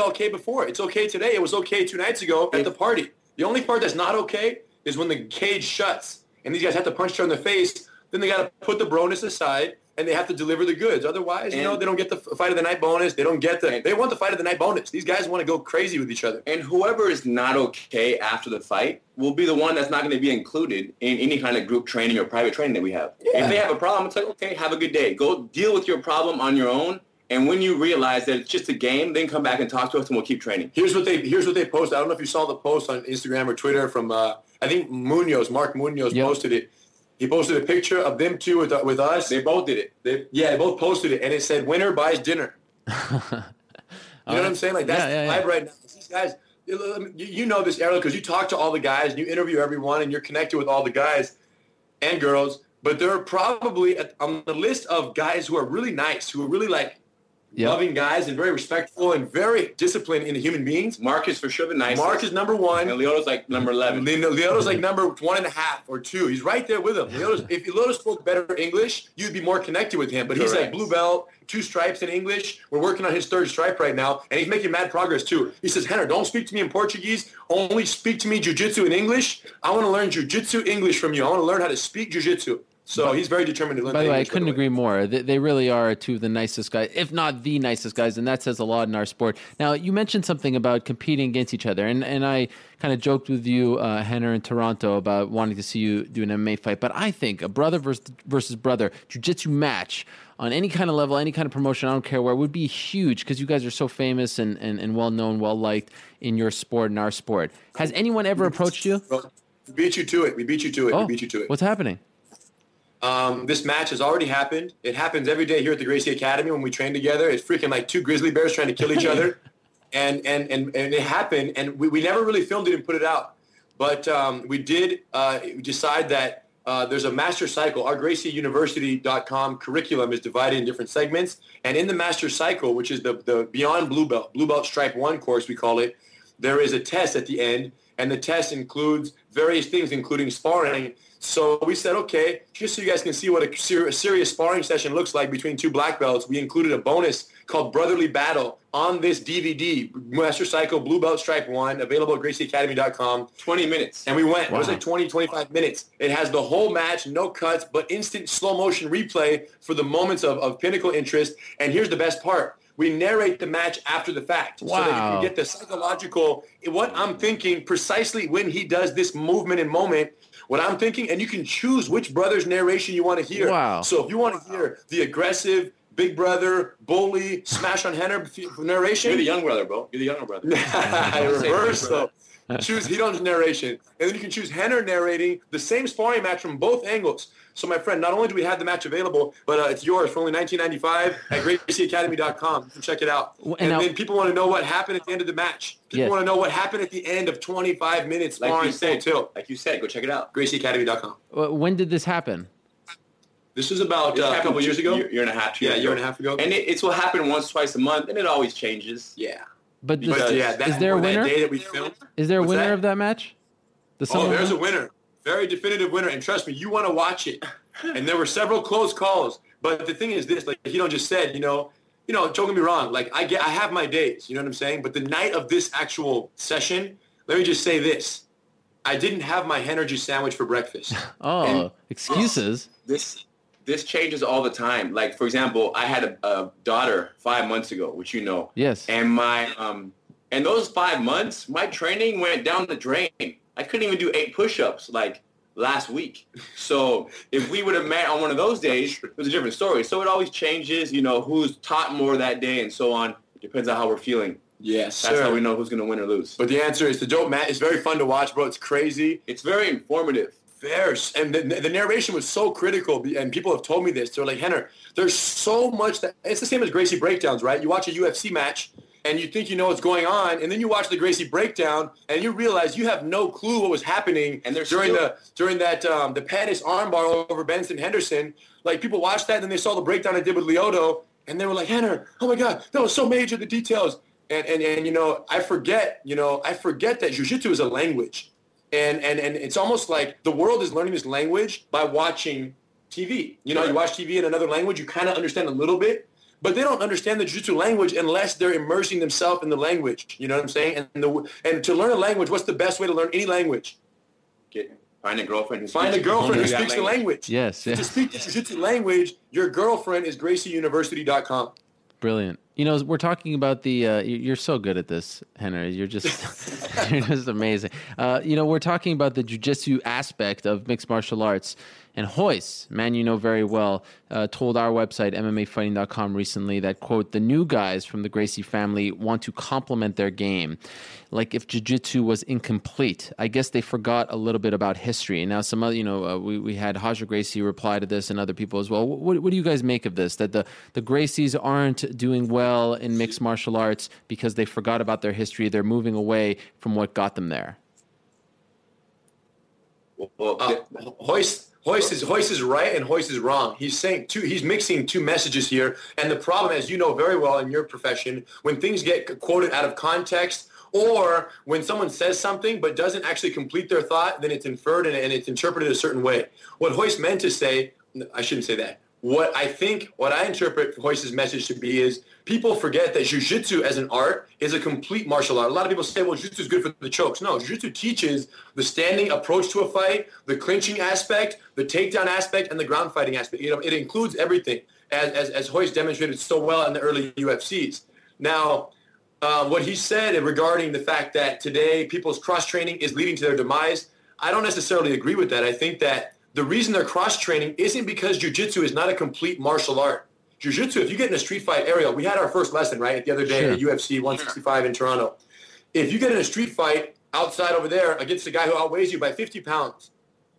okay before. It's okay today. It was okay 2 nights ago at the party. The only part that's not okay is when the cage shuts and these guys have to punch each other in the face, then they got to put the bronus aside and they have to deliver the goods. Otherwise, you know, they don't get the fight of the night bonus. They don't get the – they want the fight of the night bonus. These guys want to go crazy with each other. And whoever is not okay after the fight will be the one that's not going to be included in any kind of group training or private training that we have. Yeah. If they have a problem, it's like, okay, have a good day. Go deal with your problem on your own. And when you realize that it's just a game, then come back and talk to us, and we'll keep training. Here's what they post. I don't know if you saw the post on Instagram or Twitter from I think Munoz, Mark Munoz, posted it. He posted a picture of them two with us. They both did it. They both posted it, and it said, "Winner buys dinner." You know what I'm saying? Like that's the vibe right now. These guys, you know this, Errol, because you talk to all the guys, and you interview everyone, and you're connected with all the guys and girls. But they're probably on the list of guys who are really nice, who are really like. Yep. Loving guys and very respectful and very disciplined in human beings. Mark is for sure the nicest. Mark is number one. And Lyoto's like number 11. Lyoto's like number 1.5 or 2. He's right there with him. If Lyoto spoke better English, you'd be more connected with him. But he's like blue belt, 2 stripes in English. We're working on his 3rd stripe right now, and he's making mad progress too. He says, Henner, don't speak to me in Portuguese. Only speak to me jiu-jitsu in English. I want to learn jiu-jitsu English from you. I want to learn how to speak jiu-jitsu. So he's very determined to learn. By the way, I couldn't agree more. They really are two of the nicest guys, if not the nicest guys, and that says a lot in our sport. Now, you mentioned something about competing against each other, and I kind of joked with you, Henner, in Toronto about wanting to see you do an MMA fight, but I think a brother versus brother jiu-jitsu match on any kind of level, any kind of promotion, I don't care where, would be huge because you guys are so famous and well-known, well-liked in your sport and our sport. Has anyone ever approached you? We beat you to it. What's happening? This match has already happened. It happens every day here at the Gracie Academy when we train together. It's freaking like 2 grizzly bears trying to kill each other. And it happened. And we never really filmed it and put it out. But we did decide that there's a master cycle. Our GracieUniversity.com curriculum is divided in different segments. And in the master cycle, which is the Beyond Blue Belt Stripe 1 course, we call it, there is a test at the end. And the test includes various things, including sparring. So we said, okay, just so you guys can see what a serious sparring session looks like between 2 black belts, we included a bonus called Brotherly Battle on this DVD, Master Cycle Blue Belt Stripe 1, available at GracieAcademy.com. 20 minutes. And we went. Wow. It was like 20, 25 minutes. It has the whole match, no cuts, but instant slow-motion replay for the moments of pinnacle interest. And here's the best part. We narrate the match after the fact. Wow. So that you can get the psychological, what I'm thinking precisely when he does this movement and moment, what I'm thinking, and you can choose which brother's narration you want to hear. Wow. So if you want to hear the aggressive, big brother, bully, smash on Henner narration. You're the young brother, bro. You're the younger brother. Reverse, though. Choose Hiron's narration. And then you can choose Henner narrating the same sparring match from both angles. So, my friend, not only do we have the match available, but it's yours for only $19.95 at GracieAcademy.com. You can check it out. And then people want to know what happened at the end of the match. People want to know what happened at the end of 25 minutes. Like you said, go check it out. GracieAcademy.com. When did this happen? This was about a couple years ago. Year and a half. Yeah, year and a half ago. And it's what happened once, twice a month, and it always changes. Yeah. But is there a winner? Is there a winner of that match? There's a winner. Very definitive winner, and trust me, you want to watch it. And there were several close calls, but the thing is this: like Hiron just said, you know, don't get me wrong. Like I have my days, you know what I'm saying. But the night of this actual session, let me just say this: I didn't have my energy sandwich for breakfast. Excuses. This changes all the time. Like for example, I had a daughter 5 months ago, which you know. Yes. And my and those 5 months, my training went down the drain. I couldn't even do 8 push-ups like last week. So if we would have met on one of those days, it was a different story. So it always changes, you know, who's taught more that day and so on. It depends on how we're feeling. Yes, that's how we know who's going to win or lose. But the answer is the dope match. It's very fun to watch, bro. It's crazy. It's very informative. And the narration was so critical, and people have told me this. They're like, Henner, there's so much that – it's the same as Gracie breakdowns, right? You watch a UFC match – and you think you know what's going on, and then you watch the Gracie breakdown, and you realize you have no clue what was happening and during the Pettis armbar over Benson Henderson. Like, people watched that, and then they saw the breakdown I did with Lyoto, and they were like, Henner, oh, my God, that was so major, the details. And I forget that jiu-jitsu is a language. And it's almost like the world is learning this language by watching TV. You know, you watch TV in another language, you kind of understand a little bit. But they don't understand the jiu-jitsu language unless they're immersing themselves in the language. You know what I'm saying? And to learn a language, what's the best way to learn any language? Find a girlfriend who speaks the language. Yes. Yeah. To speak the jiu-jitsu language, your girlfriend is GracieUniversity.com. Brilliant. You know, we're talking about the you're so good at this, Henry. You're just you're just amazing. You know, we're talking about the jiu-jitsu aspect of mixed martial arts. And Royce, man you know very well, told our website, MMAfighting.com, recently that, quote, the new guys from the Gracie family want to complement their game. Like if jiu-jitsu was incomplete, I guess they forgot a little bit about history. And now some other, you know, we had Haja Gracie reply to this and other people as well. What do you guys make of this? That the Gracies aren't doing well in mixed martial arts because they forgot about their history. They're moving away from what got them there. Well, Royce is right and Royce is wrong. He's saying he's mixing two messages here. And the problem, as you know very well in your profession, when things get quoted out of context or when someone says something but doesn't actually complete their thought, then it's inferred and it's interpreted a certain way. What Royce meant to say, I shouldn't say that. What I interpret Royce's message to be is people forget that jiu-jitsu as an art is a complete martial art. A lot of people say, well, jiu-jitsu is good for the chokes. No, jiu-jitsu teaches the standing approach to a fight, the clinching aspect, the takedown aspect, and the ground fighting aspect. You know, it includes everything, as Royce demonstrated so well in the early UFCs. Now, what he said regarding the fact that today people's cross-training is leading to their demise, I don't necessarily agree with that. I think that the reason they're cross-training isn't because jiu-jitsu is not a complete martial art. Jiu-jitsu, if you get in a street fight, Ariel, we had our first lesson, right, the other day at UFC 165 in Toronto. If you get in a street fight outside over there against a guy who outweighs you by 50 pounds,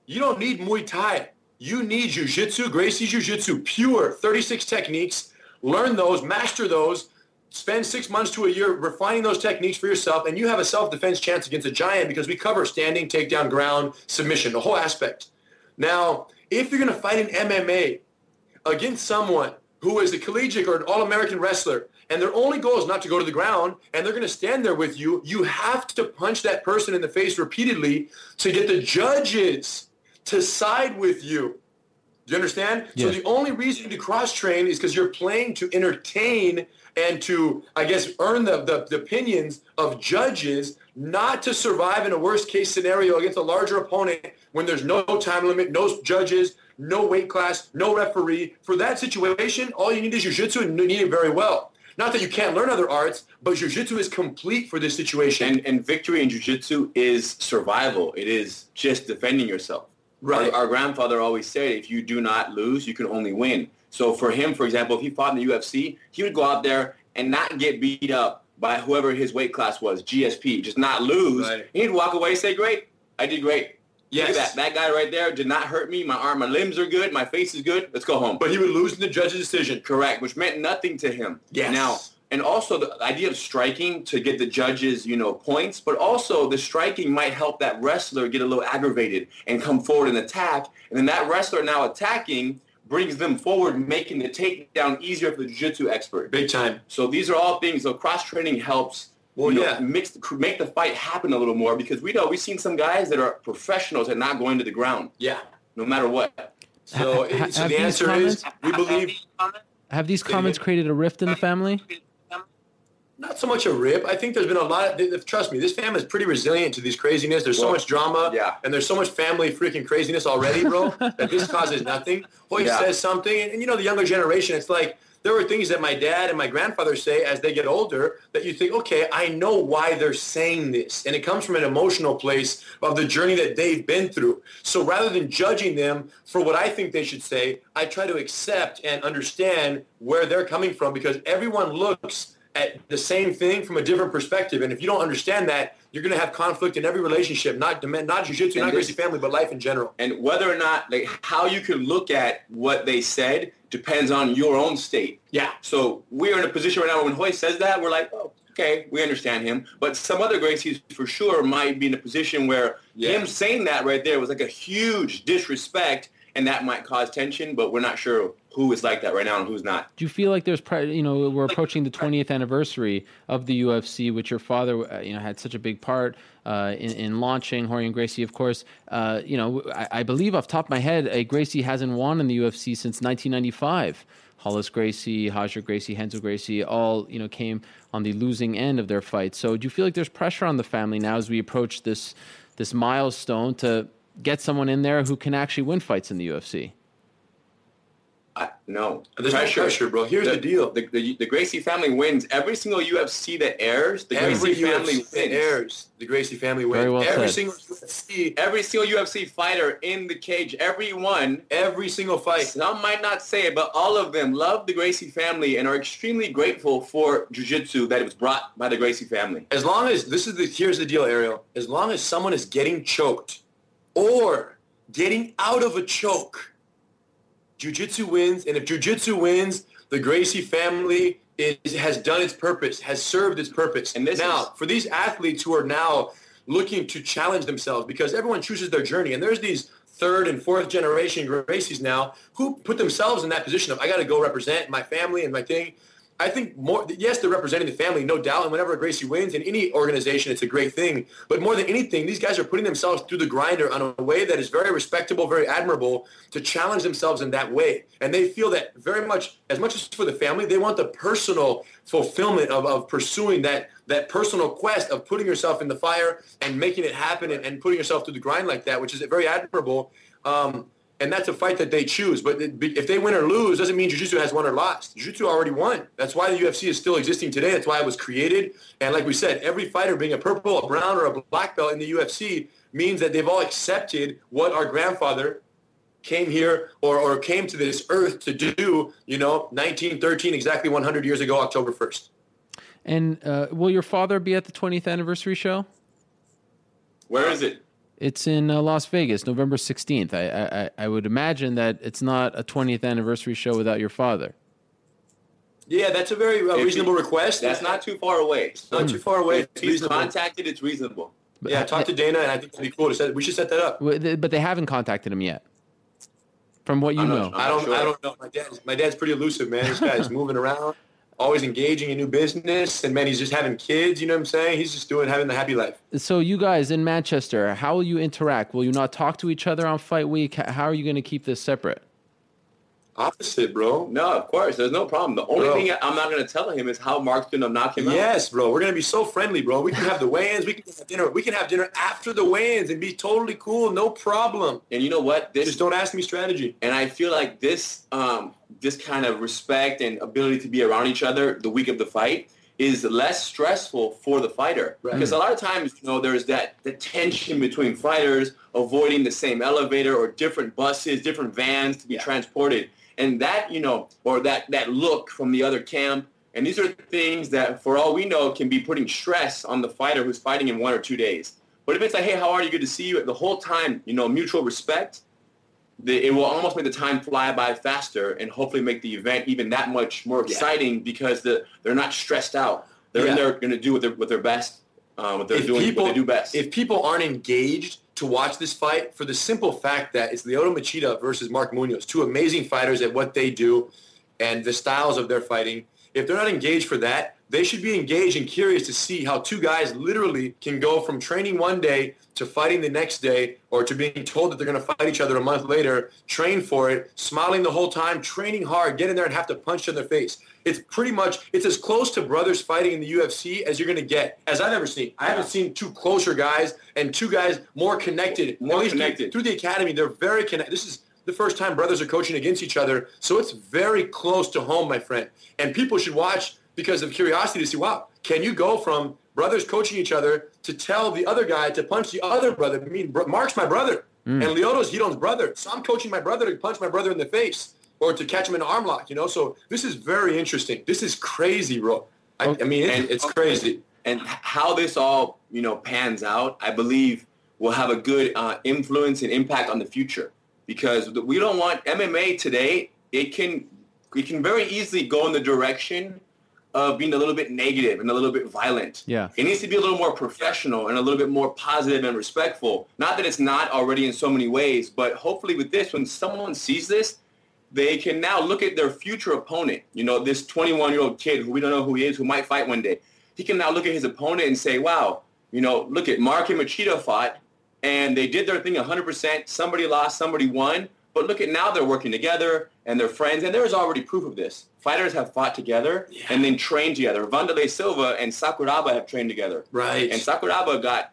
you don't need Muay Thai. You need jiu-jitsu, Gracie jiu-jitsu, pure 36 techniques. Learn those, master those, spend 6 months to a year refining those techniques for yourself, and you have a self-defense chance against a giant because we cover standing, takedown, ground, submission, the whole aspect. Now, if you're going to fight in MMA against someone who is a collegiate or an all-American wrestler, and their only goal is not to go to the ground, and they're going to stand there with you, you have to punch that person in the face repeatedly to get the judges to side with you. Do you understand? Yes. So the only reason to cross-train is because you're playing to entertain and to, I guess, earn the opinions of judges, not to survive in a worst-case scenario against a larger opponent when there's no time limit, no judges, no weight class, no referee. For that situation, all you need is jiu-jitsu, and you need it very well. Not that you can't learn other arts, but jiu-jitsu is complete for this situation. And victory in jiu-jitsu is survival. It is just defending yourself. Right. Our grandfather always said, if you do not lose, you can only win. So for him, for example, if he fought in the UFC, he would go out there and not get beat up by whoever his weight class was, GSP, just not lose. Right. He'd walk away and say, great, I did great. Yes. Look at that guy right there did not hurt me. My arm, my limbs are good. My face is good. Let's go home. But he would lose in the judge's decision. Correct, which meant nothing to him. Yes. Now, and also the idea of striking to get the judges, you know, points, but also the striking might help that wrestler get a little aggravated and come forward and attack. And then that wrestler now attacking brings them forward, making the takedown easier for the jiu-jitsu expert. Big time. So these are all things. So cross-training helps. Well, make the fight happen a little more, because we've seen some guys that are professionals and not going to the ground. Yeah, no matter what. So, so the answer is, we believe. Have these comments created a rift in the family? Not so much a rift. I think there's been a lot. Trust me, this family is pretty resilient to this craziness. There's so much drama, and there's so much family freaking craziness already, bro. That this causes nothing. Hoyt says something, and you know the younger generation. It's like, there were things that my dad and my grandfather say as they get older that you think, okay, I know why they're saying this. And it comes from an emotional place of the journey that they've been through. So rather than judging them for what I think they should say, I try to accept and understand where they're coming from, because everyone looks at the same thing from a different perspective. And if you don't understand that, you're going to have conflict in every relationship, not jiu-jitsu, not Gracie family, but life in general. And whether or not, like, how you can look at what they said depends on your own state. Yeah. So we're in a position right now when Royce says that, we're like, oh, okay, we understand him. But some other Gracies for sure might be in a position where him saying that right there was like a huge disrespect, and that might cause tension, but we're not sure who is like that right now and who's not. Do you feel like there's, you know, we're approaching the 20th anniversary of the UFC, which your father, you know, had such a big part in launching, Hiron Gracie, of course. You know, I believe off the top of my head, a Gracie hasn't won in the UFC since 1995. Hollis Gracie, Hajar Gracie, Hensel Gracie, all, you know, came on the losing end of their fights. So do you feel like there's pressure on the family now as we approach this milestone to get someone in there who can actually win fights in the UFC? No. There's pressure, bro. Here's the deal. The Gracie family wins. Every single UFC that airs, the Gracie family wins. Very well said. Every single UFC fighter in the cage, every single fight. Some might not say it, but all of them love the Gracie family and are extremely grateful for jiu-jitsu that it was brought by the Gracie family. As long as, here's the deal, Ariel. As long as someone is getting choked or getting out of a choke, jiu-jitsu wins, and if jiu-jitsu wins, the Gracie family has done its purpose, has served its purpose. And for these athletes who are now looking to challenge themselves, because everyone chooses their journey, and there's these third and fourth generation Gracies now who put themselves in that position of, I got to go represent my family and my thing. I think yes, they're representing the family, no doubt, and whenever a Gracie wins in any organization, it's a great thing. But more than anything, these guys are putting themselves through the grinder on a way that is very respectable, very admirable, to challenge themselves in that way. And they feel that very much as for the family, they want the personal fulfillment of pursuing that personal quest of putting yourself in the fire and making it happen and putting yourself through the grind like that, which is very admirable. And that's a fight that they choose. But if they win or lose, doesn't mean jiu-jitsu has won or lost. Jiu-jitsu already won. That's why the UFC is still existing today. That's why it was created. And like we said, every fighter being a purple, a brown, or a black belt in the UFC means that they've all accepted what our grandfather came here or came to this earth to do, 1913, exactly 100 years ago, October 1st. And will your father be at the 20th anniversary show? Where is it? It's in Las Vegas, November 16th. I would imagine that it's not a 20th anniversary show without your father. Yeah, that's a very reasonable request. That's not too far away. It's not too far away. If he's contacted, it's reasonable. But, yeah, talk to Dana, and I think it'd be cool to set. We should set that up. But they haven't contacted him yet. From what you know, I don't know. My dad's pretty elusive, man. This guy's moving around, always engaging in new business, and man, he's just having kids, you know what I'm saying? He's just having the happy life. So you guys in Manchester, how will you interact? Will you not talk to each other on fight week? How are you going to keep this separate? Opposite, bro. No, of course. There's no problem. The only thing I'm not going to tell him is how Mark's going to knock him out. Yes, bro. We're going to be so friendly, bro. We can have the weigh-ins. We can have dinner. We can have dinner after the weigh-ins and be totally cool. No problem. And you know what? Just don't ask me strategy. And I feel like this kind of respect and ability to be around each other the week of the fight is less stressful for the fighter. Right. Because a lot of times, there's the tension between fighters avoiding the same elevator or different buses, different vans to be transported. And that, or that look from the other camp. And these are things that, for all we know, can be putting stress on the fighter who's fighting in 1 or 2 days. But if it's like, hey, how are you? Good to see you. The whole time, mutual respect, it will almost make the time fly by faster and hopefully make the event even that much more exciting because they're not stressed out. They're in there going to do what they're best, what they do best. If people aren't engaged to watch this fight for the simple fact that it's Lyoto Machida versus Mark Munoz, two amazing fighters at what they do and the styles of their fighting. If they're not engaged for that, they should be engaged and curious to see how two guys literally can go from training one day to fighting the next day or to being told that they're going to fight each other a month later, train for it, smiling the whole time, training hard, get in there and have to punch in their face. It's pretty much, it's as close to brothers fighting in the UFC as you're going to get, as I've ever seen. I haven't seen two closer guys and two guys more connected. More connected. Through the academy, they're very connected. This is the first time brothers are coaching against each other, so it's very close to home, my friend. And people should watch because of curiosity to see, wow, can you go from brothers coaching each other to tell the other guy to punch the other brother? I mean, Mark's my brother, and Lyoto's Hiron's brother, so I'm coaching my brother to punch my brother in the face or to catch him in an arm lock, So this is very interesting. This is crazy, bro. I mean, it's crazy. And how this all, pans out, I believe will have a good influence and impact on the future because we don't want MMA today. It can very easily go in the direction of being a little bit negative and a little bit violent. Yeah. It needs to be a little more professional and a little bit more positive and respectful. Not that it's not already in so many ways, but hopefully with this, when someone sees this, they can now look at their future opponent. This 21-year-old kid who we don't know who he is, who might fight one day. He can now look at his opponent and say, wow, look at Mark and Machida fought, and they did their thing 100%. Somebody lost, somebody won. But look at now they're working together, and they're friends. And there's already proof of this. Fighters have fought together and then trained together. Vanderlei Silva and Sakuraba have trained together. Right. And Sakuraba got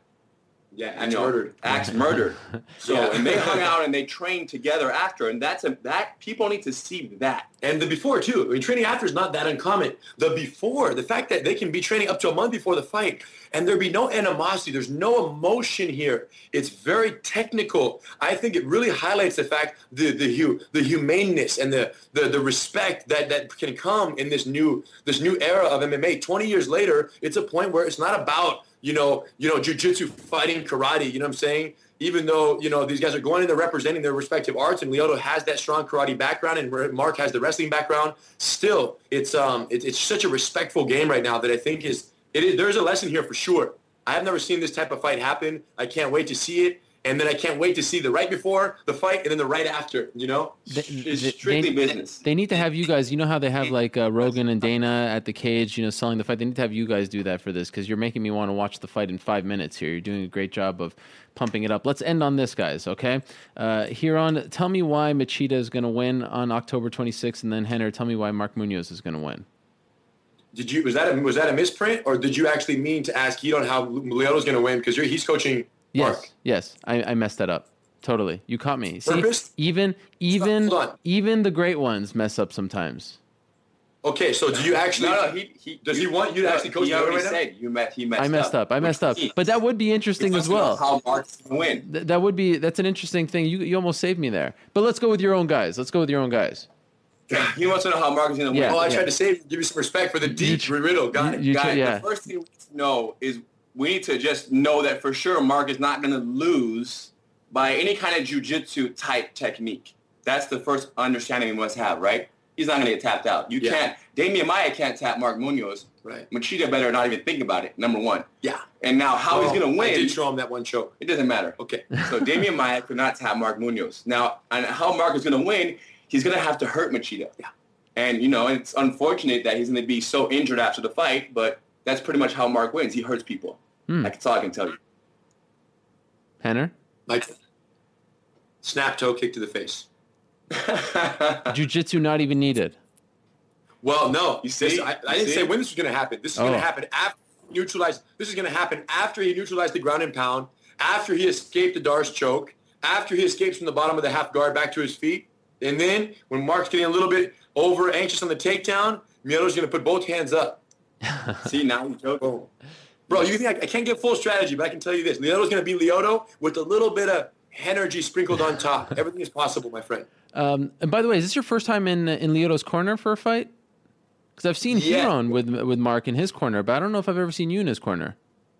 Yeah, I know. Murdered. Axe murdered. So and they hung out and they trained together after, and that's that people need to see that. And the before too. I mean, training after is not that uncommon. The before, the fact that they can be training up to a month before the fight, and there be no animosity. There's no emotion here. It's very technical. I think it really highlights the fact the humaneness and the respect that can come in this new era of MMA. 20 years later, it's a point where it's not about jiu-jitsu, fighting, karate, you know what I'm saying? Even though, these guys are going in there representing their respective arts, and Lyoto has that strong karate background and Mark has the wrestling background, still, it's such a respectful game right now that I think there's a lesson here for sure. I have never seen this type of fight happen. I can't wait to see it. And then I can't wait to see the right before the fight and then the right after, It's strictly business. They need to have you guys, how they have like Rogan and Dana at the cage, selling the fight. They need to have you guys do that for this because you're making me want to watch the fight in 5 minutes here. You're doing a great job of pumping it up. Let's end on this, guys, okay? Hiron, tell me why Machida is going to win on October 26th, and then Rener, tell me why Mark Munoz is going to win. Was that a misprint, or did you actually mean to ask Hiron how Leoto's going to win because he's coaching – Mark. Yes. I messed that up. Totally. You caught me. See, even the great ones mess up sometimes. Okay, so do you actually? No, does he want you to actually coach? He already said you met. He messed up. I messed up. But that would be interesting as well. How Mark's gonna win? That's an interesting thing. You almost saved me there. But let's go with your own guys. He wants to know how Mark is gonna win. I tried to save you, give you some respect for the deep riddle. Got it. The first thing we need to know is, we need to just know that for sure Mark is not going to lose by any kind of jiu-jitsu type technique. That's the first understanding we must have, right? He's not going to get tapped out. You can't. Damian Maia can't tap Mark Munoz. Right. Machida better not even think about it, number one. Yeah. And now he's going to win. I did show him that one choke. It doesn't matter. Okay. So Damian Maia could not tap Mark Munoz. Now, and how Mark is going to win, he's going to have to hurt Machida. Yeah. And, it's unfortunate that he's going to be so injured after the fight, but that's pretty much how Mark wins. He hurts people. That's all I can tell you. Rener? Like, snap toe kick to the face. Jiu-jitsu not even needed. Well, no. I didn't say when this was going to happen. This is going to happen after he neutralized. This is going to happen after he neutralized the ground and pound, after he escaped the Dar's choke, after he escapes from the bottom of the half guard back to his feet, and then when Mark's getting a little bit over anxious on the takedown, Mielo's going to put both hands up. See, now he's joking. Bro, you think I can't give full strategy, but I can tell you this. Lyoto's going to be Lyoto with a little bit of energy sprinkled on top. Everything is possible, my friend. And by the way, is this your first time in Lyoto's corner for a fight? Because I've seen Hiron with Mark in his corner, but I don't know if I've ever seen you in his corner.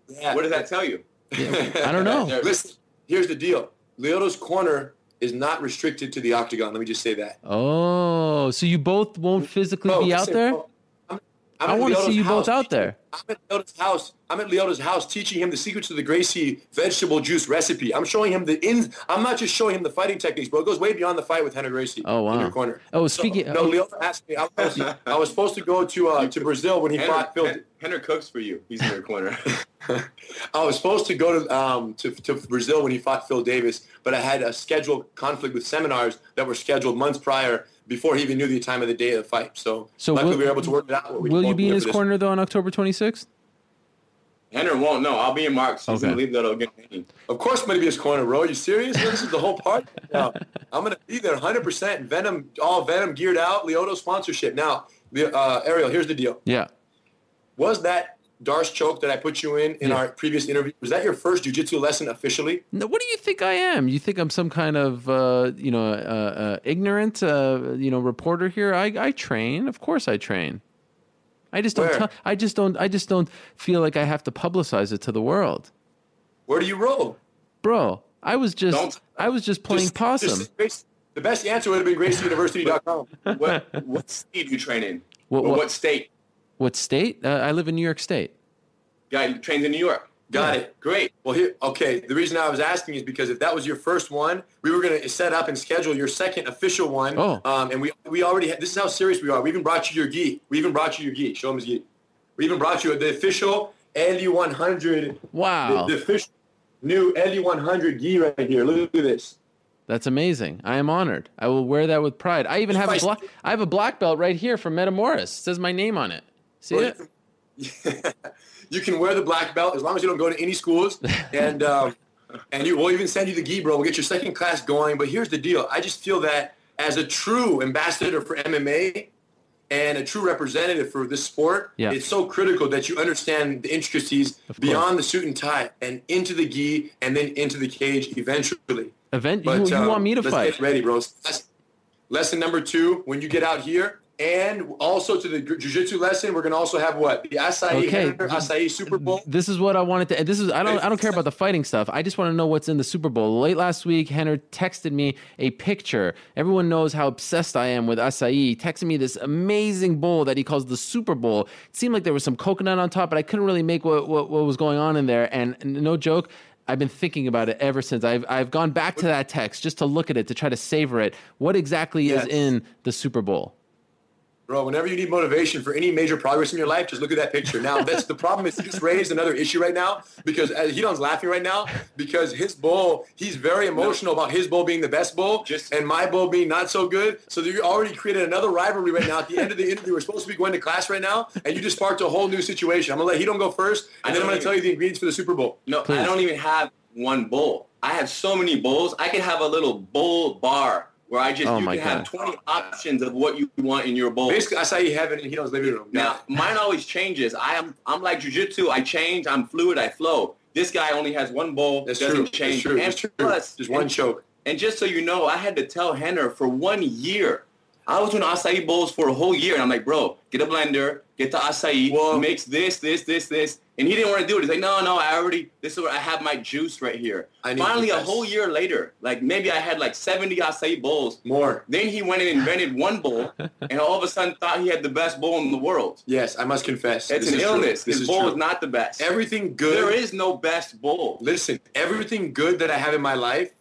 Yeah. What does that tell you? Yeah, I don't know. Listen, here's the deal. Lyoto's corner is not restricted to the octagon. Let me just say that. Oh, so you both won't physically be out there? Bro. I want to see you both out there. I'm at Lyoto's house teaching him the secrets of the Gracie vegetable juice recipe. I'm showing him I'm not just showing him the fighting techniques, but it goes way beyond the fight with Rener Gracie in your corner. Oh, speaking of... No, Lyoto asked me. I was supposed to go to Brazil when he fought Phil. Rener cooks for you. He's in your corner. I was supposed to go to Brazil when he fought Phil Davis, but I had a scheduled conflict with seminars that were scheduled months prior before he even knew the time of the day of the fight. So luckily we were able to work it out. Will you be in his corner, though, on October 26th? Rener won't. No, I'll be in Mark's. He's going to leave that again. Of course I'm going to be his corner, bro. Are you serious? This is the whole part. Now, I'm going to be there 100%. Venom, all Venom geared out, Lyoto sponsorship. Now, Ariel, here's the deal. Yeah. Was that Darce choke that I put you in our previous interview, was that your first jiu-jitsu lesson officially? No, what do you think I am? You think I'm some kind of, ignorant, reporter here? I train. Of course I train. I just don't feel like I have to publicize it to the world. Where do you roll? Bro, I was just playing possum. The best answer would have been GracieUniversity.com. What state do you train in? What state? What state? I live in New York State. Guy trains in New York. Got it. Great. Well, the reason I was asking is because if that was your first one, we were going to set up and schedule your second official one. Oh. And we already had – this is how serious we are. We even brought you your gi. Show him his gi. We even brought you the official LU100. Wow. The official new LU100 gi right here. Look at this. That's amazing. I am honored. I will wear that with pride. I even have a black belt right here from Metamoris. It says my name on it. See it? You can wear the black belt as long as you don't go to any schools. And And we'll even send you the gi, bro. We'll get your second class going. But here's the deal. I just feel that as a true ambassador for MMA and a true representative for this sport, it's so critical that you understand the intricacies beyond the suit and tie and into the gi and then into the cage eventually. You want me to fight? Get ready, bro. Lesson number 2, when you get out here. And also to the jiu-jitsu lesson, we're going to also have what? The acai, acai Super Bowl. This is what I wanted to – I don't care about the fighting stuff. I just want to know what's in the Super Bowl. Late last week, Henner texted me a picture. Everyone knows how obsessed I am with acai. He texted me this amazing bowl that he calls the Super Bowl. It seemed like there was some coconut on top, but I couldn't really make what was going on in there. And no joke – I've been thinking about it ever since. I've gone back to that text just to look at it, to try to savor it. What exactly is in the Super Bowl? Bro, whenever you need motivation for any major progress in your life, just look at that picture. Now, that's the problem is he just raised another issue right now because Hiron's laughing right now because his bowl, he's very emotional about his bowl being the best bowl and my bowl being not so good. So you already created another rivalry right now. At the end of the interview, we're supposed to be going to class right now, and you just sparked a whole new situation. I'm going to let Hiron go first, and then I'm going to tell you the ingredients for the Super Bowl. No, please. I don't even have one bowl. I have so many bowls. I could have a little bowl bar. Where I just, you can have 20 options of what you want in your bowl. Basically, I say you have it in Hiron's living room. Now, mine always changes. I'm like jiu-jitsu. I change. I'm fluid. I flow. This guy only has one bowl. That doesn't change. That's true. And plus, just one choke. And just so you know, I had to tell Henner for 1 year. I was doing acai bowls for a whole year. And I'm like, bro, get a blender. Get the acai. Whoa. Mix this. And he didn't want to do it. He's like, no, this is where I have my juice right here. Finally, a whole year later, like maybe I had like 70 acai bowls. More. Then he went and invented one bowl and all of a sudden thought he had the best bowl in the world. Yes, I must confess. It's an illness. This bowl is not the best. Everything good. There is no best bowl. Listen, everything good that I have in my life,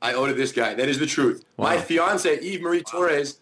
I owe to this guy. That is the truth. Wow. My fiance, Eve Marie Torres,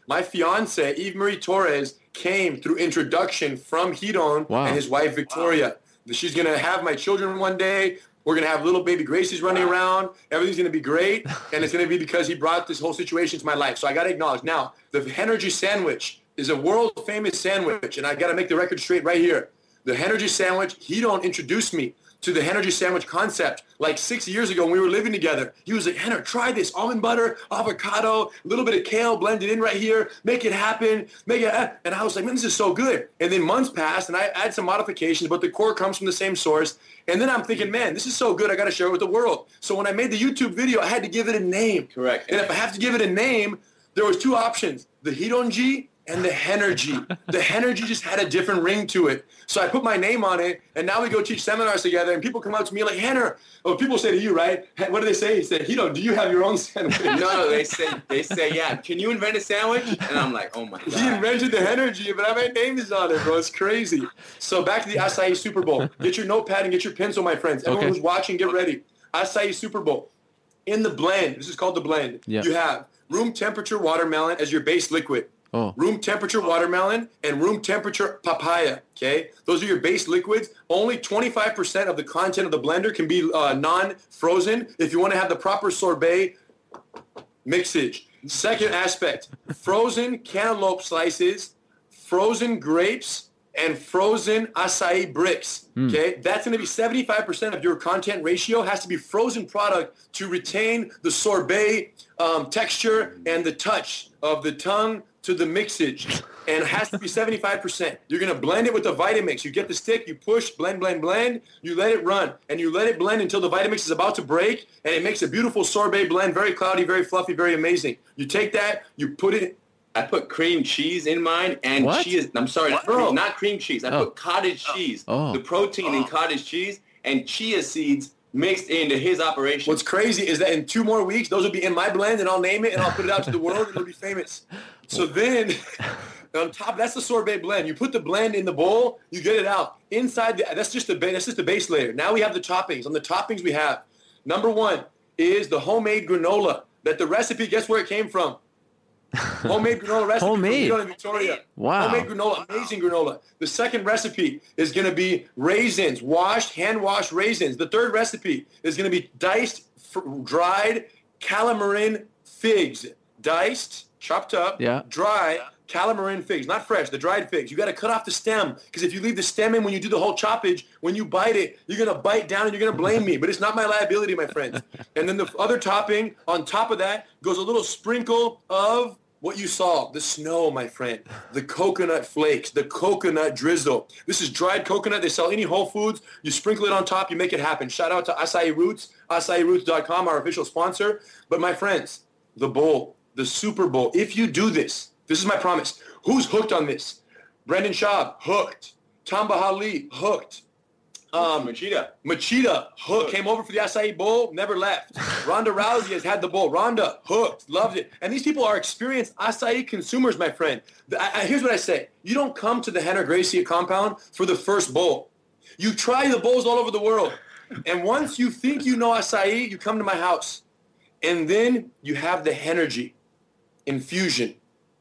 came through introduction from Hiron and his wife, Victoria. Wow. She's going to have my children one day. We're going to have little baby Gracie's running around. Everything's going to be great. And it's going to be because he brought this whole situation to my life. So I got to acknowledge. Now, the Henergy sandwich is a world-famous sandwich, and I got to make the record straight right here. The Henergy sandwich, Hiron introduced me to the Henergy sandwich concept like 6 years ago when we were living together. He was like, Henner, try this. Almond butter, avocado, a little bit of kale blended in right here. Make it happen. And I was like, man, this is so good. And then months passed, and I add some modifications, but the core comes from the same source. And then I'm thinking, man, this is so good, I got to share it with the world. So when I made the YouTube video, I had to give it a name. Correct. And if I have to give it a name, there was two options, the Hironji and the Henergy. The Henergy just had a different ring to it. So I put my name on it, and now we go teach seminars together, and people come up to me like, Henner. Oh, people say to you, right? What do they say? He said, Hiron, do you have your own sandwich? No, they say, yeah, can you invent a sandwich? And I'm like, oh, my God. He invented the Henergy, but I made names on it, bro. It's crazy. So back to the acai Super Bowl. Get your notepad and get your pencil, my friends. Everyone who's watching, get ready. Acai Super Bowl. In the blend, this is called the blend, you have room temperature watermelon as your base liquid. Oh. Room temperature watermelon and room temperature papaya, okay? Those are your base liquids. Only 25% of the content of the blender can be non-frozen. If you want to have the proper sorbet mixage. Second aspect, frozen cantaloupe slices, frozen grapes, and frozen acai bricks, okay? That's going to be 75% of your content ratio has to be frozen product to retain the sorbet texture and the touch of the tongue to the mixage, and it has to be 75%. You're going to blend it with the Vitamix. You get the stick, you push, blend, you let it run, and you let it blend until the Vitamix is about to break, and it makes a beautiful sorbet blend, very cloudy, very fluffy, very amazing. You take that, you put it. I put cream cheese in mine, and cheese. I'm sorry, not cream cheese. I put cottage cheese, the protein in cottage cheese, and chia seeds mixed into his operation. What's crazy is that in 2 more weeks, those will be in my blend, and I'll name it, and I'll put it out to the world, and it'll be famous. So then, on top, that's the sorbet blend. You put the blend in the bowl, you get it out. Inside, that's just the base layer. Now we have the toppings. On the toppings we have, number 1 is the homemade granola. That the recipe, guess where it came from? Homemade granola recipe from Hiron, Victoria. Wow. Homemade granola, amazing granola. The second recipe is going to be raisins, hand-washed raisins. The third recipe is going to be diced, dried, calamarin figs. Diced, chopped up, dried, Calamarin figs, not fresh, the dried figs. You got to cut off the stem, because if you leave the stem in when you do the whole choppage, when you bite it, you're going to bite down and you're going to blame me. But it's not my liability, my friend. And then the other topping on top of that goes a little sprinkle of what you saw, the snow, my friend, the coconut flakes, the coconut drizzle. This is dried coconut. They sell any Whole Foods. You sprinkle it on top, you make it happen. Shout out to Acai Roots, acai roots.com, our official sponsor. But my friends, the bowl, the Super Bowl, if you do this, this is my promise. Who's hooked on this? Brendan Schaub, hooked. Tom Bahali, hooked. Machida, hooked. Came over for the acai bowl, never left. Ronda Rousey has had the bowl. Ronda, hooked, loved it. And these people are experienced acai consumers, my friend. Here's what I say. You don't come to the Rener Gracie compound for the first bowl. You try the bowls all over the world. And once you think you know acai, you come to my house. And then you have the energy infusion.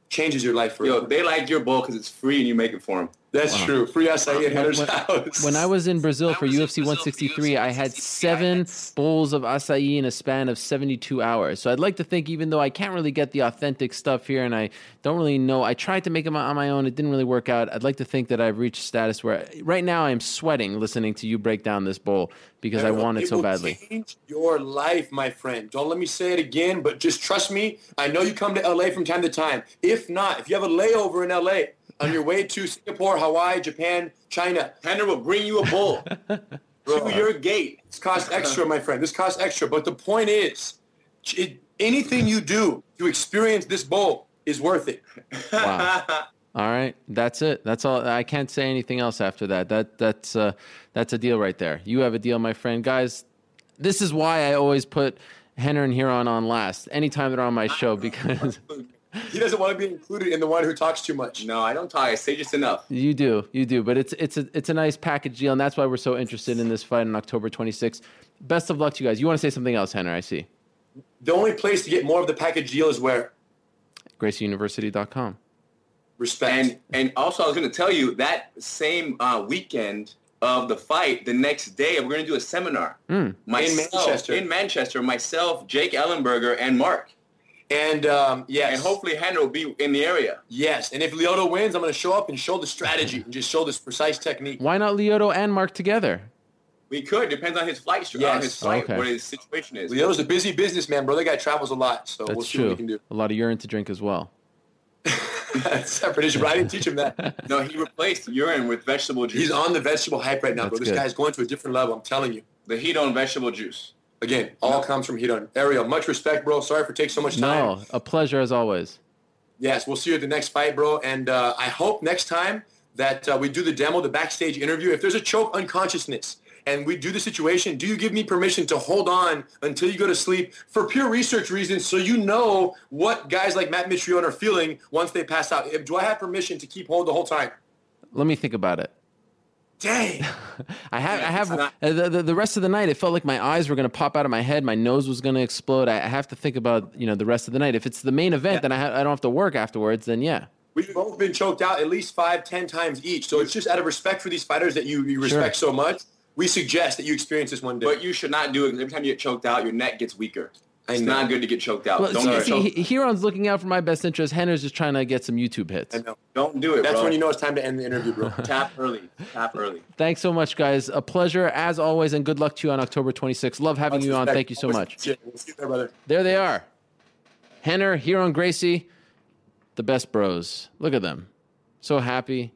Changes your life forever. Yo, they like your bowl because it's free and you make it for them. That's true. Free acai at Henner's house. When I was in Brazil for UFC 163, I had 7 bowls of acai in a span of 72 hours. So I'd like to think, even though I can't really get the authentic stuff here and I don't really know, I tried to make them on my own. It didn't really work out. I'd like to think that I've reached status where right now I'm sweating listening to you break down this bowl because I want it so badly. It will change your life, my friend. Don't let me say it again, but just trust me. I know you come to LA from time to time. If not, if you have a layover in LA, on your way to Singapore, Hawaii, Japan, China, Rener will bring you a bowl to your gate. This costs extra, my friend. This costs extra. But the point is, anything you do to experience this bowl is worth it. Wow. All right, that's it. That's all. I can't say anything else after that. That's a deal right there. You have a deal, my friend. Guys, this is why I always put Rener and Hiron on last anytime they're on my show, because he doesn't want to be included in the one who talks too much. No, I don't talk. I say just enough. You do. But it's a nice package deal, and that's why we're so interested in this fight on October 26th. Best of luck to you guys. You want to say something else, Rener, I see. The only place to get more of the package deal is where? GracieUniversity.com. Respect. And also, I was going to tell you, that same weekend of the fight, the next day, we're going to do a seminar. In Manchester. Myself, Jake Ellenberger, and Mark. And, yes. And hopefully Rener will be in the area. Yes. And if Lyoto wins, I'm going to show up and show the strategy and just show this precise technique. Why not Lyoto and Mark together? We could. Depends on his flight, what his situation is. Lyoto's a busy businessman, bro. That guy travels a lot. So that's true. What we can do. A lot of urine to drink as well. That's separate issue, but I didn't teach him that. No, he replaced urine with vegetable juice. He's on the vegetable hype right now, that's bro. This guy's going to a different level, I'm telling you. The Hiron vegetable juice. Again, all comes from Hiron. Ariel, much respect, bro. Sorry for taking so much time. No, a pleasure as always. Yes, we'll see you at the next fight, bro. And I hope next time that we do the demo, the backstage interview. If there's a choke unconsciousness and we do the situation, do you give me permission to hold on until you go to sleep for pure research reasons, so you know what guys like Matt Mitrione are feeling once they pass out? Do I have permission to keep hold the whole time? Let me think about it. Dang. The rest of the night, it felt like my eyes were going to pop out of my head. My nose was going to explode. I have to think about, the rest of the night. If it's the main event, then I don't have to work afterwards, then yeah. We've both been choked out at least 5-10 times each. So it's just out of respect for these fighters that you respect so much. We suggest that you experience this one day. But you should not do it. Every time you get choked out, your neck gets weaker. It's not good to get choked out. Well, don't get choked. Hiron's looking out for my best interest. Henner's just trying to get some YouTube hits. I know. Don't do it, That's when you know it's time to end the interview, bro. Tap early. Thanks so much, guys. A pleasure, as always, and good luck to you on October 26th. Love having you on. Thank you so much. We'll see you there, brother. There they are. Rener, Hiron Gracie, the best bros. Look at them. So happy.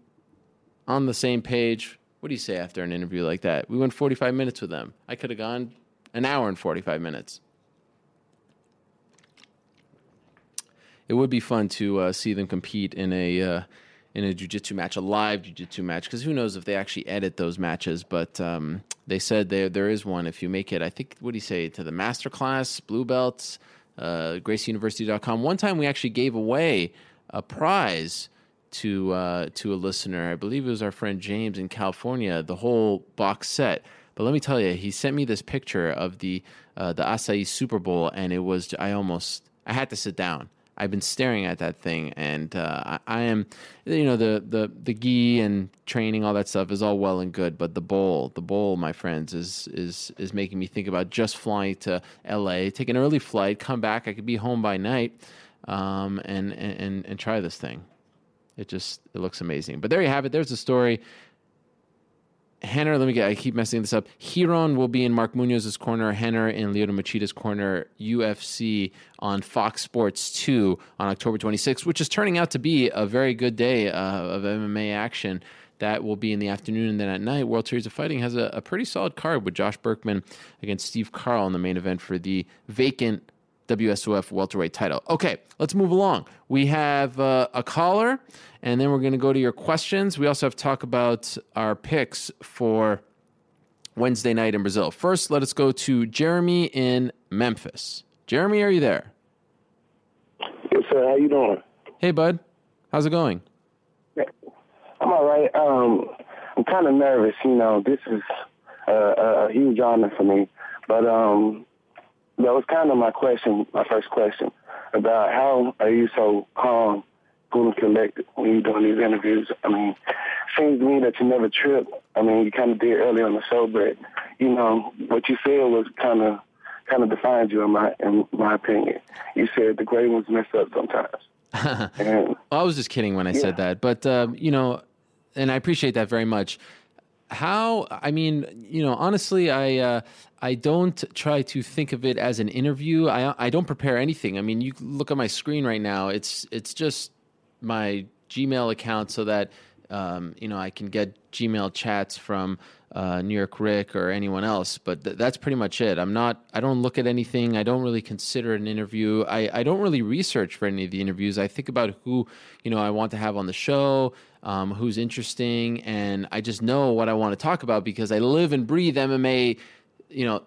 On the same page. What do you say after an interview like that? We went 45 minutes with them. I could have gone an hour and 45 minutes. It would be fun to see them compete in a jiu-jitsu match, a live jiu-jitsu match, because who knows if they actually edit those matches. But they said there is one if you make it. I think, what do you say, to the masterclass, blue belts, GracieUniversity.com. One time we actually gave away a prize to a listener. I believe it was our friend James in California. The whole box set. But let me tell you, he sent me this picture of the acai Super Bowl, and it was I had to sit down. I've been staring at that thing, and I am, the gi and training, all that stuff is all well and good, but the bowl, my friends, is making me think about just flying to LA, take an early flight, come back, I could be home by night, and try this thing. It looks amazing. But there you have it. There's the story. Henner, I keep messing this up. Hiron will be in Mark Munoz's corner, Henner in Lyoto Machida's corner, UFC on Fox Sports 2 on October 26th, which is turning out to be a very good day of MMA action. That will be in the afternoon, and then at night, World Series of Fighting has a pretty solid card with Josh Berkman against Steve Carl in the main event for the vacant WSOF welterweight title. Okay, let's move along. We have a caller, and then we're going to go to your questions. We also have to talk about our picks for Wednesday night in Brazil. First, let us go to Jeremy in Memphis. Jeremy, are you there? Yes, sir. How you doing? Hey, bud. How's it going? I'm all right. I'm kind of nervous. You know, this is a huge honor for me, but that was kind of my first question, about how are you so calm, cool, and collected when you're doing these interviews? I mean, seems to me that you never trip. I mean, you kind of did earlier on the show, but, you know, what you said was kind of defined you, in my opinion. You said the great ones mess up sometimes. And, well, I was just kidding when I said that. But, you know, and I appreciate that very much. Honestly, I don't try to think of it as an interview. I don't prepare anything. I mean, you look at my screen right now. It's just my Gmail account so that, I can get Gmail chats from New York Rick or anyone else. But that's pretty much it. I don't look at anything. I don't really consider an interview. I don't really research for any of the interviews. I think about who, I want to have on the show, who's interesting. And I just know what I want to talk about because I live and breathe MMA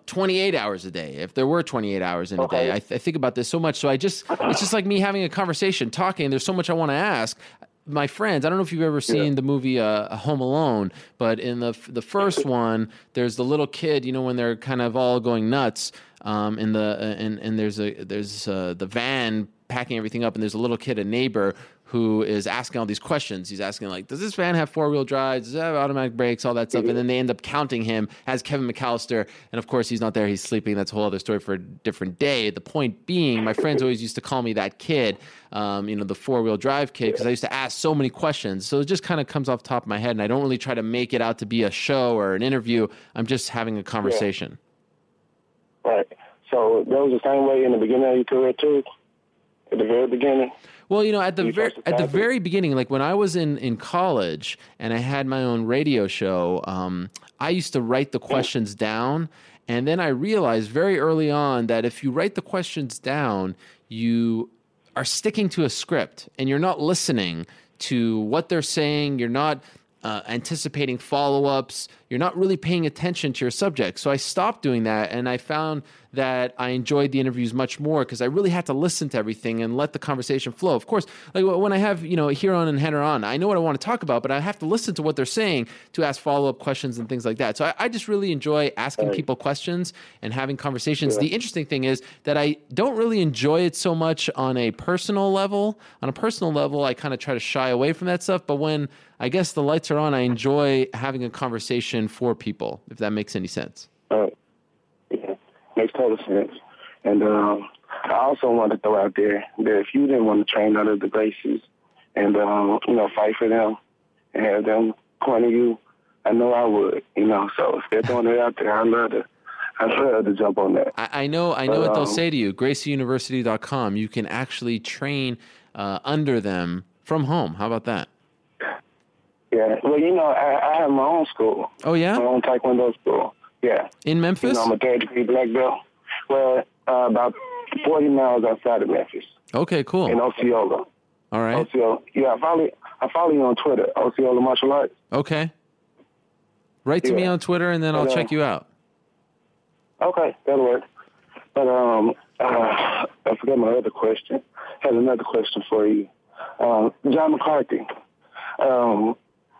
28 hours a day. If there were 28 hours in a day, I think about this so much. So it's just like me having a conversation, talking. There's so much I want to ask my friends. I don't know if you've ever seen the movie Home Alone, but in the first one, there's the little kid, when they're kind of all going nuts, and there's the van packing everything up, and there's a little kid, a neighbor, who is asking all these questions. He's asking, like, does this van have four-wheel drives? Does it have automatic brakes? All that stuff. And then they end up counting him as Kevin McAllister. And, of course, he's not there. He's sleeping. That's a whole other story for a different day. The point being, my friends always used to call me that kid, the four-wheel drive kid, because I used to ask so many questions. So it just kind of comes off the top of my head, and I don't really try to make it out to be a show or an interview. I'm just having a conversation. Yeah. Right. So that was the same way in the beginning of your career, too? At the very beginning? Well, at the very beginning, like when I was in college and I had my own radio show, I used to write the questions down. And then I realized very early on that if you write the questions down, you are sticking to a script and you're not listening to what they're saying. You're not anticipating follow-ups. You're not really paying attention to your subject. So I stopped doing that, and I found that I enjoyed the interviews much more because I really had to listen to everything and let the conversation flow. Of course, like when I have, Hiron and Henner on, I know what I want to talk about, but I have to listen to what they're saying to ask follow-up questions and things like that. So I just really enjoy asking people questions and having conversations. Yeah. The interesting thing is that I don't really enjoy it so much on a personal level. On a personal level, I kind of try to shy away from that stuff, but when I guess the lights are on, I enjoy having a conversation for people, if that makes any sense. Yeah, makes total sense. And I also want to throw out there that if you didn't want to train under the Gracies and, fight for them and have them corner you, I know I would, So if they're throwing it out there, I'd love to jump on that. I know what they'll say to you. GracieUniversity.com. You can actually train under them from home. How about that? Yeah, well, I have my own school. Oh, yeah? My own Taekwondo school, yeah. In Memphis? I'm a third-degree black belt. Well, about 40 miles outside of Memphis. Okay, cool. In Osceola. All right. Osceola. Yeah, I follow you on Twitter, Osceola Martial Arts. Okay. Write to me on Twitter, and then I'll check you out. Okay, that'll work. But I forgot my other question. I had another question for you. John McCarthy.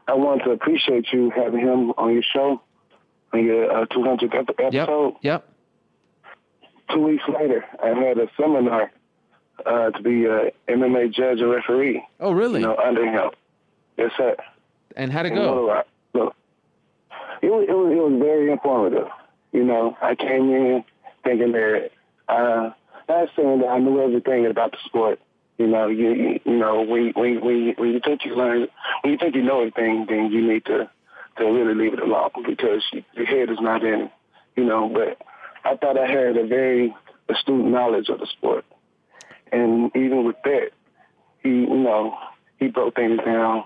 I want to appreciate you having him on your show, on your 200th episode. Yep. 2 weeks later, I had a seminar to be an MMA judge and referee. Oh, really? Under him. Yes, sir. And how'd it go? Look, it was very informative. I came in thinking that I was saying that I knew everything about the sport. You know, when you think you learn, when you think you know everything, then you need to really leave it alone because your head is not in it, you know. But I thought I had a very astute knowledge of the sport, and even with that, he broke things down,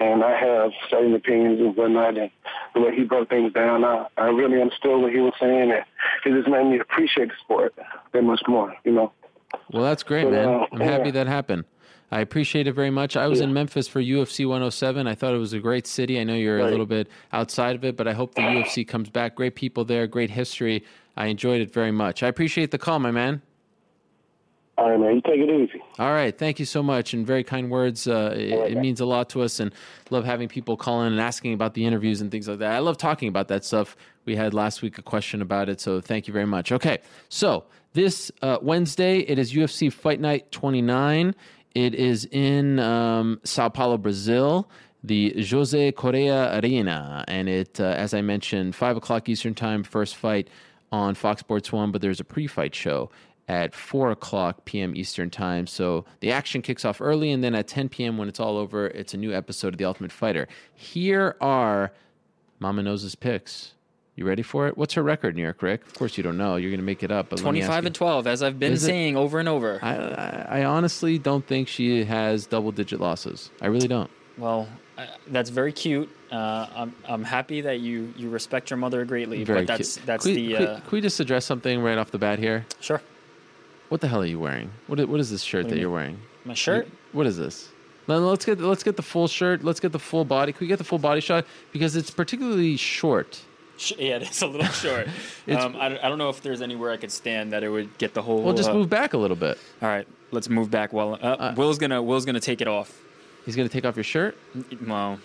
and I have certain opinions and whatnot. And the way he broke things down, I really understood what he was saying, and it just made me appreciate the sport that much more, you know. Well, that's great, man. I'm happy that happened. I appreciate it very much. I was in Memphis for UFC 107. I thought it was a great city. I know you're a little bit outside of it, but I hope the UFC comes back. Great people there, great history. I enjoyed it very much. I appreciate the call, my man. All right, man. You take it easy. All right. Thank you so much, and very kind words. It means a lot to us, and love having people call in and asking about the interviews and things like that. I love talking about that stuff. We had last week a question about it, so thank you very much. Okay, so this Wednesday, it is UFC Fight Night 29. It is in Sao Paulo, Brazil, the José Correa Arena. And it, as I mentioned, 5 o'clock Eastern time, first fight on Fox Sports 1, but there's a pre-fight show at 4 o'clock p.m. Eastern time. So the action kicks off early, and then at 10 p.m. when it's all over, it's a new episode of The Ultimate Fighter. Here are Mama Nose's picks. You ready for it? What's her record, New York Rick? Of course you don't know. You're going to make it up. But 25-12, as I've been saying over and over. I honestly don't think she has double-digit losses. I really don't. Well, that's very cute. I'm happy that you respect your mother greatly. Very but that's can we, the... can we just address something right off the bat here? Sure. What the hell are you wearing? What is this shirt that you're wearing? My shirt? What is this? No, let's get the full shirt. Let's get the full body. Can we get the full body shot? Because it's particularly short. Yeah, it's a little short. I don't know if there's anywhere I could stand that it would get the whole... Well, just move back a little bit. All right, let's move back. Well, Will's gonna take it off. He's gonna take off your shirt? No.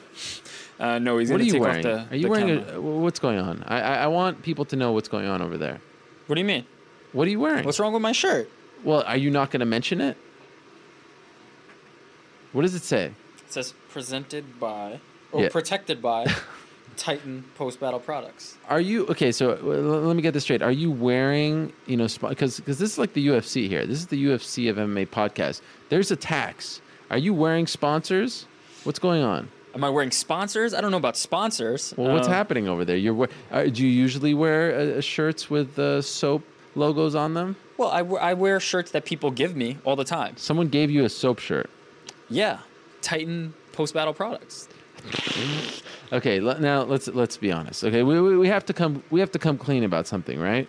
No, he's gonna take off the... Are you wearing a... What's going on? I want people to know what's going on over there. What do you mean? What are you wearing? What's wrong with my shirt? Well, are you not going to mention it? What does it say? It says presented by or protected by Titan post-battle products. Are you... Okay, so let me get this straight. Are you wearing, you know, because this is like the UFC here. This is the UFC of MMA podcast. There's a tax. Are you wearing sponsors? What's going on? Am I wearing sponsors? I don't know about sponsors. Well, what's happening over there? Do you usually wear shirts with soap logos on them? Well, I wear shirts that people give me all the time. Someone gave you a soap shirt? Yeah, Titan post-battle products. Okay, now let's be honest. Okay, we have to come clean about something, right?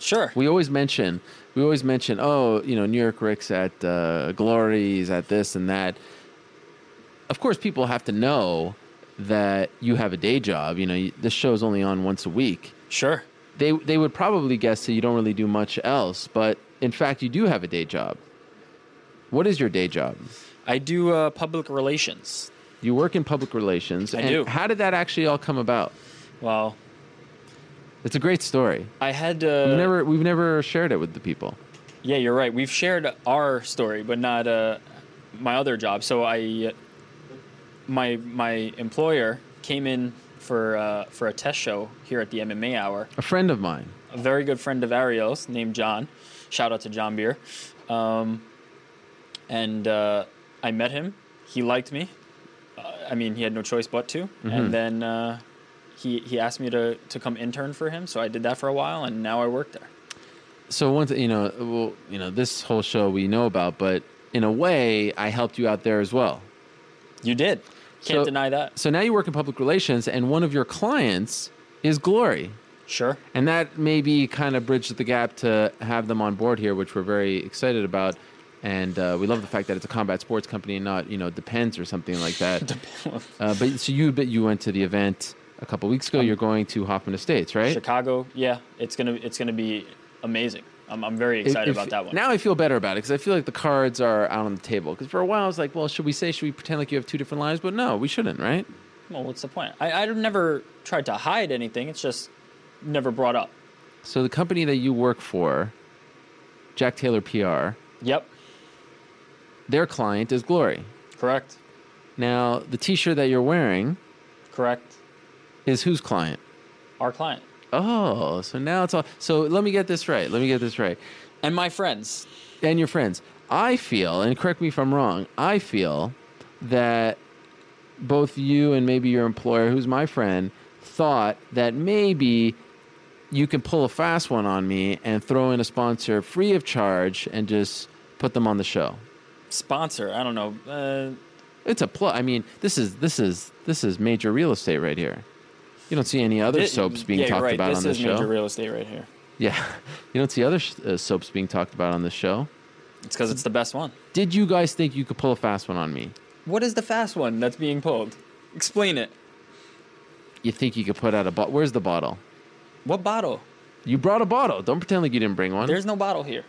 Sure. We always mention. Oh, you know, New York Rick's at Glory's at this and that. Of course, people have to know that you have a day job. You know, this show's only on once a week. Sure. They would probably guess that you don't really do much else, but in fact, you do have a day job. What is your day job? I do public relations. You work in public relations. I do. How did that actually all come about? Well, it's a great story. I had we've never shared it with the people. Yeah, you're right. We've shared our story, but not my other job. So my employer came in for a test show here at the MMA Hour. A friend of mine. A very good friend of Ariel's named John. Shout out to John Beer. And I met him. He liked me. I mean, he had no choice but to. Mm-hmm. And then he asked me to come intern for him. So I did that for a while, and now I work there. So once, this whole show we know about, but in a way, I helped you out there as well. You did. Can't deny that. So now you work in public relations, and one of your clients is Glory. Sure. And that maybe kind of bridged the gap to have them on board here, which we're very excited about. And we love the fact that it's a combat sports company and not, you know, Depends or something like that. But you went to the event a couple weeks ago. You're going to Hoffman Estates, right? Chicago. Yeah, it's gonna be amazing. I'm very excited about that one. Now I feel better about it because I feel like the cards are out on the table. Because for a while I was like, well, should we pretend like you have two different lives? But no, we shouldn't, right? Well, what's the point? I've never tried to hide anything. It's just never brought up. So the company that you work for, Jack Taylor PR. Yep. Their client is Glory. Correct. Now, the T-shirt that you're wearing. Correct. Is whose client? Our client. Oh, so now it's all... So let me get this right. And my friends. And your friends. I feel, and correct me if I'm wrong, I feel that both you and maybe your employer, who's my friend, thought that maybe you can pull a fast one on me and throw in a sponsor free of charge and just put them on the show. Sponsor? I don't know. It's a plug. I mean, this is major real estate right here. You don't see any other soaps being talked right. about this on this show. This is major real estate right here. Yeah. You don't see other soaps being talked about on this show. It's because it's the best one. Did you guys think you could pull a fast one on me? What is the fast one that's being pulled? Explain it. You think you could put out a bottle? Where's the bottle? What bottle? You brought a bottle. Don't pretend like you didn't bring one. There's no bottle here.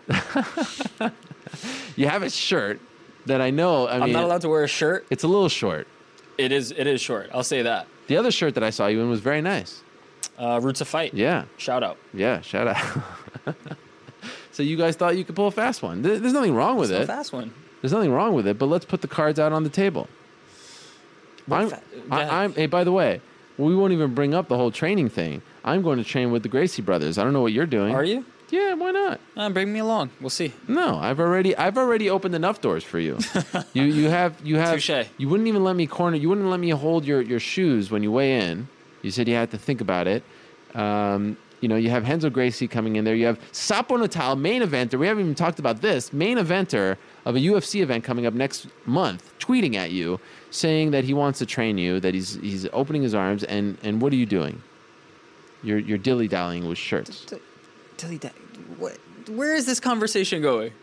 You have a shirt that I know. I'm not allowed to wear a shirt. It's a little short. It is short. I'll say that. The other shirt that I saw you in was very nice. Roots of Fight. Yeah. Shout out. Yeah, shout out. So you guys thought you could pull a fast one. There's nothing wrong with it. It's a fast one. There's nothing wrong with it, but let's put the cards out on the table. Hey, by the way, we won't even bring up the whole training thing. I'm going to train with the Gracie brothers. I don't know what you're doing. Are you? Yeah, why not? Bring me along. We'll see. No, I've already opened enough doors for you. you have Touché. You wouldn't even let me corner. You wouldn't let me hold your shoes when you weigh in. You said you had to think about it. You have Renzo Gracie coming in there. You have Sapo Natal, main eventer. We haven't even talked about this. Main eventer of a UFC event coming up next month, tweeting at you, saying that he wants to train you, that he's opening his arms. And what are you doing? You're dilly-dallying with shirts. Dilly-dallying? Where is this conversation going?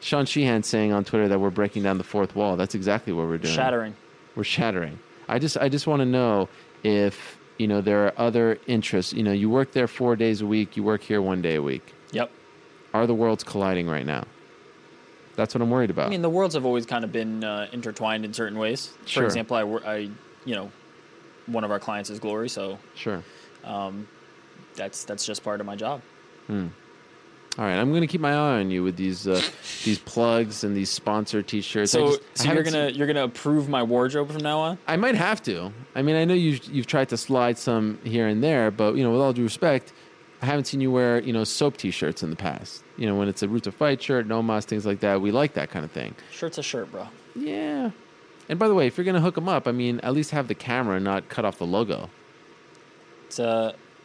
Sean Sheehan saying on Twitter that we're breaking down the fourth wall. That's exactly what we're doing. Shattering. We're shattering. I just want to know if... there are other interests. You work there 4 days a week. You work here 1 day a week. Yep. Are the worlds colliding right now? That's what I'm worried about. I mean, the worlds have always kind of been intertwined in certain ways. Sure. For example, I one of our clients is Glory, so sure. That's just part of my job. All right, I'm going to keep my eye on you with these these plugs and these sponsor T-shirts. So you're gonna approve my wardrobe from now on? I might have to. I mean, I know you've tried to slide some here and there, but with all due respect, I haven't seen you wear soap T-shirts in the past. When it's a Roots of Fight shirt, No Mas, things like that. We like that kind of thing. Shirt's a shirt, bro. Yeah. And by the way, if you're going to hook them up, at least have the camera not cut off the logo. It's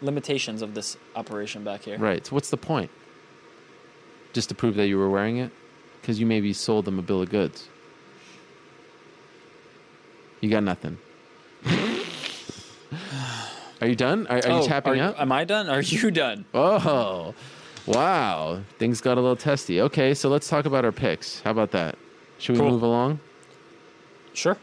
limitations of this operation back here. Right. So what's the point? Just to prove that you were wearing it? Because you maybe sold them a bill of goods. You got nothing. Are you done? Are you tapping out? Am I done? Are you done? Oh, wow. Things got a little testy. Okay, so let's talk about our picks. How about that? Should we move along? Sure.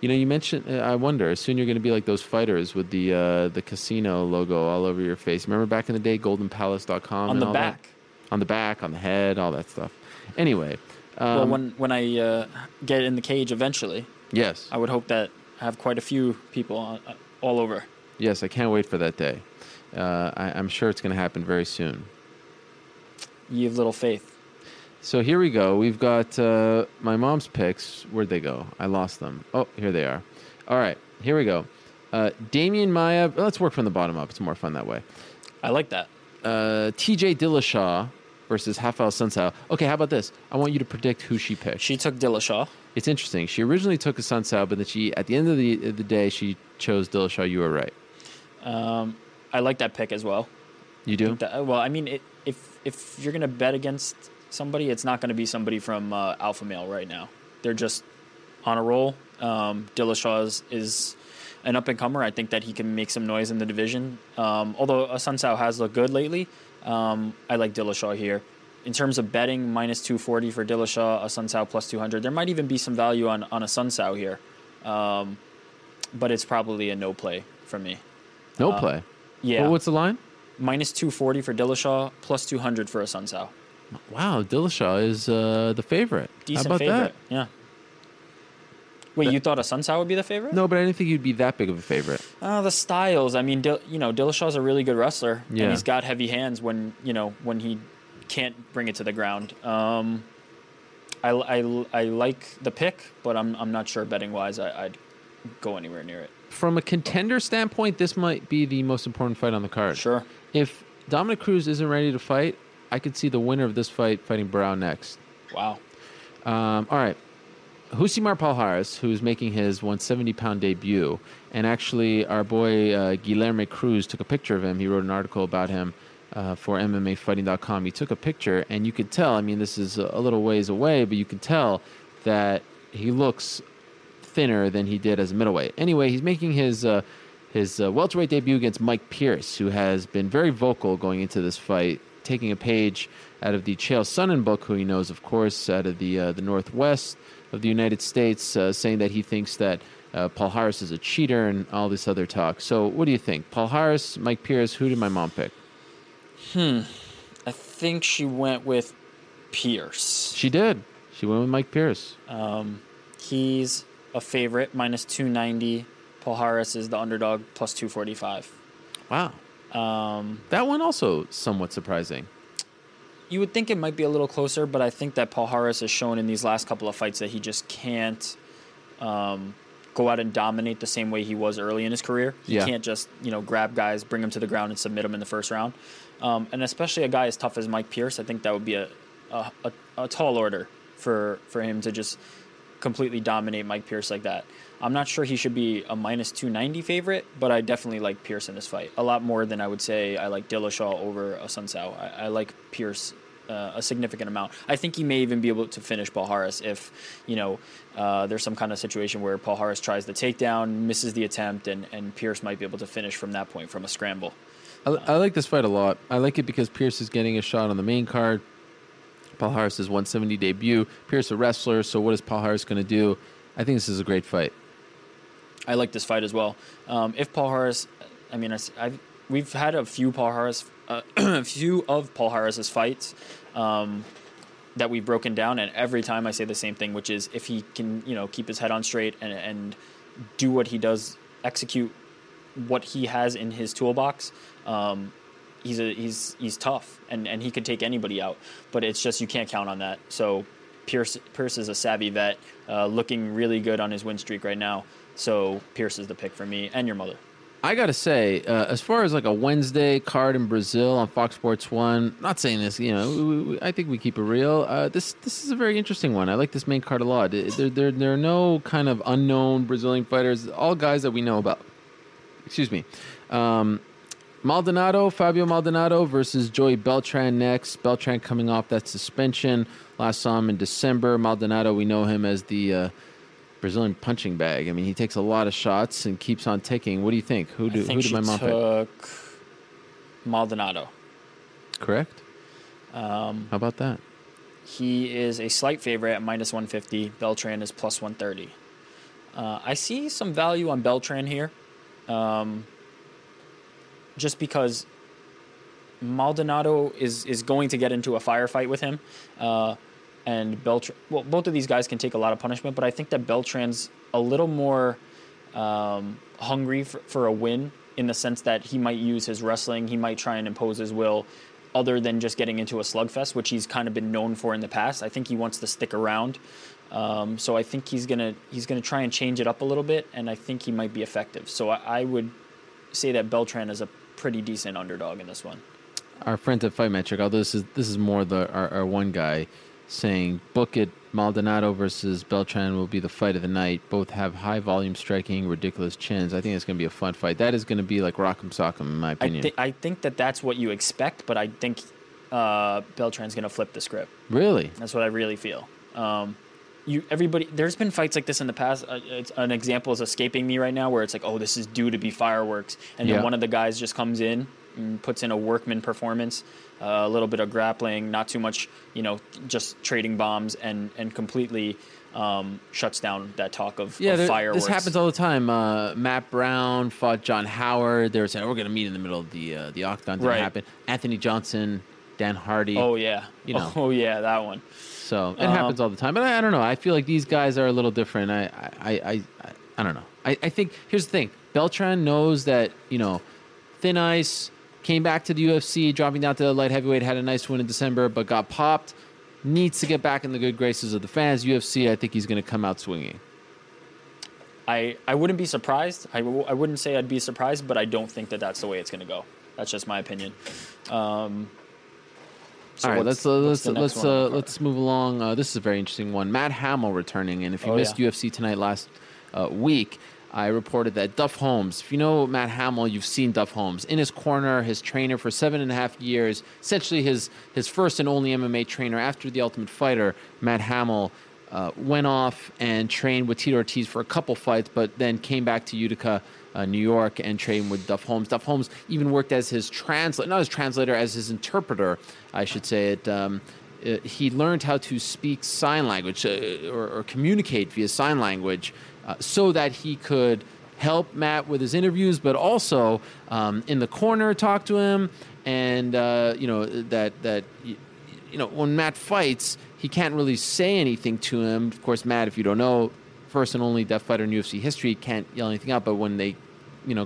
You mentioned, I wonder, soon you're going to be like those fighters with the casino logo all over your face. Remember back in the day, goldenpalace.com? On the back. On the back, on the head, all that stuff. Anyway. Well, when I get in the cage eventually. Yes. I would hope that I have quite a few people all over. Yes, I can't wait for that day. I'm sure it's going to happen very soon. You have little faith. So here we go. We've got my mom's picks. Where'd they go? I lost them. Oh, here they are. All right, here we go. Damian Maia. Let's work from the bottom up. It's more fun that way. I like that. TJ Dillashaw versus Raphael Assunção. Okay, how about this? I want you to predict who she picked. She took Dillashaw. It's interesting. She originally took Assunção, but then at the end of the day, she chose Dillashaw. You were right. I like that pick as well. You do? If you're going to bet against somebody, it's not going to be somebody from Alpha Male right now. They're just on a roll. Dillashaw is an up-and-comer. I think that he can make some noise in the division. Although Assunção has looked good lately, I like Dillashaw here. In terms of betting, -240 for Dillashaw, Assunção +200. There might even be some value on Assunção here. But it's probably a no play for me. No play? Yeah. Well, what's the line? -240 for Dillashaw, +200 for Assunção. Wow, Dillashaw is the favorite. Decent favorite. How about that? Yeah. Wait, you thought Assunção would be the favorite? No, but I didn't think he'd be that big of a favorite. The styles. Dillashaw's a really good wrestler, yeah. And he's got heavy hands when he can't bring it to the ground. I like the pick, but I'm not sure betting wise I'd go anywhere near it. From a contender standpoint, this might be the most important fight on the card. Sure. If Dominic Cruz isn't ready to fight, I could see the winner of this fight fighting Barão next. Wow. All right. Rousimar Palhares, who's making his 170-pound debut, and actually our boy Guilherme Cruz took a picture of him. He wrote an article about him for MMAfighting.com. He took a picture, and you could tell, I mean, this is a little ways away, but you could tell that he looks thinner than he did as a middleweight. Anyway, he's making his welterweight debut against Mike Pierce, who has been very vocal going into this fight, taking a page out of the Chael Sonnen book, who he knows, of course, out of the Northwest of the United States, saying that he thinks that Palhares is a cheater and all this other talk. So what do you think? Palhares, Mike Pierce, who did my mom pick? I think she went with Pierce. She did. She went with Mike Pierce. He's a favorite, minus 290. Palhares is the underdog, plus 245. Wow. That one also somewhat surprising. You would think it might be a little closer, but I think that Palhares has shown in these last couple of fights that he just can't go out and dominate the same way he was early in his career. He can't just, grab guys, bring them to the ground, and submit them in the first round. And especially a guy as tough as Mike Pierce, I think that would be a tall order for him to just completely dominate Mike Pierce like that. I'm not sure he should be a minus 290 favorite, but I definitely like Pierce in this fight a lot more than I would say I like Dillashaw over Assunção. I like Pierce a significant amount. I think he may even be able to finish Palhares if, there's some kind of situation where Palhares tries the takedown, misses the attempt, and Pierce might be able to finish from that point from a scramble. I like this fight a lot. I like it because Pierce is getting a shot on the main card. Palhares' 170 debut. Pierce a wrestler, so what is Palhares going to do? I think this is a great fight. I like this fight as well. If Palhares, we've had a few Palhares a few of Palhares' fights that we've broken down, and every time I say the same thing, which is if he can, keep his head on straight and do what he does, execute what he has in his toolbox, he's tough, and he could take anybody out. But it's just you can't count on that. So Pierce is a savvy vet, looking really good on his win streak right now. So Pierce is the pick for me and your mother. I got to say, as far as like a Wednesday card in Brazil on Fox Sports 1, not saying this, I think we keep it real. This is a very interesting one. I like this main card a lot. There are no kind of unknown Brazilian fighters, all guys that we know about. Excuse me. Fabio Maldonado versus Joey Beltran next. Beltran coming off that suspension. Last saw him in December. Maldonado, we know him as the... Brazilian punching bag. I mean, he takes a lot of shots and keeps on taking. What do you think? Who did my mom pick? Maldonado. Correct. How about that? He is a slight favorite at minus 150. Beltran is plus 130. I see some value on Beltran here, just because Maldonado is going to get into a firefight with him. And Beltran, well, both of these guys can take a lot of punishment, but I think that Beltran's a little more hungry for a win, in the sense that he might use his wrestling, he might try and impose his will, other than just getting into a slugfest, which he's kind of been known for in the past. I think he wants to stick around, so I think he's gonna try and change it up a little bit, and I think he might be effective. So I would say that Beltran is a pretty decent underdog in this one. Our friend at Fight Metric, although this is more our one guy, saying book it. Maldonado versus Beltran will be the fight of the night. Both have high volume striking, ridiculous chins. I think it's going to be a fun fight. That is going to be like Rock'em Sock'em, in my opinion. I think that's what you expect, but I think Beltran's going to flip the script. Really? That's what I really feel. There's been fights like this in the past. An example is escaping me right now, where it's like, oh, this is due to be fireworks, and then one of the guys just comes in and puts in a workman performance, a little bit of grappling, not too much, just trading bombs, and completely shuts down that talk of fireworks. This happens all the time. Matt Brown fought John Howard. They were saying, we're going to meet in the middle of the octagon. Didn't happen. Anthony Johnson, Dan Hardy. Oh, yeah. Oh, yeah, that one. So it happens all the time. But I don't know. I feel like these guys are a little different. I don't know. I think, here's the thing. Beltran knows that, thin ice, came back to the UFC, dropping down to light heavyweight, had a nice win in December, but got popped. Needs to get back in the good graces of the fans. UFC, I think he's going to come out swinging. I wouldn't be surprised. I wouldn't say I'd be surprised, but I don't think that's the way it's going to go. That's just my opinion. So all right, let's move along. This is a very interesting one. Matt Hamill returning, and if you missed UFC Tonight last week, I reported that Duff Holmes, if you know Matt Hamill, you've seen Duff Holmes in his corner, his trainer for 7.5 years, essentially his first and only MMA trainer after The Ultimate Fighter. Matt Hamill went off and trained with Tito Ortiz for a couple fights, but then came back to Utica, New York, and trained with Duff Holmes. Duff Holmes even worked as his translator, not his translator, as his interpreter, I should say. He learned how to speak sign language or communicate via sign language, so that he could help Matt with his interviews, but also in the corner talk to him. And when Matt fights, he can't really say anything to him. Of course, Matt, if you don't know, first and only deaf fighter in UFC history, can't yell anything out. But when they,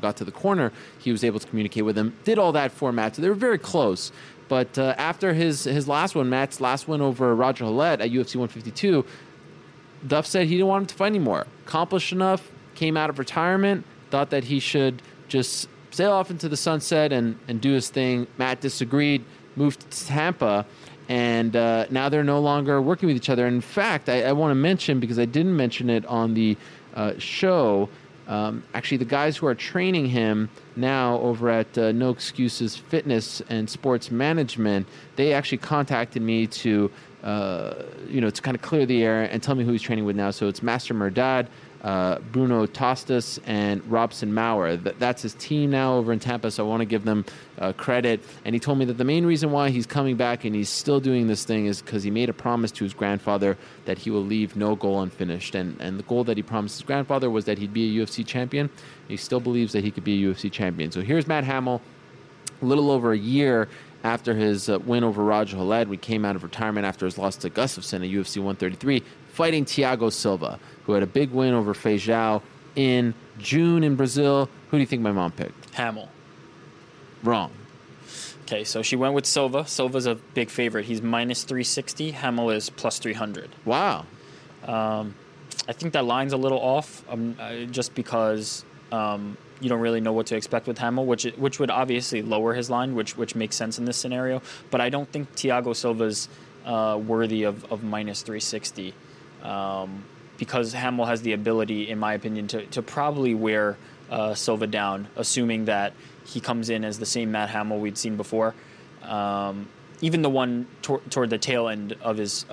got to the corner, he was able to communicate with him. Did all that for Matt, so they were very close. But after his last one, Matt's last win over Roger Hollett at UFC 152. Duff said he didn't want him to fight anymore. Accomplished enough, came out of retirement, thought that he should just sail off into the sunset and do his thing. Matt disagreed, moved to Tampa, and now they're no longer working with each other. In fact, I want to mention, because I didn't mention it on the show, actually the guys who are training him now over at No Excuses Fitness and Sports Management, they actually contacted me to to kind of clear the air and tell me who he's training with now. So it's Master Merdad, Bruno Tostas, and Robson Maurer. That's his team now over in Tampa, so I want to give them credit. And he told me that the main reason why he's coming back and he's still doing this thing is because he made a promise to his grandfather that he will leave no goal unfinished. And the goal that he promised his grandfather was that he'd be a UFC champion. He still believes that he could be a UFC champion. So here's Matt Hamill, a little over a year after his win over Roger Hollett. We came out of retirement after his loss to Gustafsson at UFC 133, fighting Thiago Silva, who had a big win over Feijão in June in Brazil. Who do you think my mom picked? Hamill. Wrong. Okay, so she went with Silva. Silva's a big favorite. He's minus 360. Hamill is plus 300. Wow. I think that line's a little off, just because... you don't really know what to expect with Hamill, which would obviously lower his line, which makes sense in this scenario. But I don't think Thiago Silva's worthy of minus 360, because Hamill has the ability, in my opinion, to probably wear Silva down, assuming that he comes in as the same Matt Hamill we'd seen before. Even the one toward the tail end of his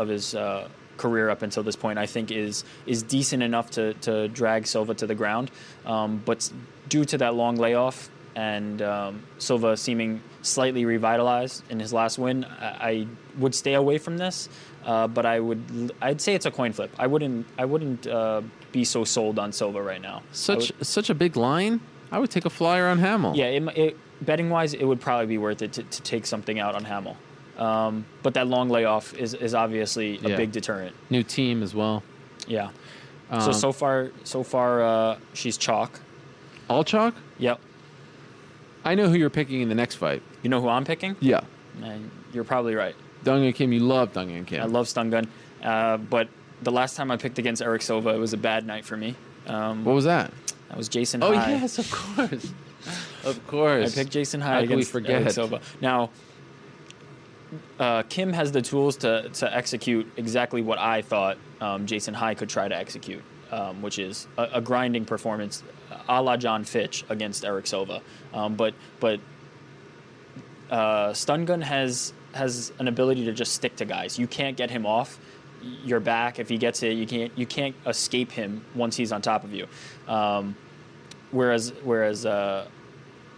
career up until this point, I think is decent enough to drag Silva to the ground. But due to that long layoff and Silva seeming slightly revitalized in his last win, I would stay away from this. But I'd say it's a coin flip. I wouldn't be so sold on Silva right now. Such a big line. I would take a flyer on Hamill. Yeah, betting wise, it would probably be worth it to take something out on Hamill. But that long layoff is obviously a big deterrent. New team as well. Yeah. So far, she's chalk. All chalk? Yep. I know who you're picking in the next fight. You know who I'm picking? Yeah. And you're probably right. Stun Gun Kim. You love Stun Gun Kim. I love Stun Gun. But the last time I picked against Eric Silva, it was a bad night for me. What was that? That was Jason Hyde. Oh, yes, of course. Of course. I picked Jason Hyde against Eric Silva. Now... Kim has the tools to execute exactly what I thought Jason Hyde could try to execute, which is a grinding performance a la John Fitch against Eric Silva. But Stun Gun has an ability to just stick to guys. You can't get him off your back. If he gets it, you can't escape him once he's on top of you. Whereas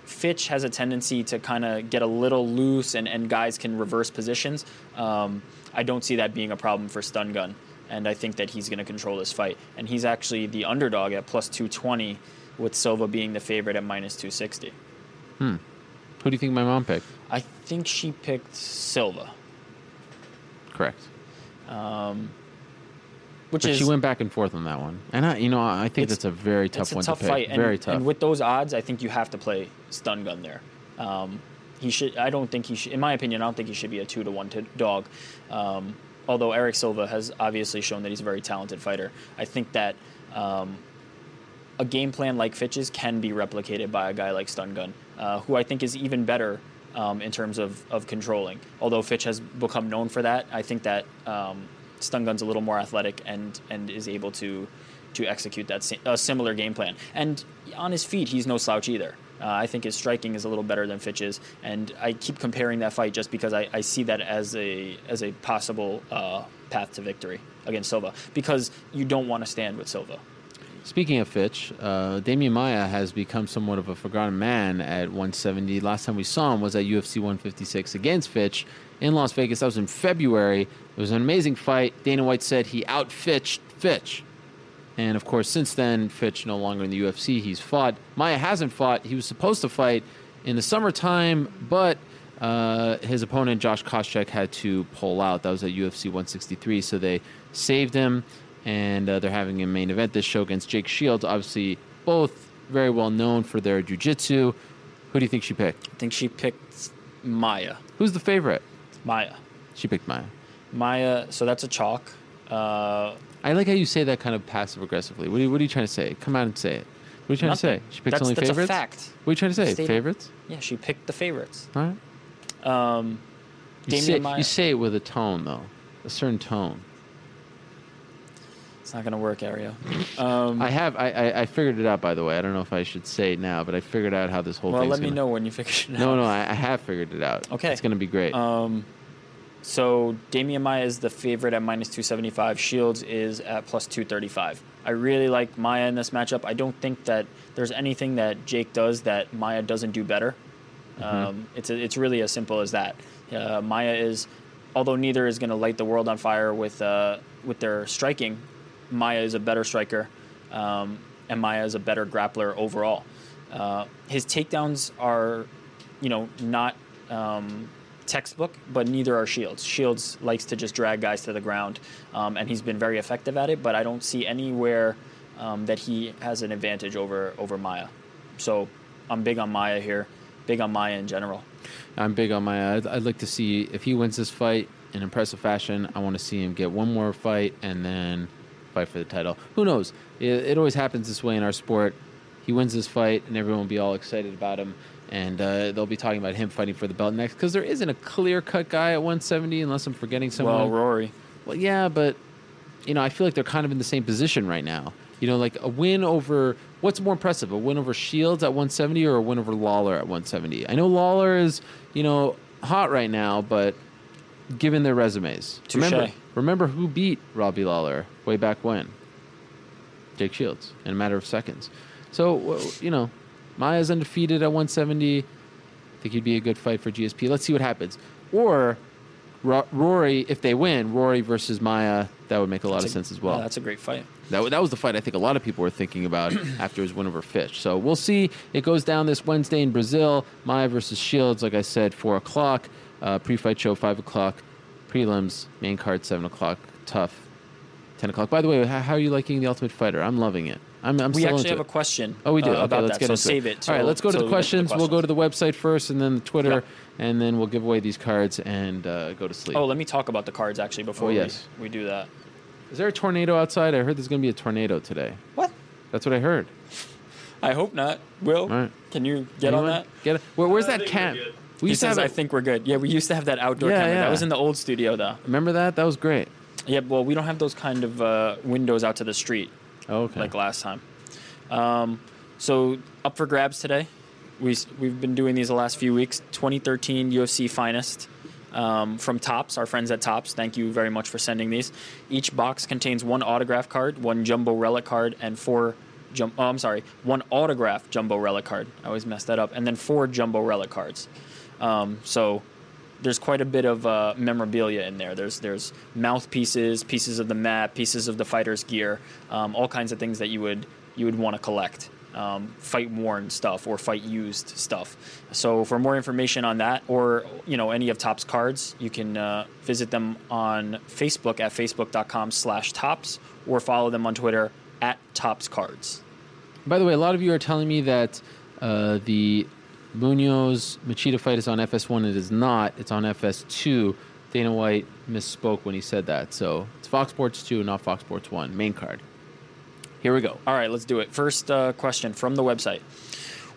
Fitch has a tendency to kind of get a little loose and guys can reverse positions. I don't see that being a problem for Stun Gun, and I think that he's going to control this fight. And he's actually the underdog at plus 220, with Silva being the favorite at minus 260. Who do you think my mom picked? I think she picked Silva. Correct. She went back and forth on that one, and I think that's a very tough one to pick. It's a tough fight, very tough. And with those odds, I think you have to play Stun Gun there. In my opinion, I don't think he should be a 2-to-1 dog. Although Eric Silva has obviously shown that he's a very talented fighter, I think that a game plan like Fitch's can be replicated by a guy like Stun Gun, who I think is even better in terms of controlling. Although Fitch has become known for that, I think that Stun Gun's a little more athletic and is able to execute that similar game plan. And on his feet, he's no slouch either. I think his striking is a little better than Fitch's, and I keep comparing that fight just because I see that as a possible path to victory against Silva, because you don't want to stand with Silva. Speaking of Fitch, Damian Maia has become somewhat of a forgotten man at 170. Last time we saw him was at UFC 156 against Fitch in Las Vegas. That was in February. It was an amazing fight. Dana White said he out-Fitched Fitch. And, of course, since then, Fitch no longer in the UFC. He's fought. Maia hasn't fought. He was supposed to fight in the summertime, but his opponent, Josh Koscheck, had to pull out. That was at UFC 163, so they saved him, and they're having a main event this show against Jake Shields. Obviously, both very well known for their jiu-jitsu. Who do you think she picked? I think she picked Maia. Who's the favorite? Maia. She picked Maia. Maia, so that's a chalk. I like how you say that kind of passive-aggressively. What are you trying to say? Come out and say it. What are you trying to say? She picked only favorites? That's a fact. What are you trying to say? Stated. Favorites? Yeah, she picked the favorites. All right. You say it with a tone, though. A certain tone. It's not going to work, Ariel. I figured it out, by the way. I don't know if I should say it now, but I figured out how this whole thing's going to... Well, let me know when you figure it out. No, I have figured it out. Okay. It's going to be great. So Damian Maia is the favorite at minus 275. Shields is at plus 235. I really like Maia in this matchup. I don't think that there's anything that Jake does that Maia doesn't do better. Mm-hmm. It's really as simple as that. Maia is, although neither is going to light the world on fire with their striking, Maia is a better striker, and Maia is a better grappler overall. His takedowns are, not... textbook, but neither are Shields. Shields likes to just drag guys to the ground, and he's been very effective at it, but I don't see anywhere that he has an advantage over Maia. So I'm big on Maia here, big on Maia in general. I'm big on Maia. I'd like to see, if he wins this fight in impressive fashion, I want to see him get one more fight and then fight for the title. Who knows? It always happens this way in our sport. He wins this fight, and everyone will be all excited about him. And they'll be talking about him fighting for the belt next, because there isn't a clear-cut guy at 170 unless I'm forgetting someone. Well, Rory. Well, yeah, but, I feel like they're kind of in the same position right now. Like a win over... What's more impressive, a win over Shields at 170 or a win over Lawler at 170? I know Lawler is, hot right now, but given their resumes. Touché. Remember who beat Robbie Lawler way back when? Jake Shields, in a matter of seconds. So, Maia's undefeated at 170. I think he'd be a good fight for GSP. Let's see what happens. Or Rory, if they win, Rory versus Maia, that would make a lot of sense as well. Yeah, that's a great fight. That was the fight I think a lot of people were thinking about after his win over Fitch. So we'll see. It goes down this Wednesday in Brazil. Maia versus Shields, like I said, 4 o'clock. Pre-fight show, 5 o'clock. Prelims, main card, 7 o'clock. Tough, 10 o'clock. By the way, how are you liking The Ultimate Fighter? I'm loving it. We actually have a question. Oh, we do. About let's that. Get so save it. All right, let's go to the questions. We'll go to the website first, and then the Twitter, and then we'll give away these cards and go to sleep. Oh, let me talk about the cards actually before we do that. Is there a tornado outside? I heard there's going to be a tornado today. What? That's what I heard. I hope not. Will, right. Can you get Anyone? On that? Get it. Where's that camp? We used to have. I think we're good. Yeah, we used to have that outdoor camera. Yeah. That was in the old studio, though. Remember that? That was great. Yeah. Well, we don't have those kind of windows out to the street. Oh, okay. Like last time. So up for grabs today. We've been doing these the last few weeks. 2013 UFC Finest from Topps, our friends at Topps. Thank you very much for sending these. Each box contains one autograph card, one jumbo relic card, and one autograph jumbo relic card. I always mess that up. And then 4 jumbo relic cards. So there's quite a bit of memorabilia in there. There's mouthpieces, pieces of the mat, pieces of the fighter's gear, all kinds of things that you would want to collect, fight-worn stuff or fight-used stuff. So for more information on that or any of Topps cards, you can visit them on Facebook at facebook.com/Topps or follow them on Twitter at Topps Cards. By the way, a lot of you are telling me that the Munoz Machida fight is on FS1. It is not. It's on FS2. Dana White misspoke when he said that. So it's Fox Sports 2, not Fox Sports 1. Main card. Here we go. All right, let's do it. First question from the website.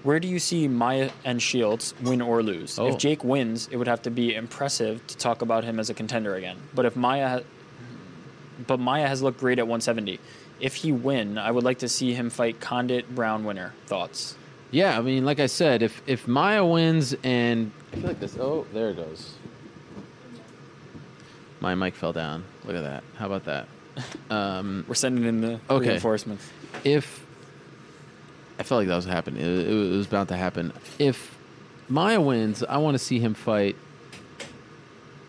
Where do you see Maia and Shields win or lose? Oh. If Jake wins, it would have to be impressive to talk about him as a contender again. But if Maia has looked great at 170. If he win, I would like to see him fight Condit Brown winner. Thoughts? Yeah, I mean, like I said, if Maia wins and... I feel like this... Oh, there it goes. My mic fell down. Look at that. How about that? We're sending in the reinforcements. If... I felt like that was happening. It was bound to happen. If Maia wins, I want to see him fight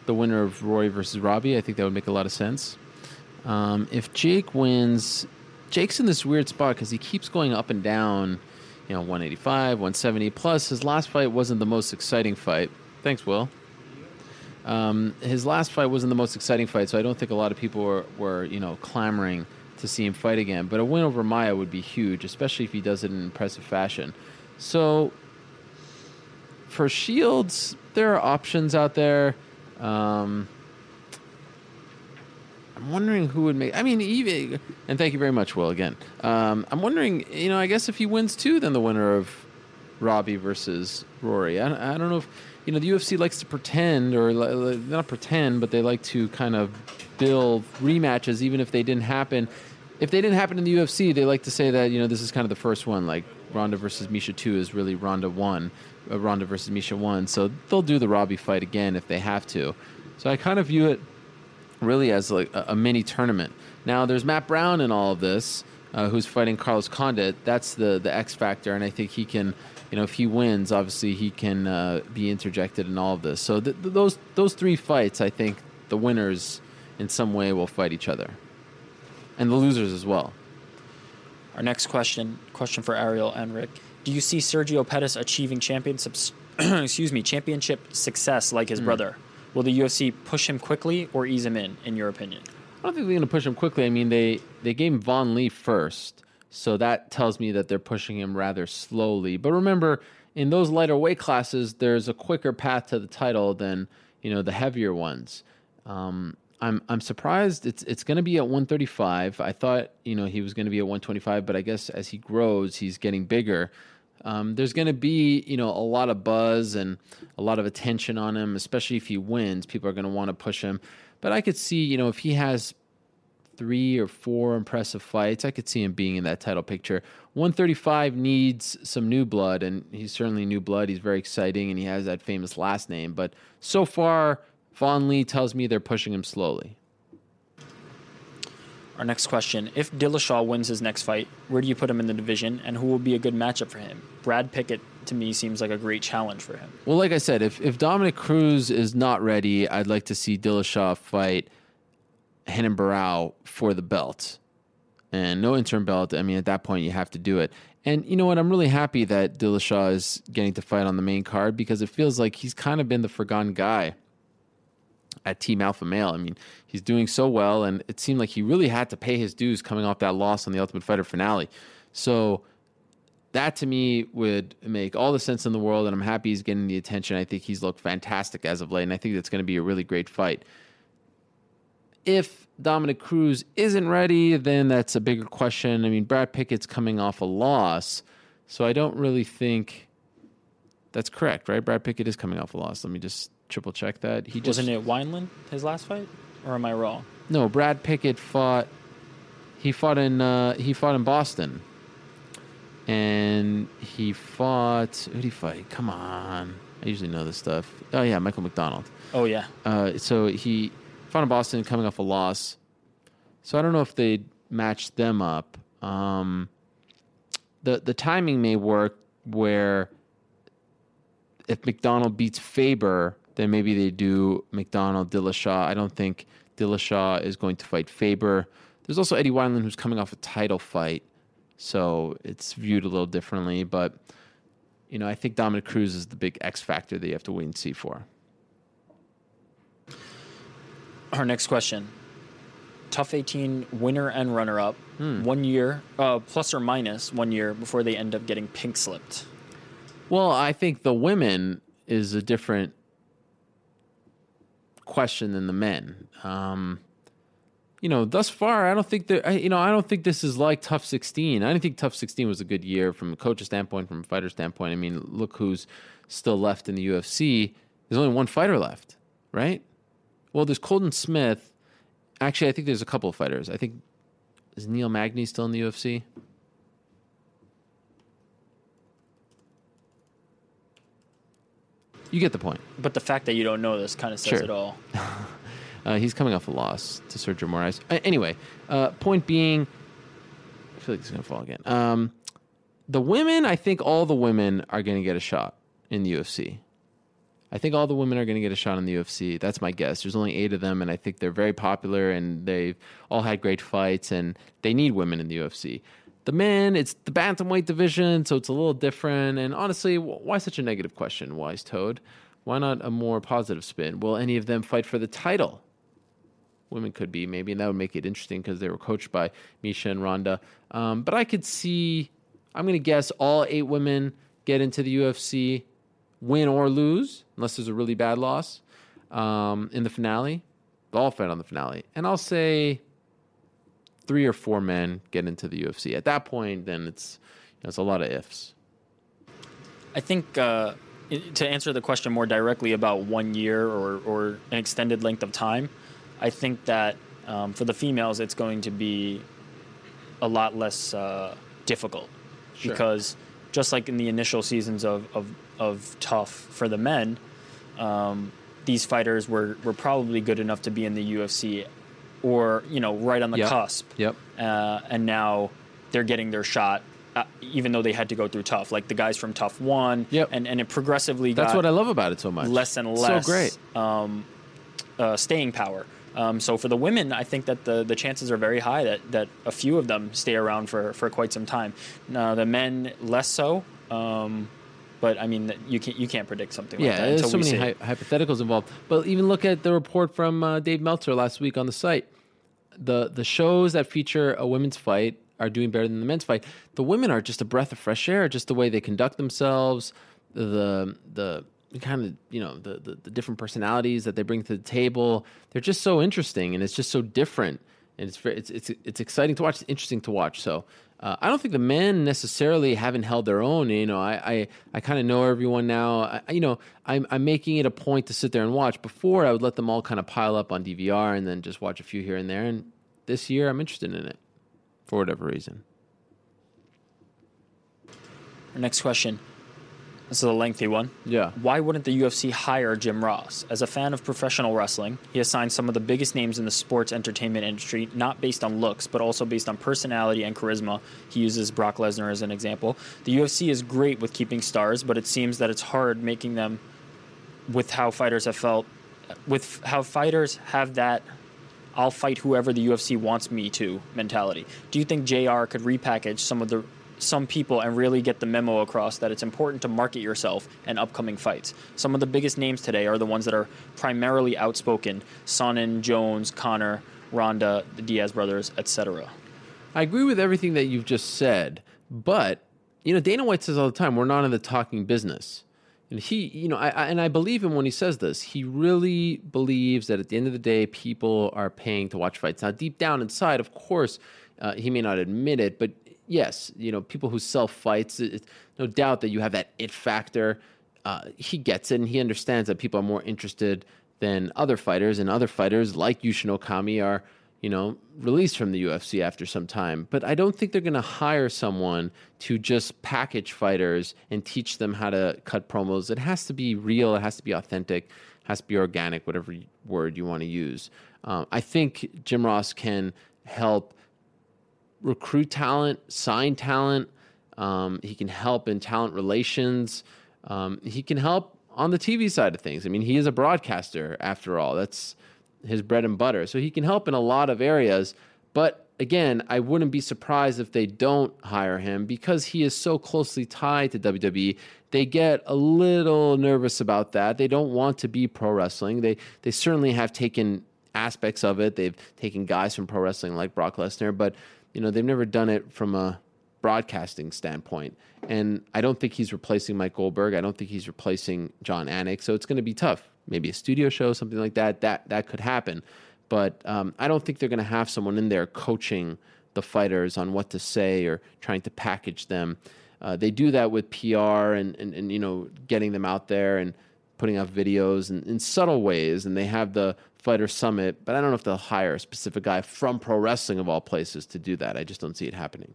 the winner of Roy versus Robbie. I think that would make a lot of sense. If Jake wins, Jake's in this weird spot because he keeps going up and down, you know, 185, 170. Plus, his last fight wasn't the most exciting fight. Thanks, Will. His last fight wasn't the most exciting fight, so I don't think a lot of people were you know, clamoring to see him fight again. But a win over Maia would be huge, especially if he does it in an impressive fashion. So, for Shields, there are options out there. I'm wondering who would make... I mean, even... And thank you very much, Will, again. I'm wondering, you know, I guess if he wins too, then the winner of Robbie versus Rory. I don't know if... You know, the UFC likes to pretend, or not pretend, but they like to kind of build rematches even if they didn't happen. If they didn't happen in the UFC, they like to say that, you know, this is kind of the first one. Like, Ronda versus Misha 2 is really Ronda 1. Ronda versus Misha 1. So they'll do the Robbie fight again if they have to. So I kind of view it really as like a mini tournament. Now, there's Matt Brown in all of this, who's fighting Carlos Condit. That's the X factor, and I think he can, you know, if he wins, obviously he can be interjected in all of this. So those three fights, I think the winners in some way will fight each other, and the losers as well. Our next question for Ariel and Rick. Do you see Sergio Pettis achieving championship success like his brother? Will the UFC push him quickly or ease him in your opinion? I don't think they're going to push him quickly. I mean, they gave him Von Lee first, so that tells me that they're pushing him rather slowly. But remember, in those lighter weight classes, there's a quicker path to the title than, you know, the heavier ones. I'm surprised it's going to be at 135. I thought, you know, he was going to be at 125, but I guess as he grows, he's getting bigger. There's going to be, you know, a lot of buzz and a lot of attention on him, especially if he wins. People are going to want to push him. But I could see, you know, if he has 3 or 4 impressive fights, I could see him being in that title picture. 135 needs some new blood, and he's certainly new blood. He's very exciting, and he has that famous last name. But so far, Von Lee tells me they're pushing him slowly. Our next question, if Dillashaw wins his next fight, where do you put him in the division, and who will be a good matchup for him? Brad Pickett, to me, seems like a great challenge for him. Well, like I said, if Dominic Cruz is not ready, I'd like to see Dillashaw fight Hiron Barrow for the belt. And no interim belt, I mean, at that point, you have to do it. And you know what, I'm really happy that Dillashaw is getting to fight on the main card, because it feels like he's kind of been the forgotten guy at Team Alpha Male. I mean, he's doing so well, and it seemed like he really had to pay his dues coming off that loss on the Ultimate Fighter finale. So that, to me, would make all the sense in the world, and I'm happy he's getting the attention. I think he's looked fantastic as of late, and I think that's going to be a really great fight. If Dominic Cruz isn't ready, then that's a bigger question. I mean, Brad Pickett's coming off a loss, so I don't really think that's correct, right? Brad Pickett is coming off a loss. Let me just triple check that. He wasn't it Wineland his last fight, or am I wrong? No, Brad Pickett fought. He fought in Boston, and he fought. Who did he fight? Come on, I usually know this stuff. Oh yeah, Michael McDonald. Oh yeah. So he fought in Boston, coming off a loss. So I don't know if they matched them up. The timing may work where if McDonald beats Faber, then maybe they do McDonald, Dillashaw. I don't think Dillashaw is going to fight Faber. There's also Eddie Wineland, who's coming off a title fight, so it's viewed a little differently. But, you know, I think Dominic Cruz is the big X factor that you have to wait and see for. Our next question. Tough 18 winner and runner-up, 1 year, plus or minus 1 year before they end up getting pink slipped. Well, I think the women is a different question than the men. you know, thus far, I don't think that, you know, I don't think this is like Tough 16. I didn't think Tough 16 was a good year from a coach's standpoint, from a fighter's standpoint. I mean, look who's still left in the UFC. There's only one fighter left, right? Well, there's Colton Smith. Actually, I think there's a couple of fighters. I think, is Neil Magny still in the UFC? You get the point. But the fact that you don't know this kind of says it all. He's coming off a loss to Sergio Moraes. Anyway, point being, I feel like it's going to fall again. The women, I think all the women are going to get a shot in the UFC. I think all the women are going to get a shot in the UFC. That's my guess. There's only 8 of them, and I think they're very popular, and they've all had great fights, and they need women in the UFC. The men, it's the bantamweight division, so it's a little different. And honestly, why such a negative question, Wise Toad? Why not a more positive spin? Will any of them fight for the title? Women could be, maybe, and that would make it interesting because they were coached by Misha and Ronda. But I could see, I'm going to guess all 8 women get into the UFC, win or lose, unless there's a really bad loss, in the finale. They'll all fight on the finale. And I'll say 3 or 4 men get into the UFC. At that point, then it's, you know, it's a lot of ifs. I think to answer the question more directly about 1 year or an extended length of time, I think that for the females, it's going to be a lot less difficult. Sure. Because just like in the initial seasons of Tough for the men, these fighters were probably good enough to be in the UFC or, you know, right on the cusp. Yep. And now they're getting their shot, even though they had to go through Tough. Like the guys from Tough 1. Yep. And it progressively got... That's what I love about it so much. Less and less. So great. Staying power. So for the women, I think that the chances are very high that a few of them stay around for quite some time. The men, less so. But, I mean, you can't predict something like that. Yeah, there's so many hypotheticals involved. But even look at the report from Dave Meltzer last week on the site. The shows that feature a women's fight are doing better than the men's fight. The women are just a breath of fresh air, just the way they conduct themselves, the kind of, you know, the different personalities that they bring to the table. They're just so interesting, and it's just so different. And it's exciting to watch. It's interesting to watch. So I don't think the men necessarily haven't held their own. You know, I kind of know everyone now. I'm making it a point to sit there and watch. Before, I would let them all kind of pile up on DVR and then just watch a few here and there. And this year, I'm interested in it for whatever reason. Our next question. This is a lengthy one. Yeah. Why wouldn't the UFC hire Jim Ross? As a fan of professional wrestling, he has signed some of the biggest names in the sports entertainment industry, not based on looks, but also based on personality and charisma. He uses Brock Lesnar as an example. The UFC is great with keeping stars, but it seems that it's hard making them with how fighters have that I'll fight whoever the UFC wants me to mentality. Do you think JR could repackage some people and really get the memo across that it's important to market yourself and upcoming fights? Some of the biggest names today are the ones that are primarily outspoken: Sonnen, Jones, Connor, Ronda, the Diaz brothers, etc. I agree with everything that you've just said, but, you know, Dana White says all the time, we're not in the talking business. And he, you know, I believe him when he says this. He really believes that at the end of the day, people are paying to watch fights. Now, deep down inside, of course, he may not admit it, but yes, you know, people who sell fights, it's no doubt that you have that it factor. He gets it, and he understands that people are more interested than other fighters, and other fighters like Yushin Okami are, you know, released from the UFC after some time. But I don't think they're going to hire someone to just package fighters and teach them how to cut promos. It has to be real. It has to be authentic. It has to be organic, whatever word you want to use. I think Jim Ross can help recruit talent, sign talent. He can help in talent relations. He can help on the TV side of things. I mean, he is a broadcaster after all. That's his bread and butter. So he can help in a lot of areas. But again, I wouldn't be surprised if they don't hire him because he is so closely tied to WWE. They get a little nervous about that. They don't want to be pro wrestling. They certainly have taken aspects of it. They've taken guys from pro wrestling like Brock Lesnar, but you know, they've never done it from a broadcasting standpoint. And I don't think he's replacing Mike Goldberg. I don't think he's replacing John Anik. So it's going to be tough. Maybe a studio show, something like that. That could happen. But I don't think they're going to have someone in there coaching the fighters on what to say or trying to package them. They do that with PR and you know, getting them out there and putting out videos in subtle ways. And they have the Fighter Summit, but I don't know if they'll hire a specific guy from pro wrestling of all places to do that. I just don't see it happening.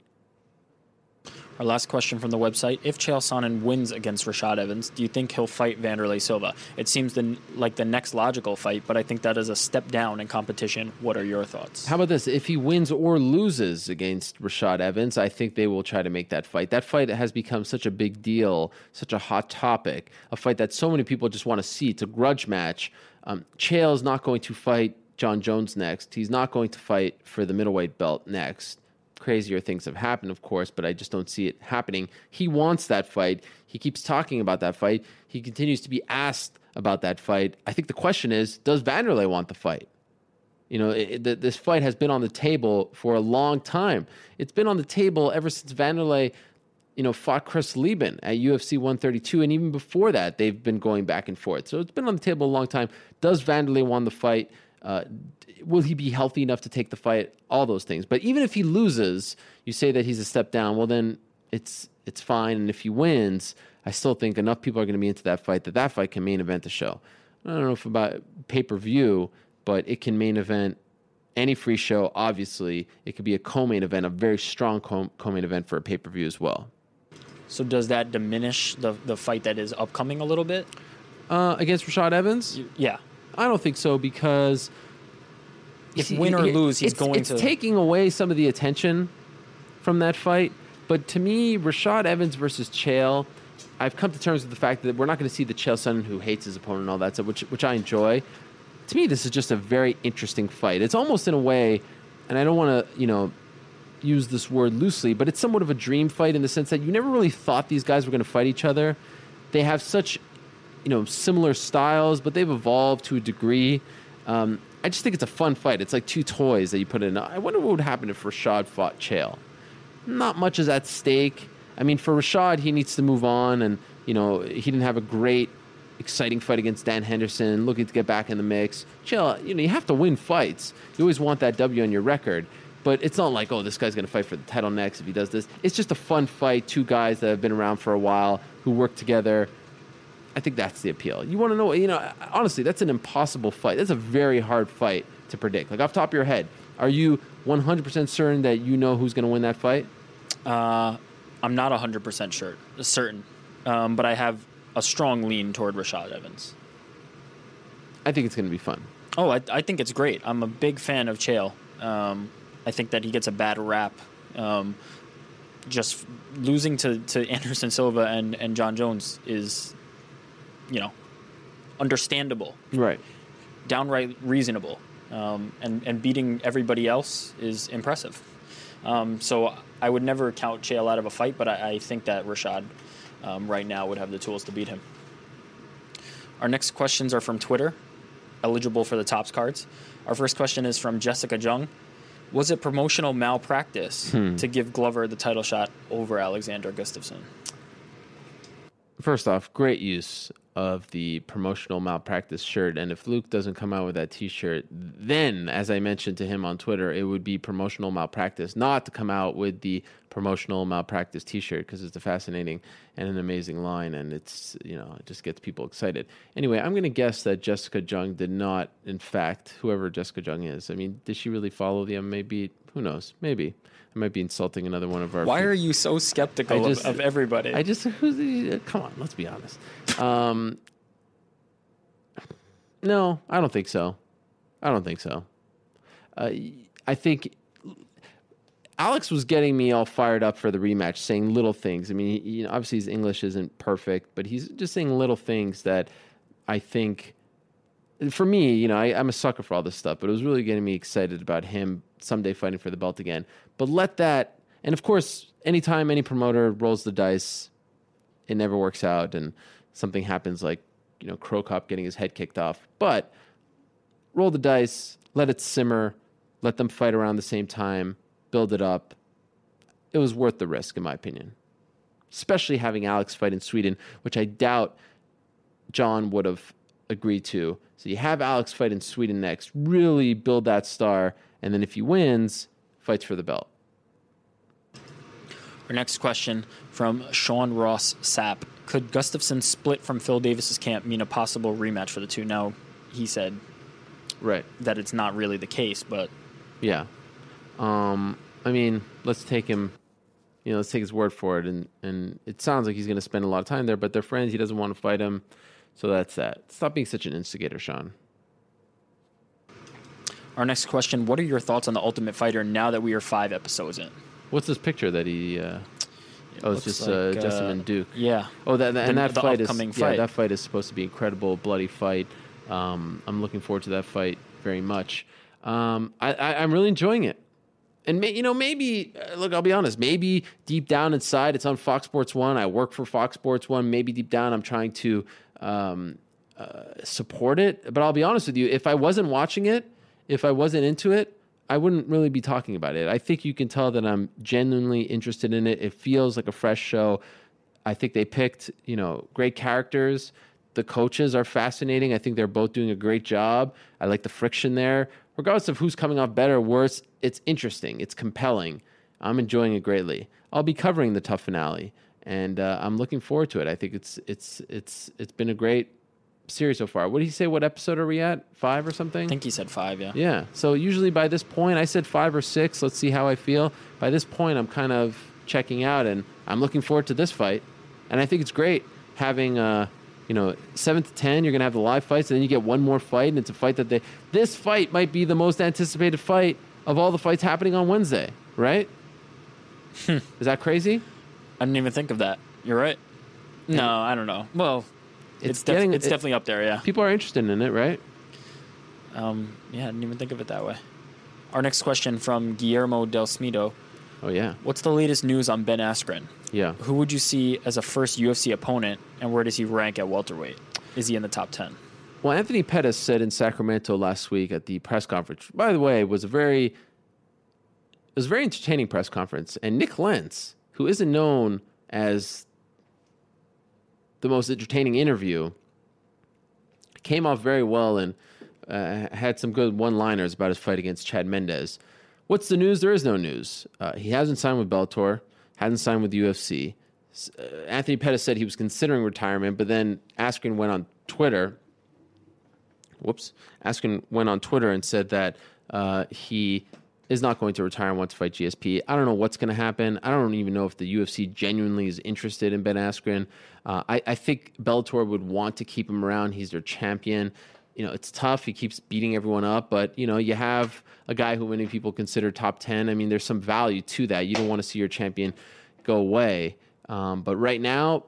Our last question from the website. If Chael Sonnen wins against Rashad Evans, do you think he'll fight Vanderlei Silva? It seems like the next logical fight, but I think that is a step down in competition. What are your thoughts? How about this? If he wins or loses against Rashad Evans, I think they will try to make that fight. That fight has become such a big deal, such a hot topic, a fight that so many people just want to see. It's a grudge match. Chael's not going to fight Jon Jones next. He's not going to fight for the middleweight belt next. Crazier things have happened, of course, but I just don't see it happening. He wants that fight. He keeps talking about that fight. He continues to be asked about that fight. I think the question is, does Vanderlei want the fight? You know, this fight has been on the table for a long time. It's been on the table ever since Vanderlei, you know, fought Chris Lieben at UFC 132, and even before that, they've been going back and forth. So it's been on the table a long time. Does Vanderlei want the fight? Will he be healthy enough to take the fight? All those things. But even if he loses, you say that he's a step down. Well, then it's fine. And if he wins, I still think enough people are going to be into that fight can main event the show. I don't know if about pay-per-view, but it can main event any free show, obviously. It could be a co-main event, a very strong co-main event for a pay-per-view as well. So does that diminish the fight that is upcoming a little bit? Against Rashad Evans? Yeah. I don't think so, because if win or lose, he's going to... It's taking away some of the attention from that fight. But to me, Rashad Evans versus Chael, I've come to terms with the fact that we're not going to see the Chael Sonnen who hates his opponent and all that stuff, which I enjoy. To me, this is just a very interesting fight. It's almost in a way, and I don't want to, you know, use this word loosely, but it's somewhat of a dream fight in the sense that you never really thought these guys were going to fight each other. They have such, you know, similar styles, but they've evolved to a degree. I just think it's a fun fight. It's like two toys that you put in. I wonder what would happen if Rashad fought Chael. Not much is at stake. I mean, for Rashad, he needs to move on, and, you know, he didn't have a great, exciting fight against Dan Henderson, looking to get back in the mix. Chael, you know, you have to win fights. You always want that W on your record. But it's not like, oh, this guy's going to fight for the title next if he does this. It's just a fun fight. Two guys that have been around for a while who work together. I think that's the appeal. You want to know, you know, honestly, that's an impossible fight. That's a very hard fight to predict. Like, off the top of your head, are you 100% certain that you know who's going to win that fight? I'm not 100% certain, but I have a strong lean toward Rashad Evans. I think it's going to be fun. Oh, I think it's great. I'm a big fan of Chael. I think that he gets a bad rap. Just losing to Anderson Silva and Jon Jones is... you know, understandable, right? Downright reasonable, and beating everybody else is impressive. So I would never count Chael out of a fight, but I think that Rashad right now would have the tools to beat him. Our next questions are from Twitter, eligible for the Topps cards. Our first question is from Jessica Jung. Was it promotional malpractice to give Glover the title shot over Alexander Gustafsson? First off, great use of the promotional malpractice shirt. And if Luke doesn't come out with that T-shirt, then, as I mentioned to him on Twitter, it would be promotional malpractice not to come out with the promotional malpractice T-shirt, because it's a fascinating and an amazing line, and it's, you know, it just gets people excited. Anyway, I'm going to guess that Jessica Jung did not, in fact, whoever Jessica Jung is. I mean, did she really follow the MMA beat? Who knows? Maybe. I might be insulting another one of our... Why people. Are you so skeptical of everybody? Come on, let's be honest. No, I don't think so. I think Alex was getting me all fired up for the rematch, saying little things. I mean, you know, obviously his English isn't perfect, but he's just saying little things that I think... For me, you know, I'm a sucker for all this stuff, but it was really getting me excited about him someday fighting for the belt again. But let that, and of course, anytime any promoter rolls the dice, it never works out, and something happens, like, you know, Crow Cop getting his head kicked off. But roll the dice, let it simmer, let them fight around the same time, build it up. It was worth the risk, in my opinion. Especially having Alex fight in Sweden, which I doubt John would have agreed to. So you have Alex fight in Sweden next, really build that star, and then if he wins, fights for the belt. Our next question from Sean Ross Sapp. Could Gustafsson split from Phil Davis's camp mean a possible rematch for the two? Now, he said that it's not really the case, but... Yeah. I mean, let's take him... You know, let's take his word for it. And it sounds like he's going to spend a lot of time there, but they're friends. He doesn't want to fight him. So that's that. Stop being such an instigator, Sean. Our next question, what are your thoughts on The Ultimate Fighter now that we are 5 episodes in? What's this picture that he... it's just like, Justin and Duke. Yeah. Oh, that fight is supposed to be incredible, bloody fight. I'm looking forward to that fight very much. I'm really enjoying it. And, I'll be honest, maybe deep down inside, it's on Fox Sports 1. I work for Fox Sports 1. Maybe deep down I'm trying to support it. But I'll be honest with you, if I wasn't watching it, if I wasn't into it, I wouldn't really be talking about it. I think you can tell that I'm genuinely interested in it. It feels like a fresh show. I think they picked, great characters. The coaches are fascinating. I think they're both doing a great job. I like the friction there. Regardless of who's coming off better or worse, it's interesting. It's compelling. I'm enjoying it greatly. I'll be covering the tough finale, and I'm looking forward to it. I think it's been a great series so far. What did he say? What episode are we at? 5 or something? I think he said 5, yeah. Yeah. So usually by this point, I said 5 or 6. Let's see how I feel. By this point, I'm kind of checking out, and I'm looking forward to this fight. And I think it's great having... 7 to 10, you're going to have the live fights, and then you get one more fight, and it's a fight that this fight might be the most anticipated fight of all the fights happening on Wednesday, right? Is that crazy? I didn't even think of that. You're right. No, and I don't know. Well, it's definitely up there, yeah. People are interested in it, right? I didn't even think of it that way. Our next question from Guillermo Del Smido. Oh, yeah. What's the latest news on Ben Askren? Yeah. Who would you see as a first UFC opponent, and where does he rank at welterweight? Is he in the top 10? Well, Anthony Pettis said in Sacramento last week at the press conference, by the way, it was a very entertaining press conference, and Nick Lentz, who isn't known as the most entertaining interview, came off very well and had some good one-liners about his fight against Chad Mendes. What's the news? There is no news. He hasn't signed with Bellator, hasn't signed with UFC. Anthony Pettis said he was considering retirement, but then Askren went on Twitter. Askren went on Twitter and said that he is not going to retire and wants to fight GSP. I don't know what's going to happen. I don't even know if the UFC genuinely is interested in Ben Askren. I think Bellator would want to keep him around. He's their champion. It's tough. He keeps beating everyone up, but you have a guy who many people consider top 10. I mean, there's some value to that. You don't want to see your champion go away. But right now,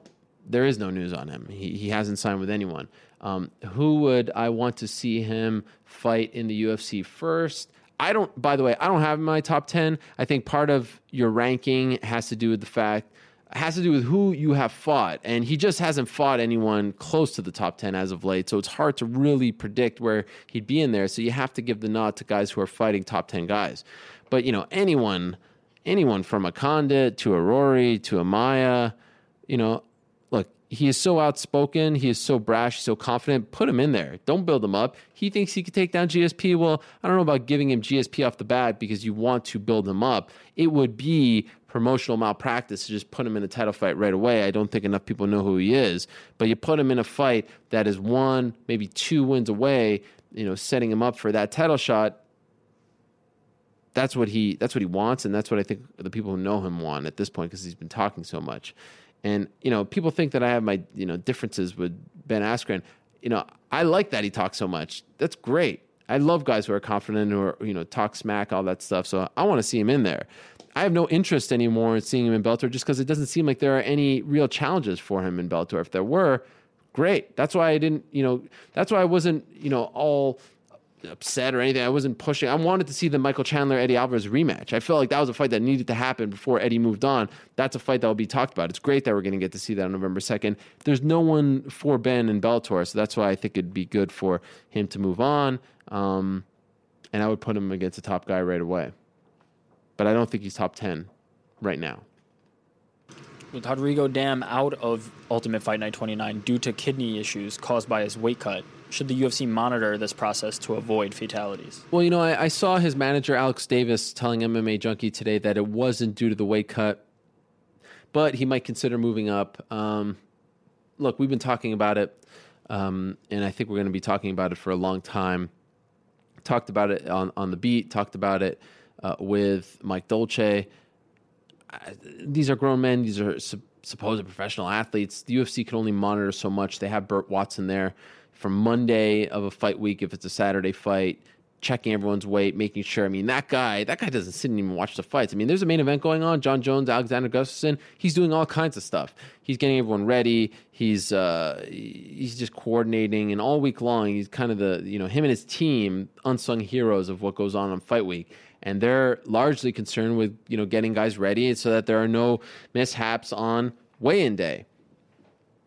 there is no news on him. He hasn't signed with anyone. Who would I want to see him fight in the UFC first? I don't have him in my top 10. I think part of your ranking has to do with who you have fought, and he just hasn't fought anyone close to the top 10 as of late, so it's hard to really predict where he'd be in there, so you have to give the nod to guys who are fighting top 10 guys. But, anyone from a Condit to a Rory to a Maia, look, he is so outspoken, he is so brash, so confident, put him in there. Don't build him up. He thinks he could take down GSP. Well, I don't know about giving him GSP off the bat because you want to build him up. It would be promotional malpractice to just put him in a title fight right away. I don't think enough people know who he is, but you put him in a fight that is 1, maybe 2 wins away, setting him up for that title shot. That's what he wants, and that's what I think the people who know him want at this point because he's been talking so much. And, people think that I have my, differences with Ben Askren. I like that he talks so much. That's great. I love guys who are confident, who are, talk smack, all that stuff, so I want to see him in there. I have no interest anymore in seeing him in Bellator just because it doesn't seem like there are any real challenges for him in Bellator. If there were, great. That's why I didn't, that's why I wasn't, all upset or anything. I wasn't pushing. I wanted to see the Michael Chandler-Eddie Alvarez rematch. I felt like that was a fight that needed to happen before Eddie moved on. That's a fight that will be talked about. It's great that we're going to get to see that on November 2nd. There's no one for Ben in Bellator, so that's why I think it'd be good for him to move on. And I would put him against a top guy right away. But I don't think he's top 10 right now. with Rodrigo Dam out of Ultimate Fight Night 29 due to kidney issues caused by his weight cut, should the UFC monitor this process to avoid fatalities? Well, you know, I saw his manager, Alex Davis, telling MMA Junkie today that it wasn't due to the weight cut, but he might consider moving up. Look, we've been talking about it, and I think we're going to be talking about it for a long time. Talked about it on The Beat, talked about it with Mike Dolce. These are grown men. These are supposed professional athletes. The UFC can only monitor so much. They have Burt Watson there for Monday of a fight week, if it's a Saturday fight, checking everyone's weight, making sure. I mean, that guy doesn't sit and even watch the fights. I mean, there's a main event going on. Jon Jones, Alexander Gustafsson, he's doing all kinds of stuff. He's getting everyone ready. He's just coordinating, and all week long, he's kind of the, you know, him and his team, unsung heroes of what goes on fight week. And they're largely concerned with, you know, getting guys ready so that there are no mishaps on weigh-in day.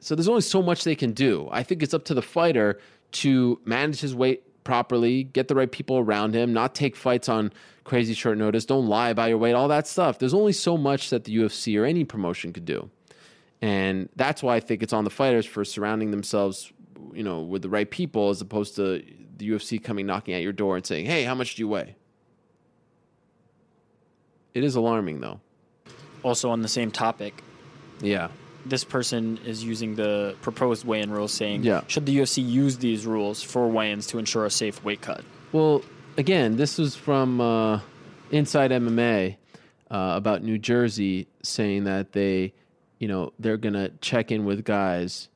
So there's only so much they can do. I think it's up to the fighter to manage his weight properly, get the right people around him, not take fights on crazy short notice, don't lie about your weight, all that stuff. There's only so much that the UFC or any promotion could do. And that's why I think it's on the fighters for surrounding themselves, you know, with the right people, as opposed to the UFC coming knocking at your door and saying, hey, how much do you weigh? It is alarming, though. Also on the same topic. Yeah. This person is using the proposed weigh-in rules, saying, should the UFC use these rules for weigh-ins to ensure a safe weight cut? Well, again, this was from Inside MMA about New Jersey, saying that they, you know, they're going to check in with guys.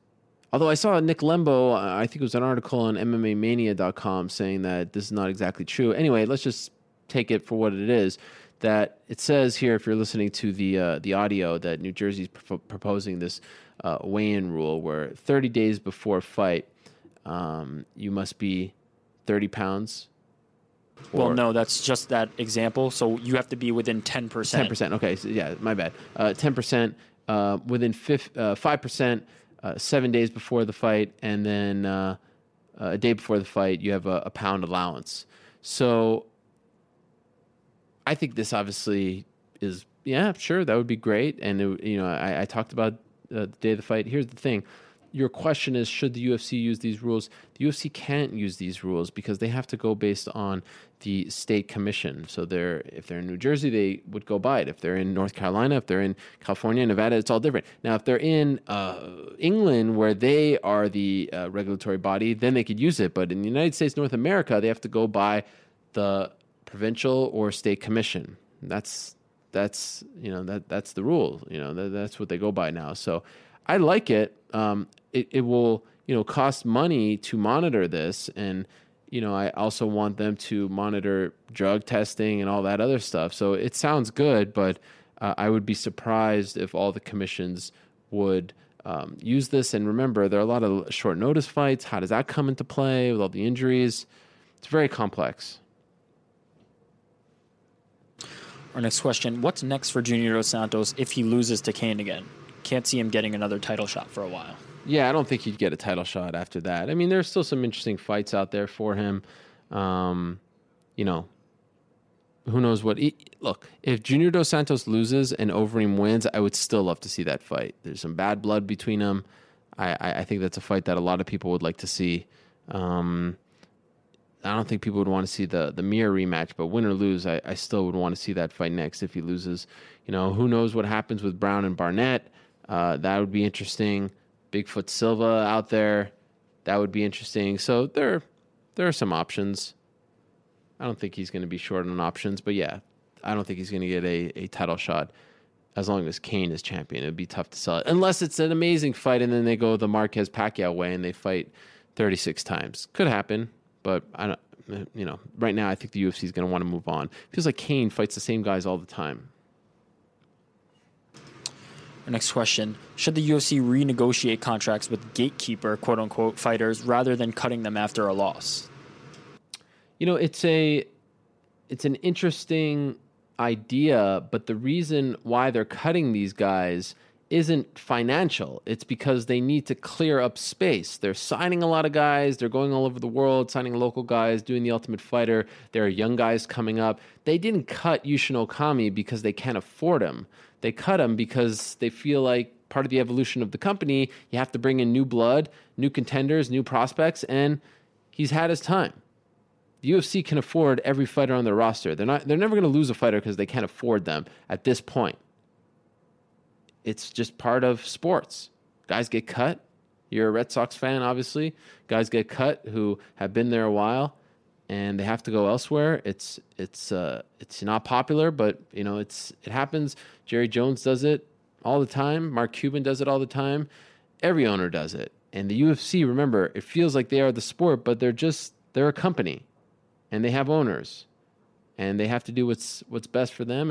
Although I saw Nick Lembo, I think it was an article on MMAmania.com saying that this is not exactly true. Anyway, let's just take it for what it is. That it says here, if you're listening to the audio, that New Jersey's proposing this weigh-in rule where 30 days before a fight, you must be 30 pounds. Well, no, that's just that example. So you have to be within 10%. 10%, okay. So, yeah, my bad. 10%, within 5%, 7 days before the fight, and then a day before the fight, you have a pound allowance. So I think this obviously is, yeah, sure, that would be great. And, it, you know, I talked about the day of the fight. Here's the thing. Your question is, should the UFC use these rules? The UFC can't use these rules because they have to go based on the state commission. So if they're in New Jersey, they would go by it. If they're in North Carolina, if they're in California, Nevada, it's all different. Now, if they're in England, where they are the regulatory body, then they could use it. But in the United States, North America, they have to go by the provincial or state commission. That's you know, that's the rule. You know, that's what they go by now. So I like it. It will, you know, cost money to monitor this, and, you know, I also want them to monitor drug testing and all that other stuff. So it sounds good, but I would be surprised if all the commissions would use this. And remember, there are a lot of short notice fights. How does that come into play with all the injuries? It's very complex. Our next question, what's next for Junior Dos Santos if he loses to Kane again? Can't see him getting another title shot for a while. Yeah, I don't think he'd get a title shot after that. I mean, there's still some interesting fights out there for him. You know, who knows what... Look, if Junior Dos Santos loses and Overeem wins, I would still love to see that fight. There's some bad blood between them. I think that's a fight that a lot of people would like to see. I don't think people would want to see the Mir rematch, but win or lose, I still would want to see that fight next if he loses. You know, who knows what happens with Brown and Barnett? That would be interesting. Bigfoot Silva out there, that would be interesting. So there are some options. I don't think he's going to be short on options, but yeah, I don't think he's going to get a title shot as long as Kane is champion. It'd be tough to sell it, unless it's an amazing fight and then they go the Marquez-Pacquiao way and they fight 36 times. Could happen. But I don't, you know, right now I think the UFC is going to want to move on. It feels like Kane fights the same guys all the time. Our next question: should the UFC renegotiate contracts with gatekeeper, quote unquote, fighters rather than cutting them after a loss? You know, it's an interesting idea, but the reason why they're cutting these guys isn't financial. It's because they need to clear up space. They're signing a lot of guys. They're going all over the world, signing local guys, doing The Ultimate Fighter. There are young guys coming up. They didn't cut Yushin Okami because they can't afford him. they cut him because they feel like part of the evolution of the company, you have to bring in new blood, new contenders, new prospects, and he's had his time. The UFC can afford every fighter on their roster. They're never going to lose a fighter because they can't afford them at this point. It's just part of sports. Guys get cut. You're a Red Sox fan, obviously. Guys get cut who have been there a while, and they have to go elsewhere. It's not popular, but you know it happens. Jerry Jones does it all the time. Mark Cuban does it all the time. Every owner does it. And the UFC, remember, it feels like they are the sport, but they're a company, and they have owners, and they have to do what's best for them.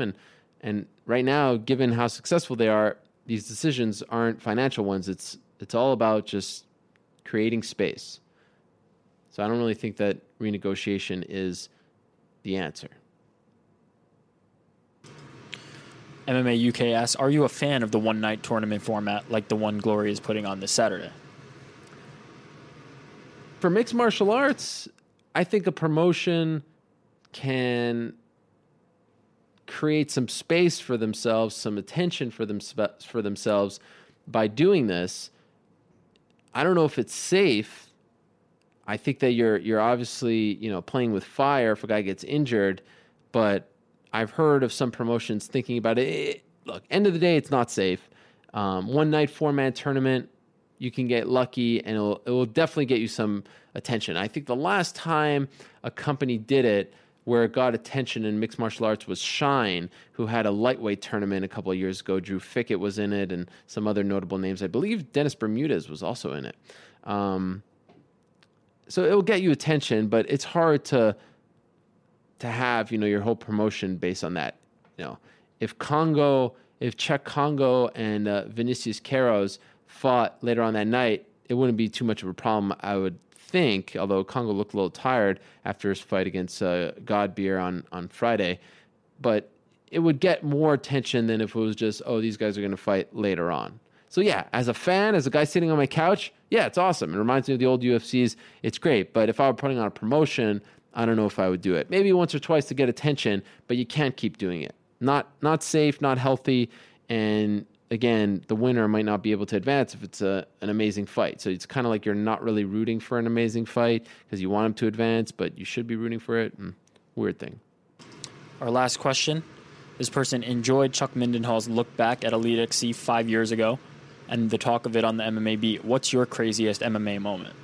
And right now, given how successful they are, these decisions aren't financial ones. It's all about just creating space. So I don't really think that renegotiation is the answer. MMA UK asks, are you a fan of the one-night tournament format like the one Glory is putting on this Saturday? For mixed martial arts, I think a promotion can create some space for themselves, some attention for themselves by doing this. I don't know if it's safe. I think that you're obviously, you know, playing with fire if a guy gets injured, but I've heard of some promotions thinking about it. Look, end of the day, it's not safe. One night four-man tournament, you can get lucky and it will definitely get you some attention. I think the last time a company did it where it got attention in mixed martial arts was Shine, who had a lightweight tournament a couple of years ago. Drew Fickett was in it and some other notable names. I believe Dennis Bermudez was also in it. So it will get you attention, but it's hard to have, you know, your whole promotion based on that. You know, if Czech Congo and Vinicius Queiroz fought later on that night, it wouldn't be too much of a problem, I would think, although Congo looked a little tired after his fight against Godbeer on Friday. But it would get more attention than if it was just, oh, these guys are going to fight later on. So yeah, as a fan, as a guy sitting on my couch, yeah, it's awesome. It reminds me of the old UFCs. It's great. But if I were putting on a promotion, I don't know if I would do it. Maybe once or twice to get attention, but you can't keep doing it. Not safe, not healthy, and again, the winner might not be able to advance if it's an amazing fight. So it's kind of like you're not really rooting for an amazing fight because you want him to advance, but you should be rooting for it. Weird thing. Our last question. This person enjoyed Chuck Mindenhall's look back at Elite XC 5 years ago and the talk of it on the MMA beat. What's your craziest MMA moment?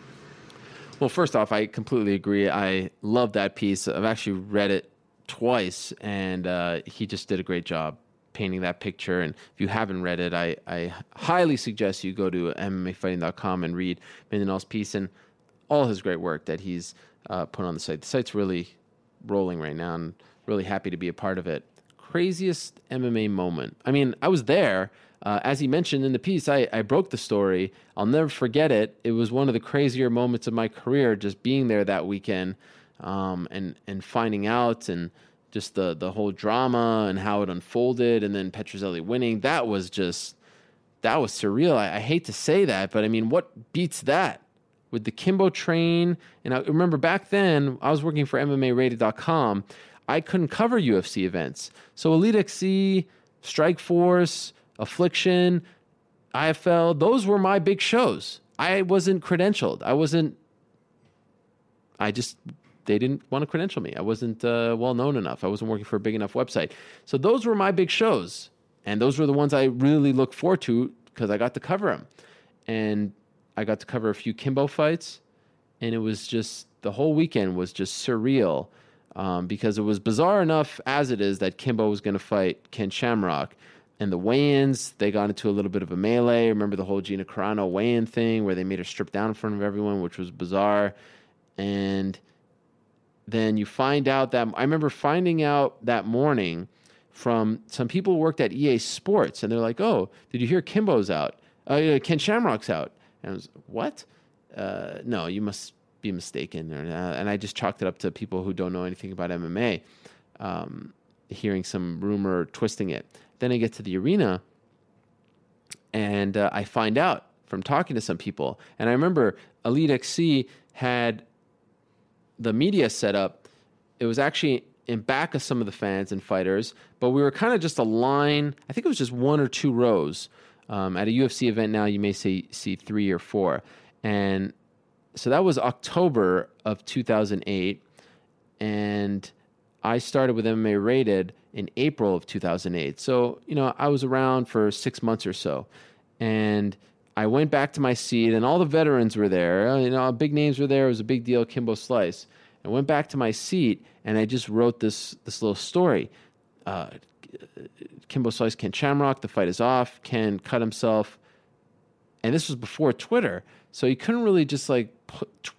Well, first off, I completely agree. I love that piece. I've actually read it twice, and he just did a great job painting that picture. And if you haven't read it, I highly suggest you go to MMAfighting.com and read Mindenhall's piece and all his great work that he's put on the site. The site's really rolling right now, and really happy to be a part of it. Craziest MMA moment. I mean, I was there. As he mentioned in the piece, I broke the story. I'll never forget it. It was one of the crazier moments of my career, just being there that weekend and finding out, and just the whole drama and how it unfolded, and then Petrozelli winning. That was surreal. I hate to say that, but I mean, what beats that? With the Kimbo train, and I remember back then, I was working for MMArated.com. I couldn't cover UFC events. So Elite XC, Strikeforce, Affliction, IFL, those were my big shows. I wasn't credentialed. They didn't want to credential me. I wasn't well known enough. I wasn't working for a big enough website. So those were my big shows. And those were the ones I really looked forward to because I got to cover them. And I got to cover a few Kimbo fights. And it was just, the whole weekend was just surreal because it was bizarre enough as it is that Kimbo was going to fight Ken Shamrock. And the weigh-ins, they got into a little bit of a melee. Remember the whole Gina Carano weigh-in thing where they made her strip down in front of everyone, which was bizarre. And then you find out that, I remember finding out that morning from some people who worked at EA Sports, and they're like, oh, did you hear Kimbo's out? Ken Shamrock's out. And I was like, what? No, you must be mistaken. And I just chalked it up to people who don't know anything about MMA, hearing some rumor, twisting it. Then I get to the arena, and I find out from talking to some people. And I remember Elite XC had the media set up. It was actually in back of some of the fans and fighters, but we were kind of just a line. I think it was just one or two rows. At a UFC event now, you may see three or four. And so that was October of 2008. And I started with MMA Rated in April of 2008. So, you know, I was around for 6 months or so. And I went back to my seat, and all the veterans were there. You know, big names were there. It was a big deal, Kimbo Slice. I went back to my seat, and I just wrote this little story. Kimbo Slice, Ken Shamrock, the fight is off. Ken cut himself. And this was before Twitter. So you couldn't really just, like,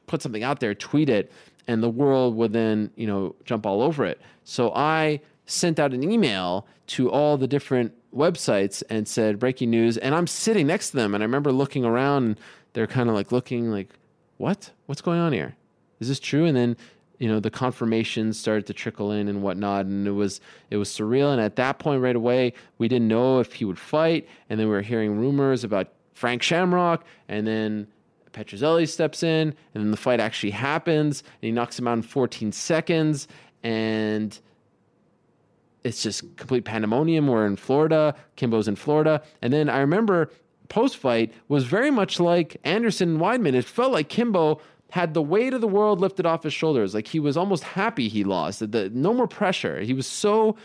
put something out there, tweet it, and the world would then, you know, jump all over it. So I sent out an email to all the different websites and said, breaking news. And I'm sitting next to them. And I remember looking around, and they're kind of like looking like, what? What's going on here? Is this true? And then, you know, the confirmations started to trickle in and whatnot. And it was surreal. And at that point right away, we didn't know if he would fight. And then we were hearing rumors about Frank Shamrock. And then Petrozelli steps in, and then the fight actually happens, and he knocks him out in 14 seconds, and it's just complete pandemonium. We're in Florida. Kimbo's in Florida. And then I remember post-fight was very much like Anderson and Weidman. It felt like Kimbo had the weight of the world lifted off his shoulders. Like, he was almost happy he lost. No more pressure. He was so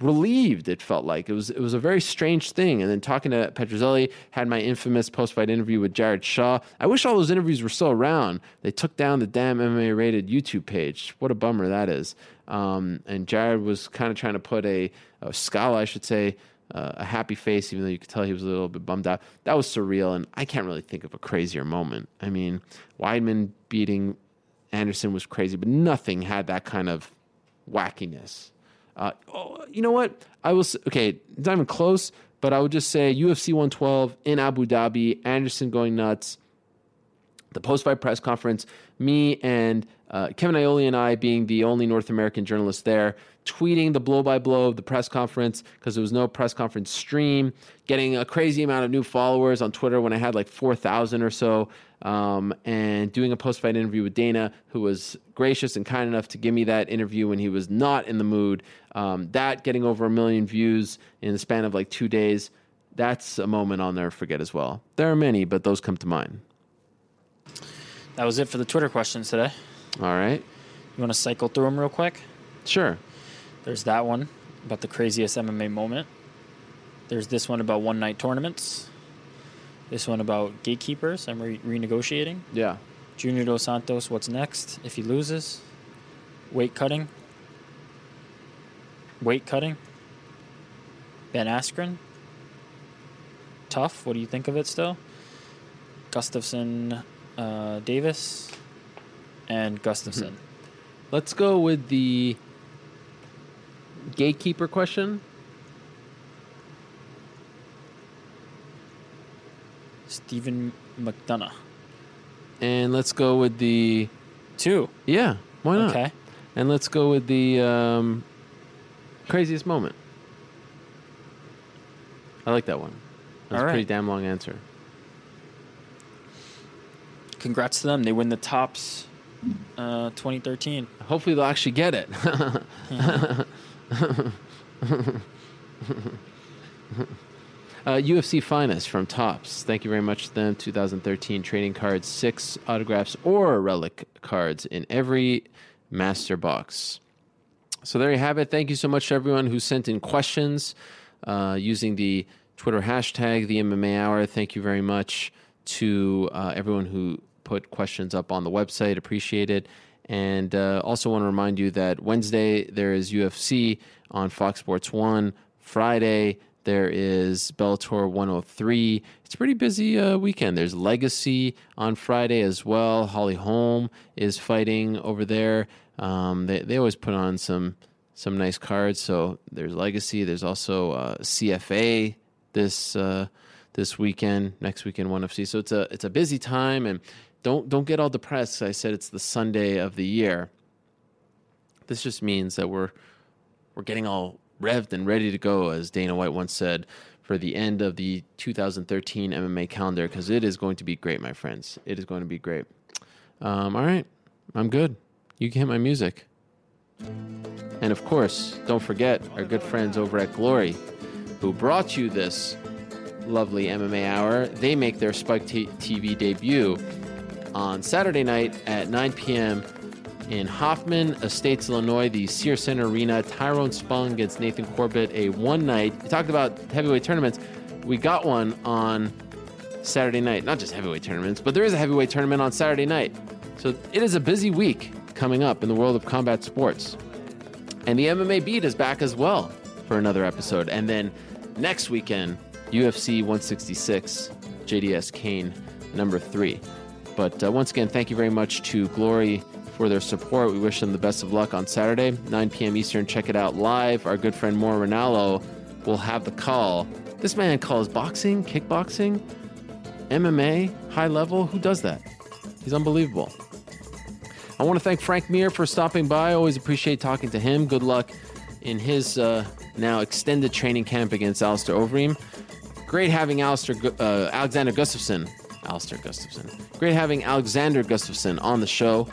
relieved, it felt like. It was a very strange thing. And then talking to Petrozelli, had my infamous post-fight interview with Jared Shaw. I wish all those interviews were still around. They took down the damn MMA Rated YouTube page. What a bummer that is. And Jared was kind of trying to put a scowl, I should say, a happy face, even though you could tell he was a little bit bummed out. That was surreal, and I can't really think of a crazier moment. I mean, Weidman beating Anderson was crazy, but nothing had that kind of wackiness. You know what? It's not even close, but I would just say UFC 112 in Abu Dhabi, Anderson going nuts, the post-fight press conference, me and Kevin Aioli and I being the only North American journalist there, tweeting the blow-by-blow of the press conference because there was no press conference stream, getting a crazy amount of new followers on Twitter when I had like 4,000 or so, and doing a post-fight interview with Dana, who was gracious and kind enough to give me that interview when he was not in the mood. That getting over 1 million views in the span of like 2 days, that's a moment I'll never forget as well. There are many, but those come to mind. That was it for the Twitter questions today. All right. You want to cycle through them real quick? Sure. There's that one about the craziest MMA moment. There's this one about one-night tournaments. This one about gatekeepers and renegotiating. Yeah. Junior Dos Santos, what's next if he loses? Weight cutting. Ben Askren. Tough. What do you think of it still? Gustafsson, Davis, and Gustafsson. Let's go with the gatekeeper question. Stephen McDonough. And let's go with the... Two. Yeah, why not? Okay. And let's go with the craziest moment. I like that one. That's a pretty damn long answer. Congrats to them. They win the Tops 2013. Hopefully they'll actually get it. UFC Finest from Tops. Thank you very much to them. 2013 trading cards, 6 autographs or relic cards in every master box. So there you have it. Thank you so much to everyone who sent in questions using the Twitter hashtag, the MMA Hour. Thank you very much to everyone who put questions up on the website. Appreciate it. And also want to remind you that Wednesday there is UFC on Fox Sports 1. Friday there is Bellator 103. It's a pretty busy weekend. There's Legacy on Friday as well. Holly Holm is fighting over there. They always put on some nice cards. So there's Legacy. There's also CFA this weekend. Next weekend, 1FC. So it's a busy time, and don't get all depressed. I said it's the Sunday of the year. This just means that we're getting all revved and ready to go, as Dana White once said, for the end of the 2013 MMA calendar, because it is going to be great, my friends. It is going to be great. All right. I'm good. You can hit my music. And of course, don't forget our good friends over at Glory, who brought you this lovely MMA Hour. They make their Spike TV debut on Saturday night at 9 p.m. in Hoffman Estates, Illinois, the Sears Center Arena. Tyrone Spong against Nathan Corbett, a one-night. We talked about heavyweight tournaments. We got one on Saturday night. Not just heavyweight tournaments, but there is a heavyweight tournament on Saturday night. So it is a busy week coming up in the world of combat sports. And the MMA Beat is back as well for another episode. And then next weekend, UFC 166, JDS Kane, number 3. But once again, thank you very much to Glory for their support. We wish them the best of luck on Saturday, 9 p.m. Eastern. Check it out live. Our good friend Mauro Ranallo will have the call. This man calls boxing, kickboxing, MMA, high level. Who does that? He's unbelievable. I want to thank Frank Mir for stopping by. Always appreciate talking to him. Good luck in his now extended training camp against Alistair Overeem. Great having Alexander Gustafsson on the show.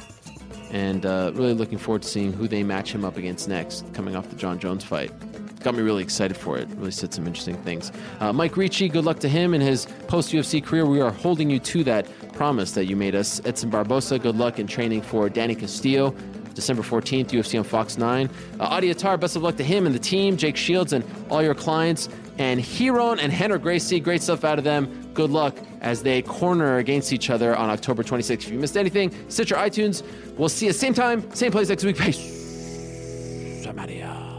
And really looking forward to seeing who they match him up against next, coming off the Jon Jones fight. Got me really excited for it. Really said some interesting things. Mike Ricci, good luck to him in his post-UFC career. We are holding you to that promise that you made us. Edson Barboza, good luck in training for Danny Castillo, December 14th, UFC on Fox 9. Adi Attar, best of luck to him and the team, Jake Shields and all your clients. And Hiron and Rener Gracie, great stuff out of them. Good luck as they corner against each other on October 26th. If you missed anything, Stitcher, iTunes. We'll see you same time, same place next week. Peace. I'm out of here.